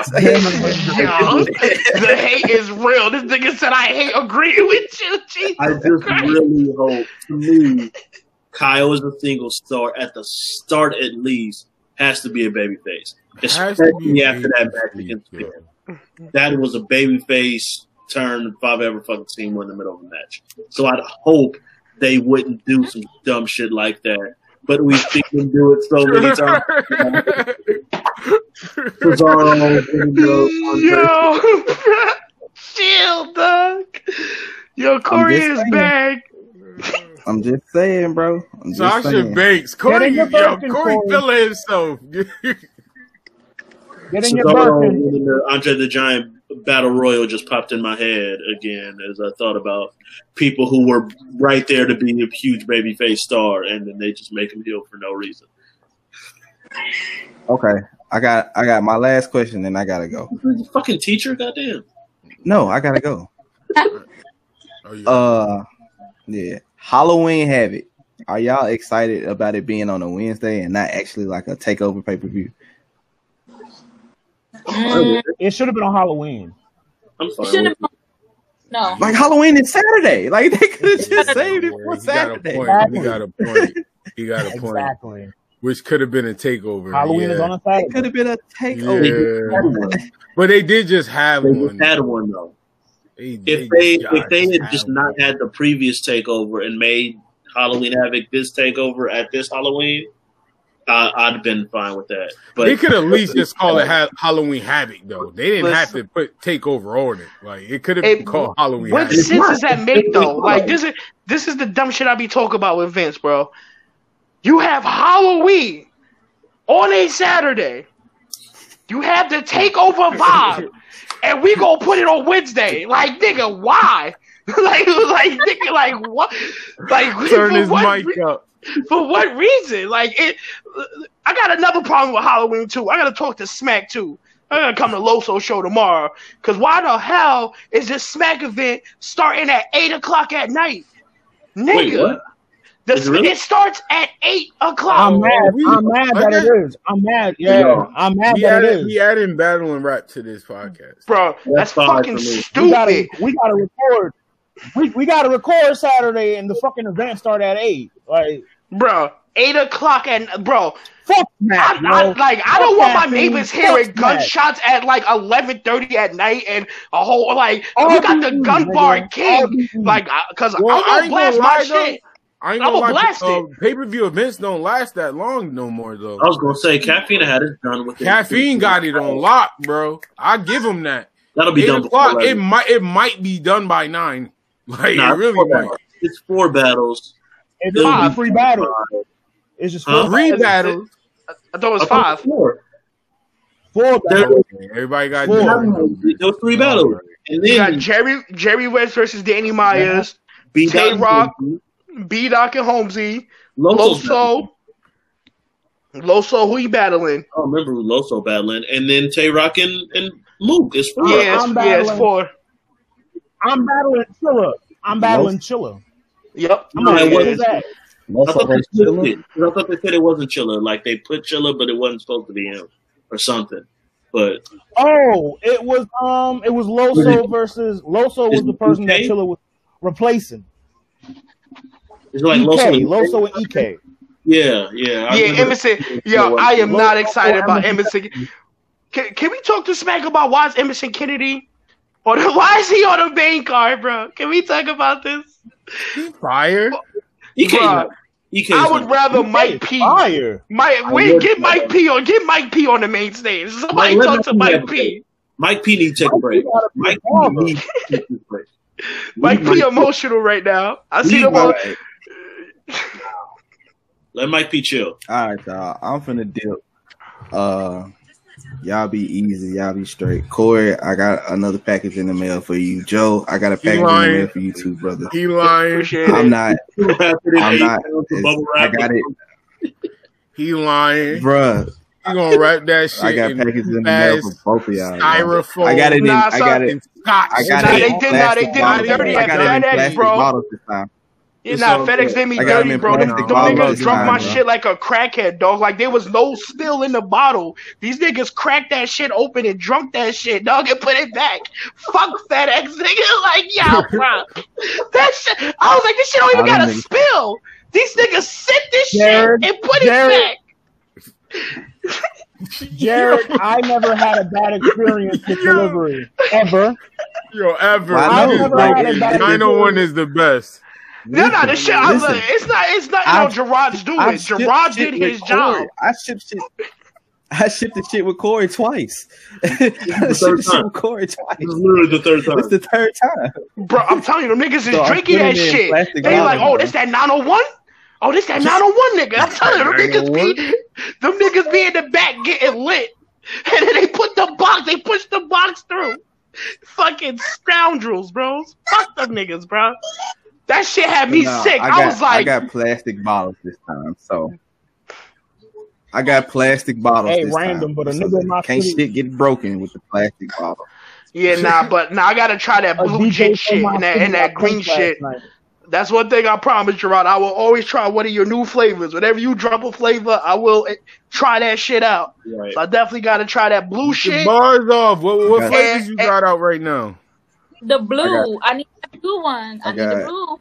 the hate is real. This nigga said I hate agreeing with you. Jesus I just Christ. really hope to me. Kyle is a single star at the start, at least has to be a babyface, especially after that match against Finn. That was a babyface turn if I've ever fucking seen one in the middle of a match. So I'd hope they wouldn't do some dumb shit like that, but we've seen them do it so many times. Yo, chill, dog. Yo, Corey is back. I'm just saying, bro. I'm just Sasha saying. Banks, Corey, yo, Corey feeling himself. Get in your so, uh, Andre the Giant Battle Royal just popped in my head again as I thought about people who were right there to be a huge babyface star, and then they just make him heel for no reason. Okay, I got, I got my last question, and I gotta go. You're a fucking teacher, goddamn. No, I gotta go. uh, yeah. Halloween Havoc. Are y'all excited about it being on a Wednesday and not actually like a takeover pay per view? Mm. It should have been on Halloween. I'm sorry. Been... No, like Halloween is Saturday. Like they could have just saved it for Saturday. He got a point. He got a point. Got a point. Exactly. Which could have been a takeover. Halloween yeah. is on a Saturday. It could have been a takeover. Yeah. But they did just have they one. They had one though. They, they if they if they had just not had the previous takeover and made Halloween Havoc this takeover at this Halloween, I, I'd been fine with that. But they could at least just call it ha- Halloween Havoc, though. They didn't have to put takeover on it. Like it could have been called Halloween. What Havoc. sense does that make though? Like this is this is the dumb shit I be talking about with Vince, bro. You have Halloween on a Saturday. You have the takeover vibe. And we gonna put it on Wednesday, like nigga. Why? like, like nigga, like what? Like turn his mic re- up. For what reason? Like it. I got another problem with Halloween too. I gotta talk to Smack too. I gotta come to Loso show tomorrow. Cause why the hell is this Smack event starting at eight o'clock at night, nigga? Wait, what? This, really? It starts at eight o'clock. I'm mad. I'm mad that it is. I'm mad. Yeah, Yo, I'm mad that added, it is. We adding battle and rap to this podcast, bro. That's, that's fucking stupid. We gotta, we gotta record. We we gotta record Saturday, and the fucking event start at eight. Like, bro, eight o'clock, and bro, fuck that. I, I, like, fuck I don't want my neighbors thing. hearing fuck gunshots that. at like eleven thirty at night, and a whole like all you got the gun bar king, like, because I'm gonna blast my shit. I ain't gonna blast it. Uh, pay-per-view events don't last that long no more, though. I was gonna say, Caffeine had it done with it. Caffeine got it on lock, bro. I give him that. That'll be done. O'clock, it might, it might be done by nine. Like, nah, it really it's four, it's four battles. It's It'll five, three battles. Five. It's just huh? three battles. I thought it was I five. It was four. Four battles. There, Everybody got those three battles. And then, you got Jerry Jerry West versus Danny Myers. Yeah. Tay Rock. B Doc and Holmesy, Loso, Loso, who he battling? I don't remember who Loso battling, and then Tay Rock and, and Mook is four. Yeah, it's, yeah, it's four. I'm battling Chilla. I'm battling Chilla. Yep. I'm no, it is that? I thought, they Chilla? I thought they said it wasn't Chilla. Like they put Chilla, but it wasn't supposed to be him or something. But oh, it was um, it was Loso versus Loso was the person that Chilla was replacing. It's like E K, Loso and E K. Yeah, yeah. I yeah, Emerson. Yo, I am not excited about Emerson. Can, can we talk to Smack about why is Emerson Kennedy? Or the, why is he on a main card, bro? Can we talk about this? He's fired. E K. I would rather Mike P. Fire. Mike, wait, get Mike P on. Get Mike P on the main stage. Somebody talk to Mike P. Mike P needs to take a break. Mike P needs to take a break. Mike P emotional right now. I see the ball. Let Mike be chill. All right, y'all. I'm finna dip. Uh, y'all be easy. Y'all be straight. Corey, I got another package in the mail for you. Joe, I got a package in the mail for you too, brother. He lying. I'm not. I'm not. I got it. He lying, bruh. You gonna wrap that shit? I got packages in the mail for both of y'all. Styrofoam. I got it. In, I got it. I got it. They did not. They did not. Dirty FedEx, bro. Yeah, nah, FedEx did me dirty, bro. Them niggas drunk my shit like a crackhead, dog. Like there was no still in the bottle. These niggas cracked that shit open and drunk that shit, dog, and put it back. Fuck FedEx, nigga. Like y'all, bro. That shit. I was like, this shit don't even gotta spill. These niggas sip this shit and put it back. Jared, I never had a bad experience with delivery ever. Yo, ever. Well, I, I never like, had a bad experience. nine oh one is the best. No, no, this shit. I was like, it's not. It's not. You I, know, Gerard's doing it. Gerard did his job. Corey. I shipped shit. I shipped the shit with Corey twice. I shipped the shit with Corey twice. This is literally the third time. It's the third time, bro. I'm telling you, the niggas is so drinking that shit. They bottle, like, oh, bro. This that nine oh one. Oh, this that nine oh one nigga. I'm telling you, them niggas be, them niggas be in the back getting lit, and then they put the box, they push the box through. Fucking scoundrels, bro. Fuck them niggas, bro. That shit had me no, sick. I, got, I was like, I got plastic bottles this time, so I got plastic bottles. Hey, this random, time, but a so nigga in my can't city. Shit get broken with the plastic bottle. Yeah, nah, but now nah, I gotta try that blue jet shit and that, and that green shit. Night. That's one thing I promise, Gerard. I will always try one of your new flavors. Whenever you drop a flavor, I will try that shit out. Right. So I definitely gotta try that blue get shit. Bars off. What, what flavors and, you got out right now? The blue. I, I need. Blue one. I, I need the blue.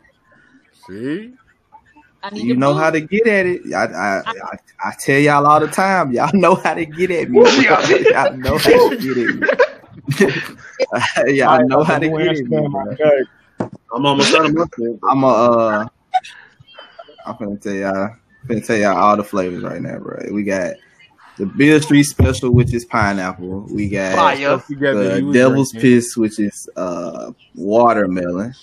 See? I need you know blue. How to get at it. I I, I I tell y'all all the time. Y'all know how to get at me. Y'all know how to get at me. Y'all know how to get at me. I'm almost out of my head. I'm a, uh, I'm gonna tell y'all. I'm gonna tell y'all all the flavors right now, bro. We got the Bill Street Special, which is pineapple. We got Fire. the Devil's drinking. Piss, which is uh, watermelon.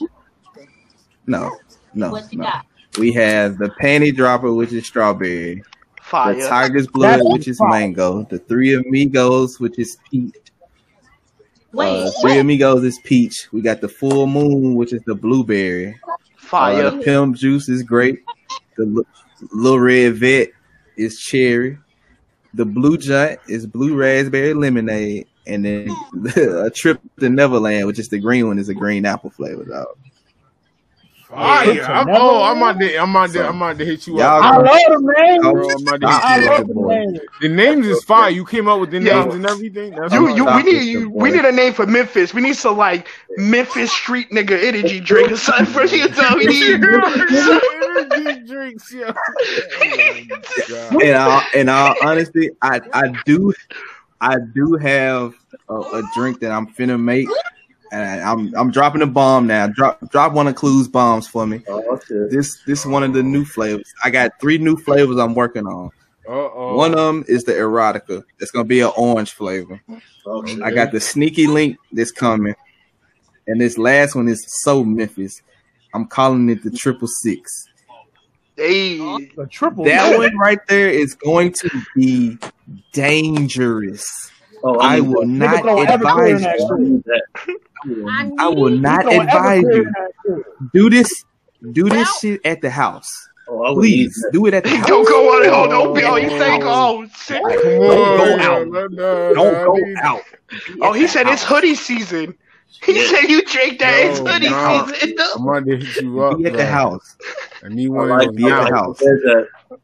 No, no, what you no. Got? We have the Panty Dropper, which is strawberry. Fire. The Tiger's Blood, That's which is fire. mango. The Three Amigos, which is peach. Wait, uh, Three Amigos is peach. We got the Full Moon, which is the blueberry. Fire. Uh, the Pimp Juice is grape. The Little Red Vet is cherry. The Blue Giant is blue raspberry lemonade, and then a trip to Neverland, which is the green one, is a green apple flavor, dog. Fire! I'm, oh, I'm out there. I'm out there. I'm out to hit you up. I love the names. I love the names. The names is fire. You came up with the names yeah. and everything. That's you, you, we need, you, we need a name for Memphis. We need some like Memphis street nigga energy drink or something for you. We need energy drinks, yo. Oh, and I, and I, honestly, I, I do, I do have a, a drink that I'm finna make. And I'm I'm dropping a bomb now. Drop drop one of Clue's bombs for me. Oh, okay. This this is one of the new flavors. I got three new flavors I'm working on. Uh-oh. One of them is the erotica. It's gonna be an orange flavor. Okay. I got the sneaky link that's coming, and this last one is so Memphis. I'm calling it the triple six. Hey, the triple that six. One right there is going to be dangerous. Oh, I, mean, I will not advise you. I, I will not advise you. Do this. Do this well, shit at the house. Oh, please do it at the house. Don't go out. Oh, don't be. Oh, you say oh shit. Don't go out. Don't go out. Oh, he said it's hoodie season. He yeah. said you drink that. Yo, it's hoodie nah. season. No. I'm gonna hit you up. Be at the house. I need one. Like, be at the house.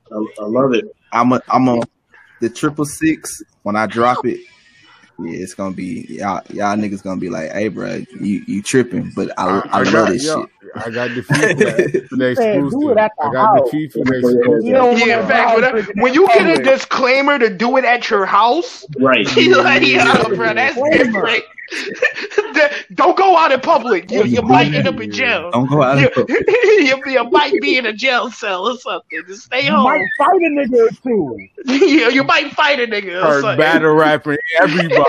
I, I love it. I'm a. I'm on the triple six when I drop it. Yeah, it's gonna be y'all. Y'all niggas gonna be like, "Hey, bro, you you tripping?" But I I, I, I love this yo, shit. I got the fee for the exclusive. I got the fee for the exclusive. Yeah, in fact, when you get a disclaimer to do it at your house, right? He's like, "Yo, bro, that's different." Don't go out in public. You, you might end up in jail. Don't go out in public. You, you might be in a jail cell or something. Just stay home. You might fight a nigga or two. Yeah, you might fight a nigga or something. Battle rapping everybody.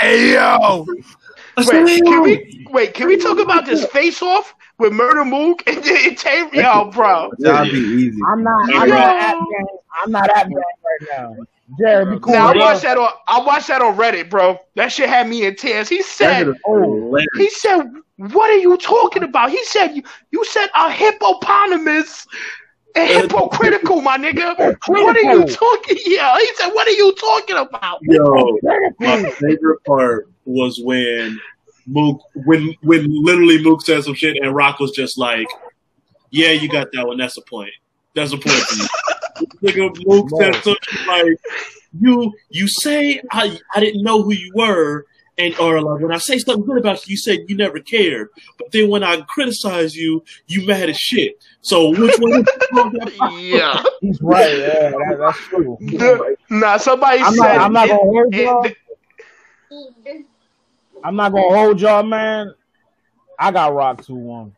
Hey, yo. Wait, can we, wait, can we talk about this face-off with Murder Mook and Taylor? Yo, bro. That'd be easy. I'm not, I'm not at that. I'm not at that right now. Jared, be cool. Now, I watched that on I watched that on Reddit, bro. That shit had me in tears. He said, he said, what are you talking about? He said, you, you said a hippopotamus and hypocritical, my nigga. What are you talking? Yeah, he said, what are you talking about? Yo, my favorite part was when Mook, when when literally Mook said some shit and Rock was just like, yeah, you got that one. That's a point. That's a point for you. Nigga, Mook said something like, "You, you say I, I didn't know who you were, and or like when I say something good about you, you said you never cared. But then when I criticize you, you mad as shit. So which one?" Yeah, he's right. Yeah, that, that's true. The, nah, somebody I'm said, not, "I'm not gonna hold y'all. I'm not gonna hold y'all, man. I got Rock two one.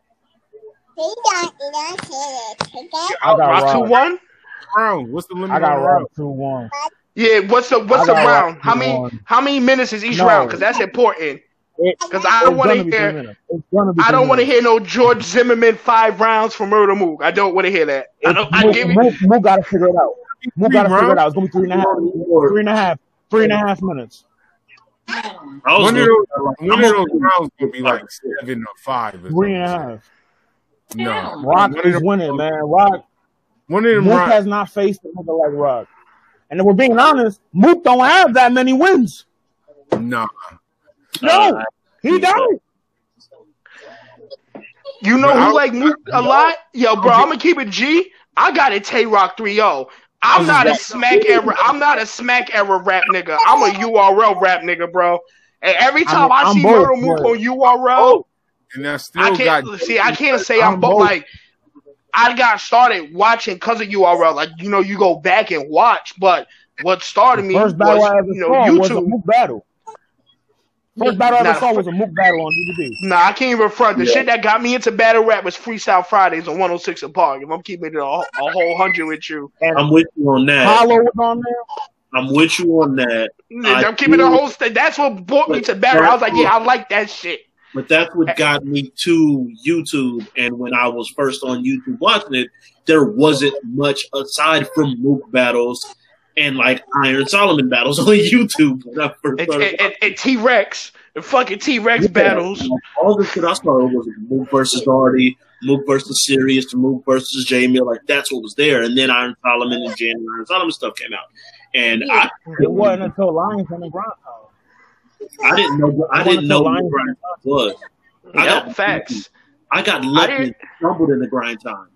I got Rock two one." Round. What's the limit? I got round two one. Yeah, what's the what's the round? How many one. how many minutes is each no. round? Because that's important. Because I don't want to hear I don't want to hear no George Zimmerman five rounds for Murder Mook. I don't want to hear that. I don't. I give Mook, Mook, Mook gotta figure it out. Mook gotta figure it out. It's gonna be three and a half, three and a half, three and a half minutes. One of those, one of those rounds would be like seven or five. Three and a half. No, Rock is winning, man. Rock. Mook has not faced another like Rock. And if we're being honest, Mook don't have that many wins. Nah. No, he don't. You know who like Mook a lot? Yo, bro, I'm going to keep it G. I got it Tay-Rock three oh. I'm not a smack era. I'm not a smack era rap nigga. I'm a U R L rap nigga, bro. And every time I see Murder Mook on U R L, and I still got see, I can't say I'm both like I got started watching because of U R L. Like, you know, you go back and watch, but what started me was, you know, YouTube. Mook battle. First battle I ever saw was a Mook battle on D V D. Nah, I can't even front. The yeah. shit that got me into battle rap was Freestyle Fridays on one oh six and Park. If I'm keeping it a, a whole hundred with you. And I'm with you on that. Hollow was on there. I'm with you on that. I I'm keeping the whole thing. That's what brought me to battle. I was like, yeah, I like that shit. But that's what got me to YouTube, and when I was first on YouTube watching it, there wasn't much aside from Mook battles and like Iron Solomon battles on YouTube. When I first and, and, and, and T-Rex, the fucking T-Rex yeah. battles. All the shit I saw was Mook versus Hardy, Mook versus Sirius, Mook versus Jamie. Like that's what was there, and then Iron Solomon and Jan and Iron Solomon stuff came out, and yeah. I, it wasn't until Lions and the Groundhog. I didn't know. I didn't know what Brian was. Yep, facts. I got lucky I and stumbled in the grind time.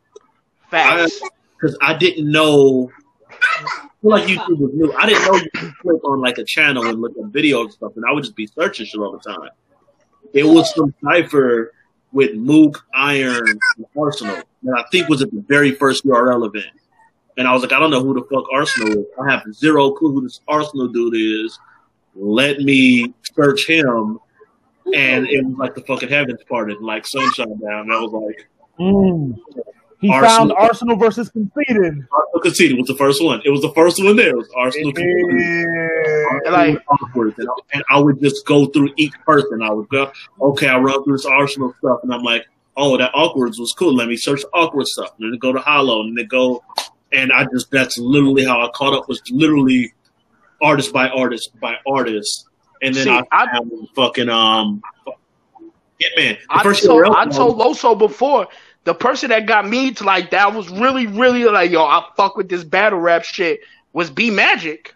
Facts. Because I, I didn't know. Like YouTube was new. I didn't know you could click on like a channel and look at video and stuff, and I would just be searching shit all the time. It was some cipher with Mook, Iron, and Arsenal, and I think was at the very first U R L event. And I was like, I don't know who the fuck Arsenal is. I have zero clue who this Arsenal dude is. Let me search him. And it was like the fucking heavens parted, like sunshine down. And I was like, mm. He Arsenal. found Arsenal versus Conceded. Arsenal Conceded was the first one. It was the first one there. It was Arsenal Conceded. Yeah. Like, and, and I would just go through each person. I would go, okay, I run through this Arsenal stuff. And I'm like, oh, that Awkwards was cool. Let me search awkward stuff. And then go to Hollow. And then go. And I just, that's literally how I caught up, was literally artist by artist by artist. And then See, I, I, I fucking, um, yeah, man. I told, I told Loso before. The person that got me to like that was really, really like, yo, I fuck with this battle rap shit, was B Magic.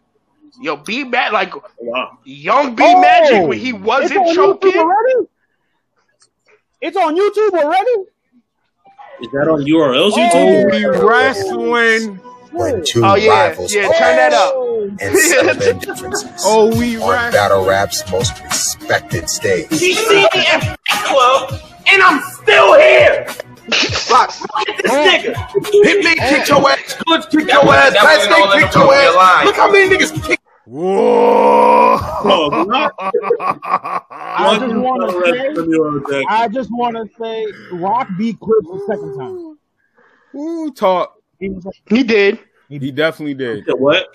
Yo, B Magic, like, wow. young B oh, Magic when he wasn't it's choking. Already? It's on YouTube already? Is that on U R L's oh, YouTube? Only wrestling. When two oh, yeah. rivals yeah, turn that up. And seven differences oh, we on rap. Battle Rap's most respected stage. He see me at Club, and I'm still here. Fox, look at this nigga. Hit me, kick your ass. Good, kick that your ass. Last name, kick your ass. Look how many niggas kick. Whoa. I just want to say, I just want to say, Rock beat Clips the second time. Ooh, talk. He, like, he did. He definitely did. Said, what?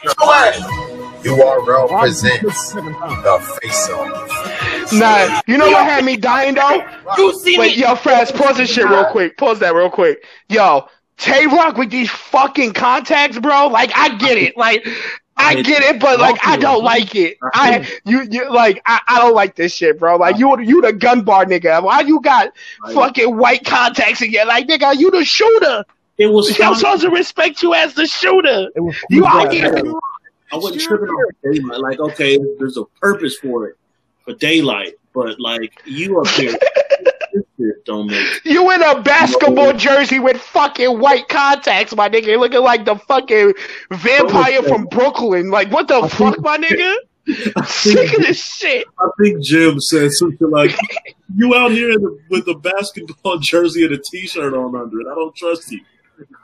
U R L presents the face off. Nah, you know what had me dying though? You see Wait, me. yo, Franz, pause this shit real quick. Pause that real quick. Yo, Tay Rock with these fucking contacts, bro. Like, I get it. Like, I get it, but like, I don't like it. I you you like I, I don't like this shit, bro. Like, you you the gun bar nigga. Why you got fucking white contacts again? Like, nigga, you the shooter. It was. I'm supposed to respect you as the shooter. It was you out here. I wasn't tripping on Daylight. Like, okay, there's a purpose for it, for Daylight. But like, you up there, don't make it. You in a basketball no. jersey with fucking white contacts, my nigga. You're looking like the fucking vampire from Brooklyn. Like, what the I fuck, my nigga? Sick of this shit. I think Jim said something like, "You out here in the, with a basketball jersey and a t-shirt on under it. I don't trust you."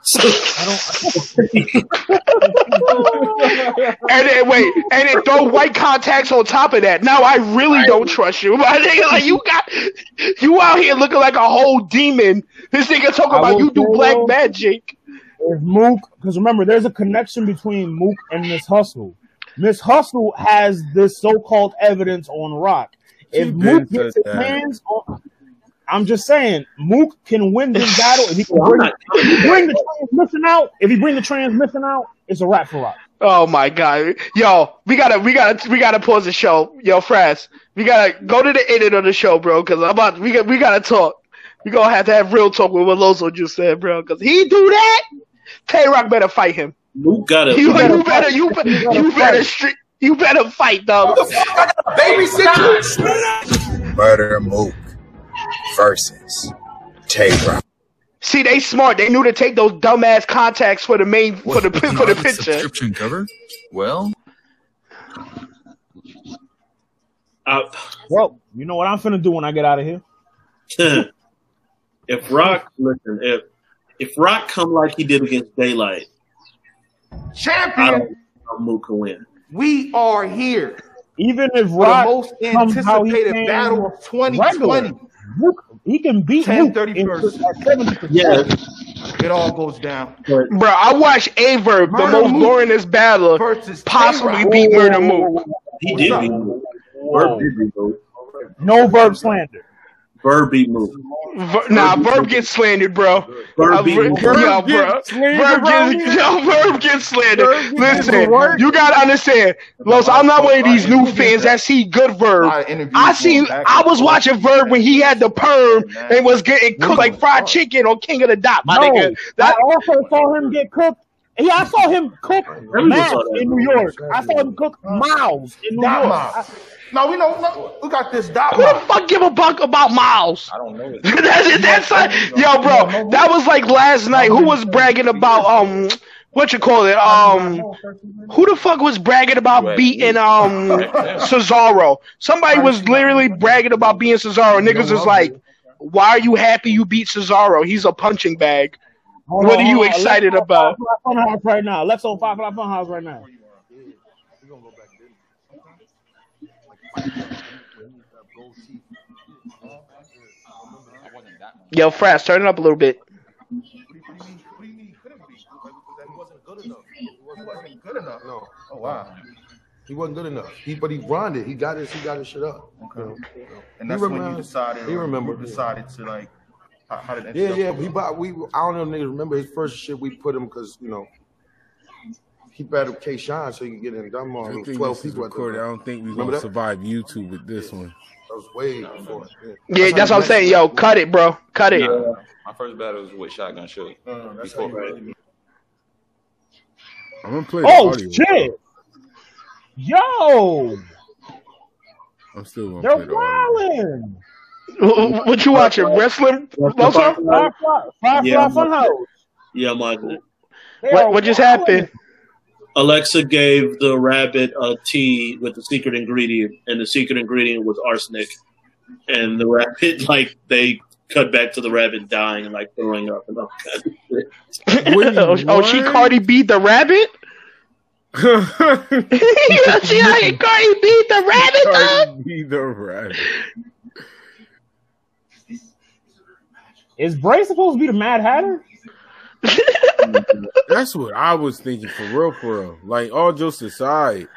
So, I don't, I don't and then wait, and then throw white contacts on top of that. Now I really I don't know. trust you, my nigga. Like, you got you out here looking like a whole demon. This nigga talking about you do black magic. If Mook, because remember, there's a connection between Mook and Miss Hustle. Miss Hustle has this so-called evidence on Rock. If she Mook gets his that. hands on. I'm just saying, Mook can win this battle if he can bring, if he bring the transmission out. If he bring the transmission out, it's a wrap for Rock. Oh my god, yo, we gotta, we gotta, we gotta pause the show, yo, Fraz. We gotta go to the edit of the show, bro, because I'm about, we got, we gotta talk. We gonna have to have real talk with what Loso just said, bro, because he do that. Tay Rock better fight him. Mook gotta. You, gotta you better, you, be, you, gotta you better, stri- you better fight, dog. What the fuck? I gotta babysit you. Murder Mook versus Tay Rock. See, they smart. They knew to take those dumbass contacts for the main what, for the for the picture. Subscription cover. Well, uh, well, you know what I'm finna do when I get out of here. If Rock, listen, if if Rock come like he did against Daylight, champion, I don't know Mook can win. We are here. Even if Rock, the most anticipated battle of twenty twenty. Mook, he can beat ten thirty-first. Yeah, it all goes down. But, bro, I watched Averb, the most boringest battle, possibly beat Murder Mook. He did beat Mook. Verb beat Mook. No Verb slander. Verb beat Mook. Ver, nah, Verb gets slandered, bro. Verb beat Mook. Yo, bro. Verb gets slandered. Listen, you gotta understand, Los, I'm not one of these new fans that see good Verb. I seen, I was watching Verb when he had the perm and was getting cooked like fried chicken on King of the Dot, my nigga. I also saw him get cooked Yeah, I saw him cook mouths in New York. I saw him cook Miles in New York. I, no, we know no, we got this. Dot who the fuck give a fuck about Miles? I don't know. that's that's like, yo, bro. That was like last night. Who was bragging about um? What you call it? Um, who the fuck was bragging about beating um Cesaro? Somebody was literally bragging about beating Cesaro. Niggas is like, why are you happy you beat Cesaro? He's a punching bag. Hold what on, are you excited Let's about? Fun house right now. Let's on five five fun house right now. Yo, Frass, turn it up a little bit. Good enough, no. Oh wow, he wasn't good enough. He, but he grinded. He got his, he got his shit up. Okay. You know? And that's remember, when you decided. He remember you decided yeah. to like. How, how did that yeah, yeah. He bought. We. I don't know. Niggas remember his first shit. We put him because you know. He battled K. Shine so he could get in. Dumb on twelve people. At the recorded. I don't think we gonna that? survive YouTube with this yeah. one. That was way before. Yeah, yeah that's, that's what I'm saying. Yo, cut it, bro. Cut it. Yeah. My first battle was with Shotgun Shorty. Uh, that's before. How I'm gonna play oh audio. Shit! Yo, I'm still. They're wilding. The what you watching? Wrestling? What's up? Five Five Funhouse. Yeah, Michael. What What just happened? Alexa gave the rabbit a tea with the secret ingredient, and the secret ingredient was arsenic. And the rabbit, like they. Cut back to the rabbit dying and like throwing up and all that shit. Oh, oh, she Cardi B the rabbit? She like Cardi B the rabbit, Cardi B the rabbit. Is Bray supposed to be the Mad Hatter? That's what I was thinking for real, for real. Like, all jokes aside.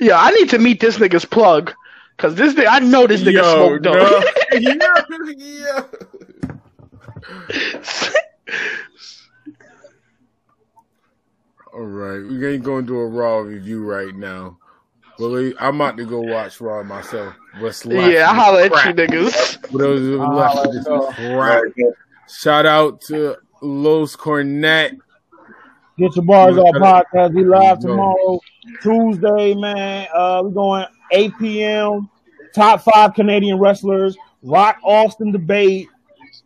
Yeah, I need to meet this nigga's plug. Cause this thing, I know this nigga Yo, smoked no. up. yeah, yeah. All right, we ain't gonna do a Raw review right now. Well, I'm about to go watch Raw myself. What's left? Yeah, I holler at you niggas. What else left of this crap? Shout out to Los Cornette. Get your bars off podcast. We live tomorrow, Tuesday, man. Uh, we're going. eight p m Top five Canadian wrestlers. Rock Austin debate.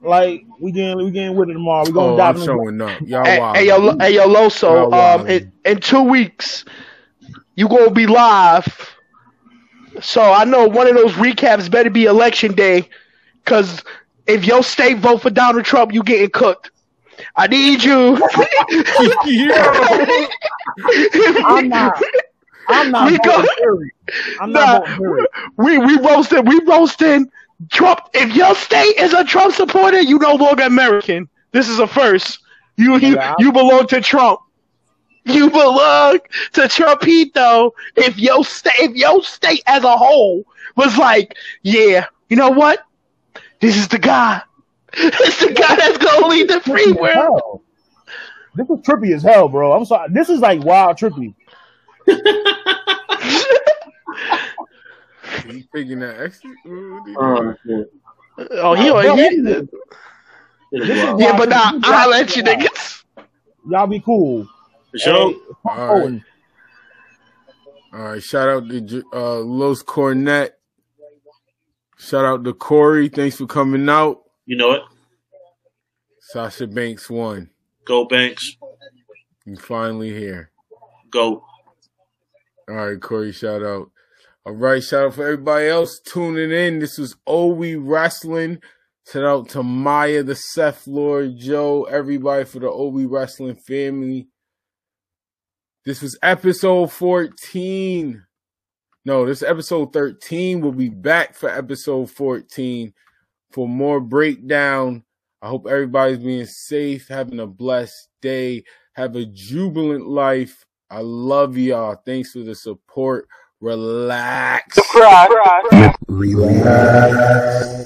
Like we getting we getting with it tomorrow. We gonna oh, dive I'm in. Showing up. Y'all hey, wild. Hey yo, hey yo, Loso. Um, in, in two weeks, you gonna be live. So I know one of those recaps better be election day, cause if your state vote for Donald Trump, you getting cooked. I need you. I'm not. I'm not we go, I'm nah, not we we roasting we roasting Trump. If your state is a Trump supporter, you no longer American. This is a first. You you, yeah, you belong to Trump. You belong to Trumpito. If your state if your state as a whole was like, yeah, you know what? This is the guy. It's the guy that's gonna lead the free world. This is trippy as hell, bro. I'm sorry. This is like wild trippy. You thinking that extra? Oh, oh, he already did it. Yeah, but nah, I'll let you niggas. Y'all be cool. For sure. Hey, all right. All right. Shout out to uh, Los Cornette. Shout out to Corey. Thanks for coming out. You know it. Sasha Banks won. Go Banks. You finally here. Go. All right, Corey, shout out. All right, shout out for everybody else tuning in. This is O We Wrestling. Shout out to Maya, the Seth, Lord, Joe, everybody for the O We Wrestling family. This was episode fourteen. No, this is episode thirteen. We'll be back for episode fourteen for more breakdown. I hope everybody's being safe, having a blessed day, have a jubilant life. I love y'all. Thanks for the support. Relax. Relax. Relax. Relax.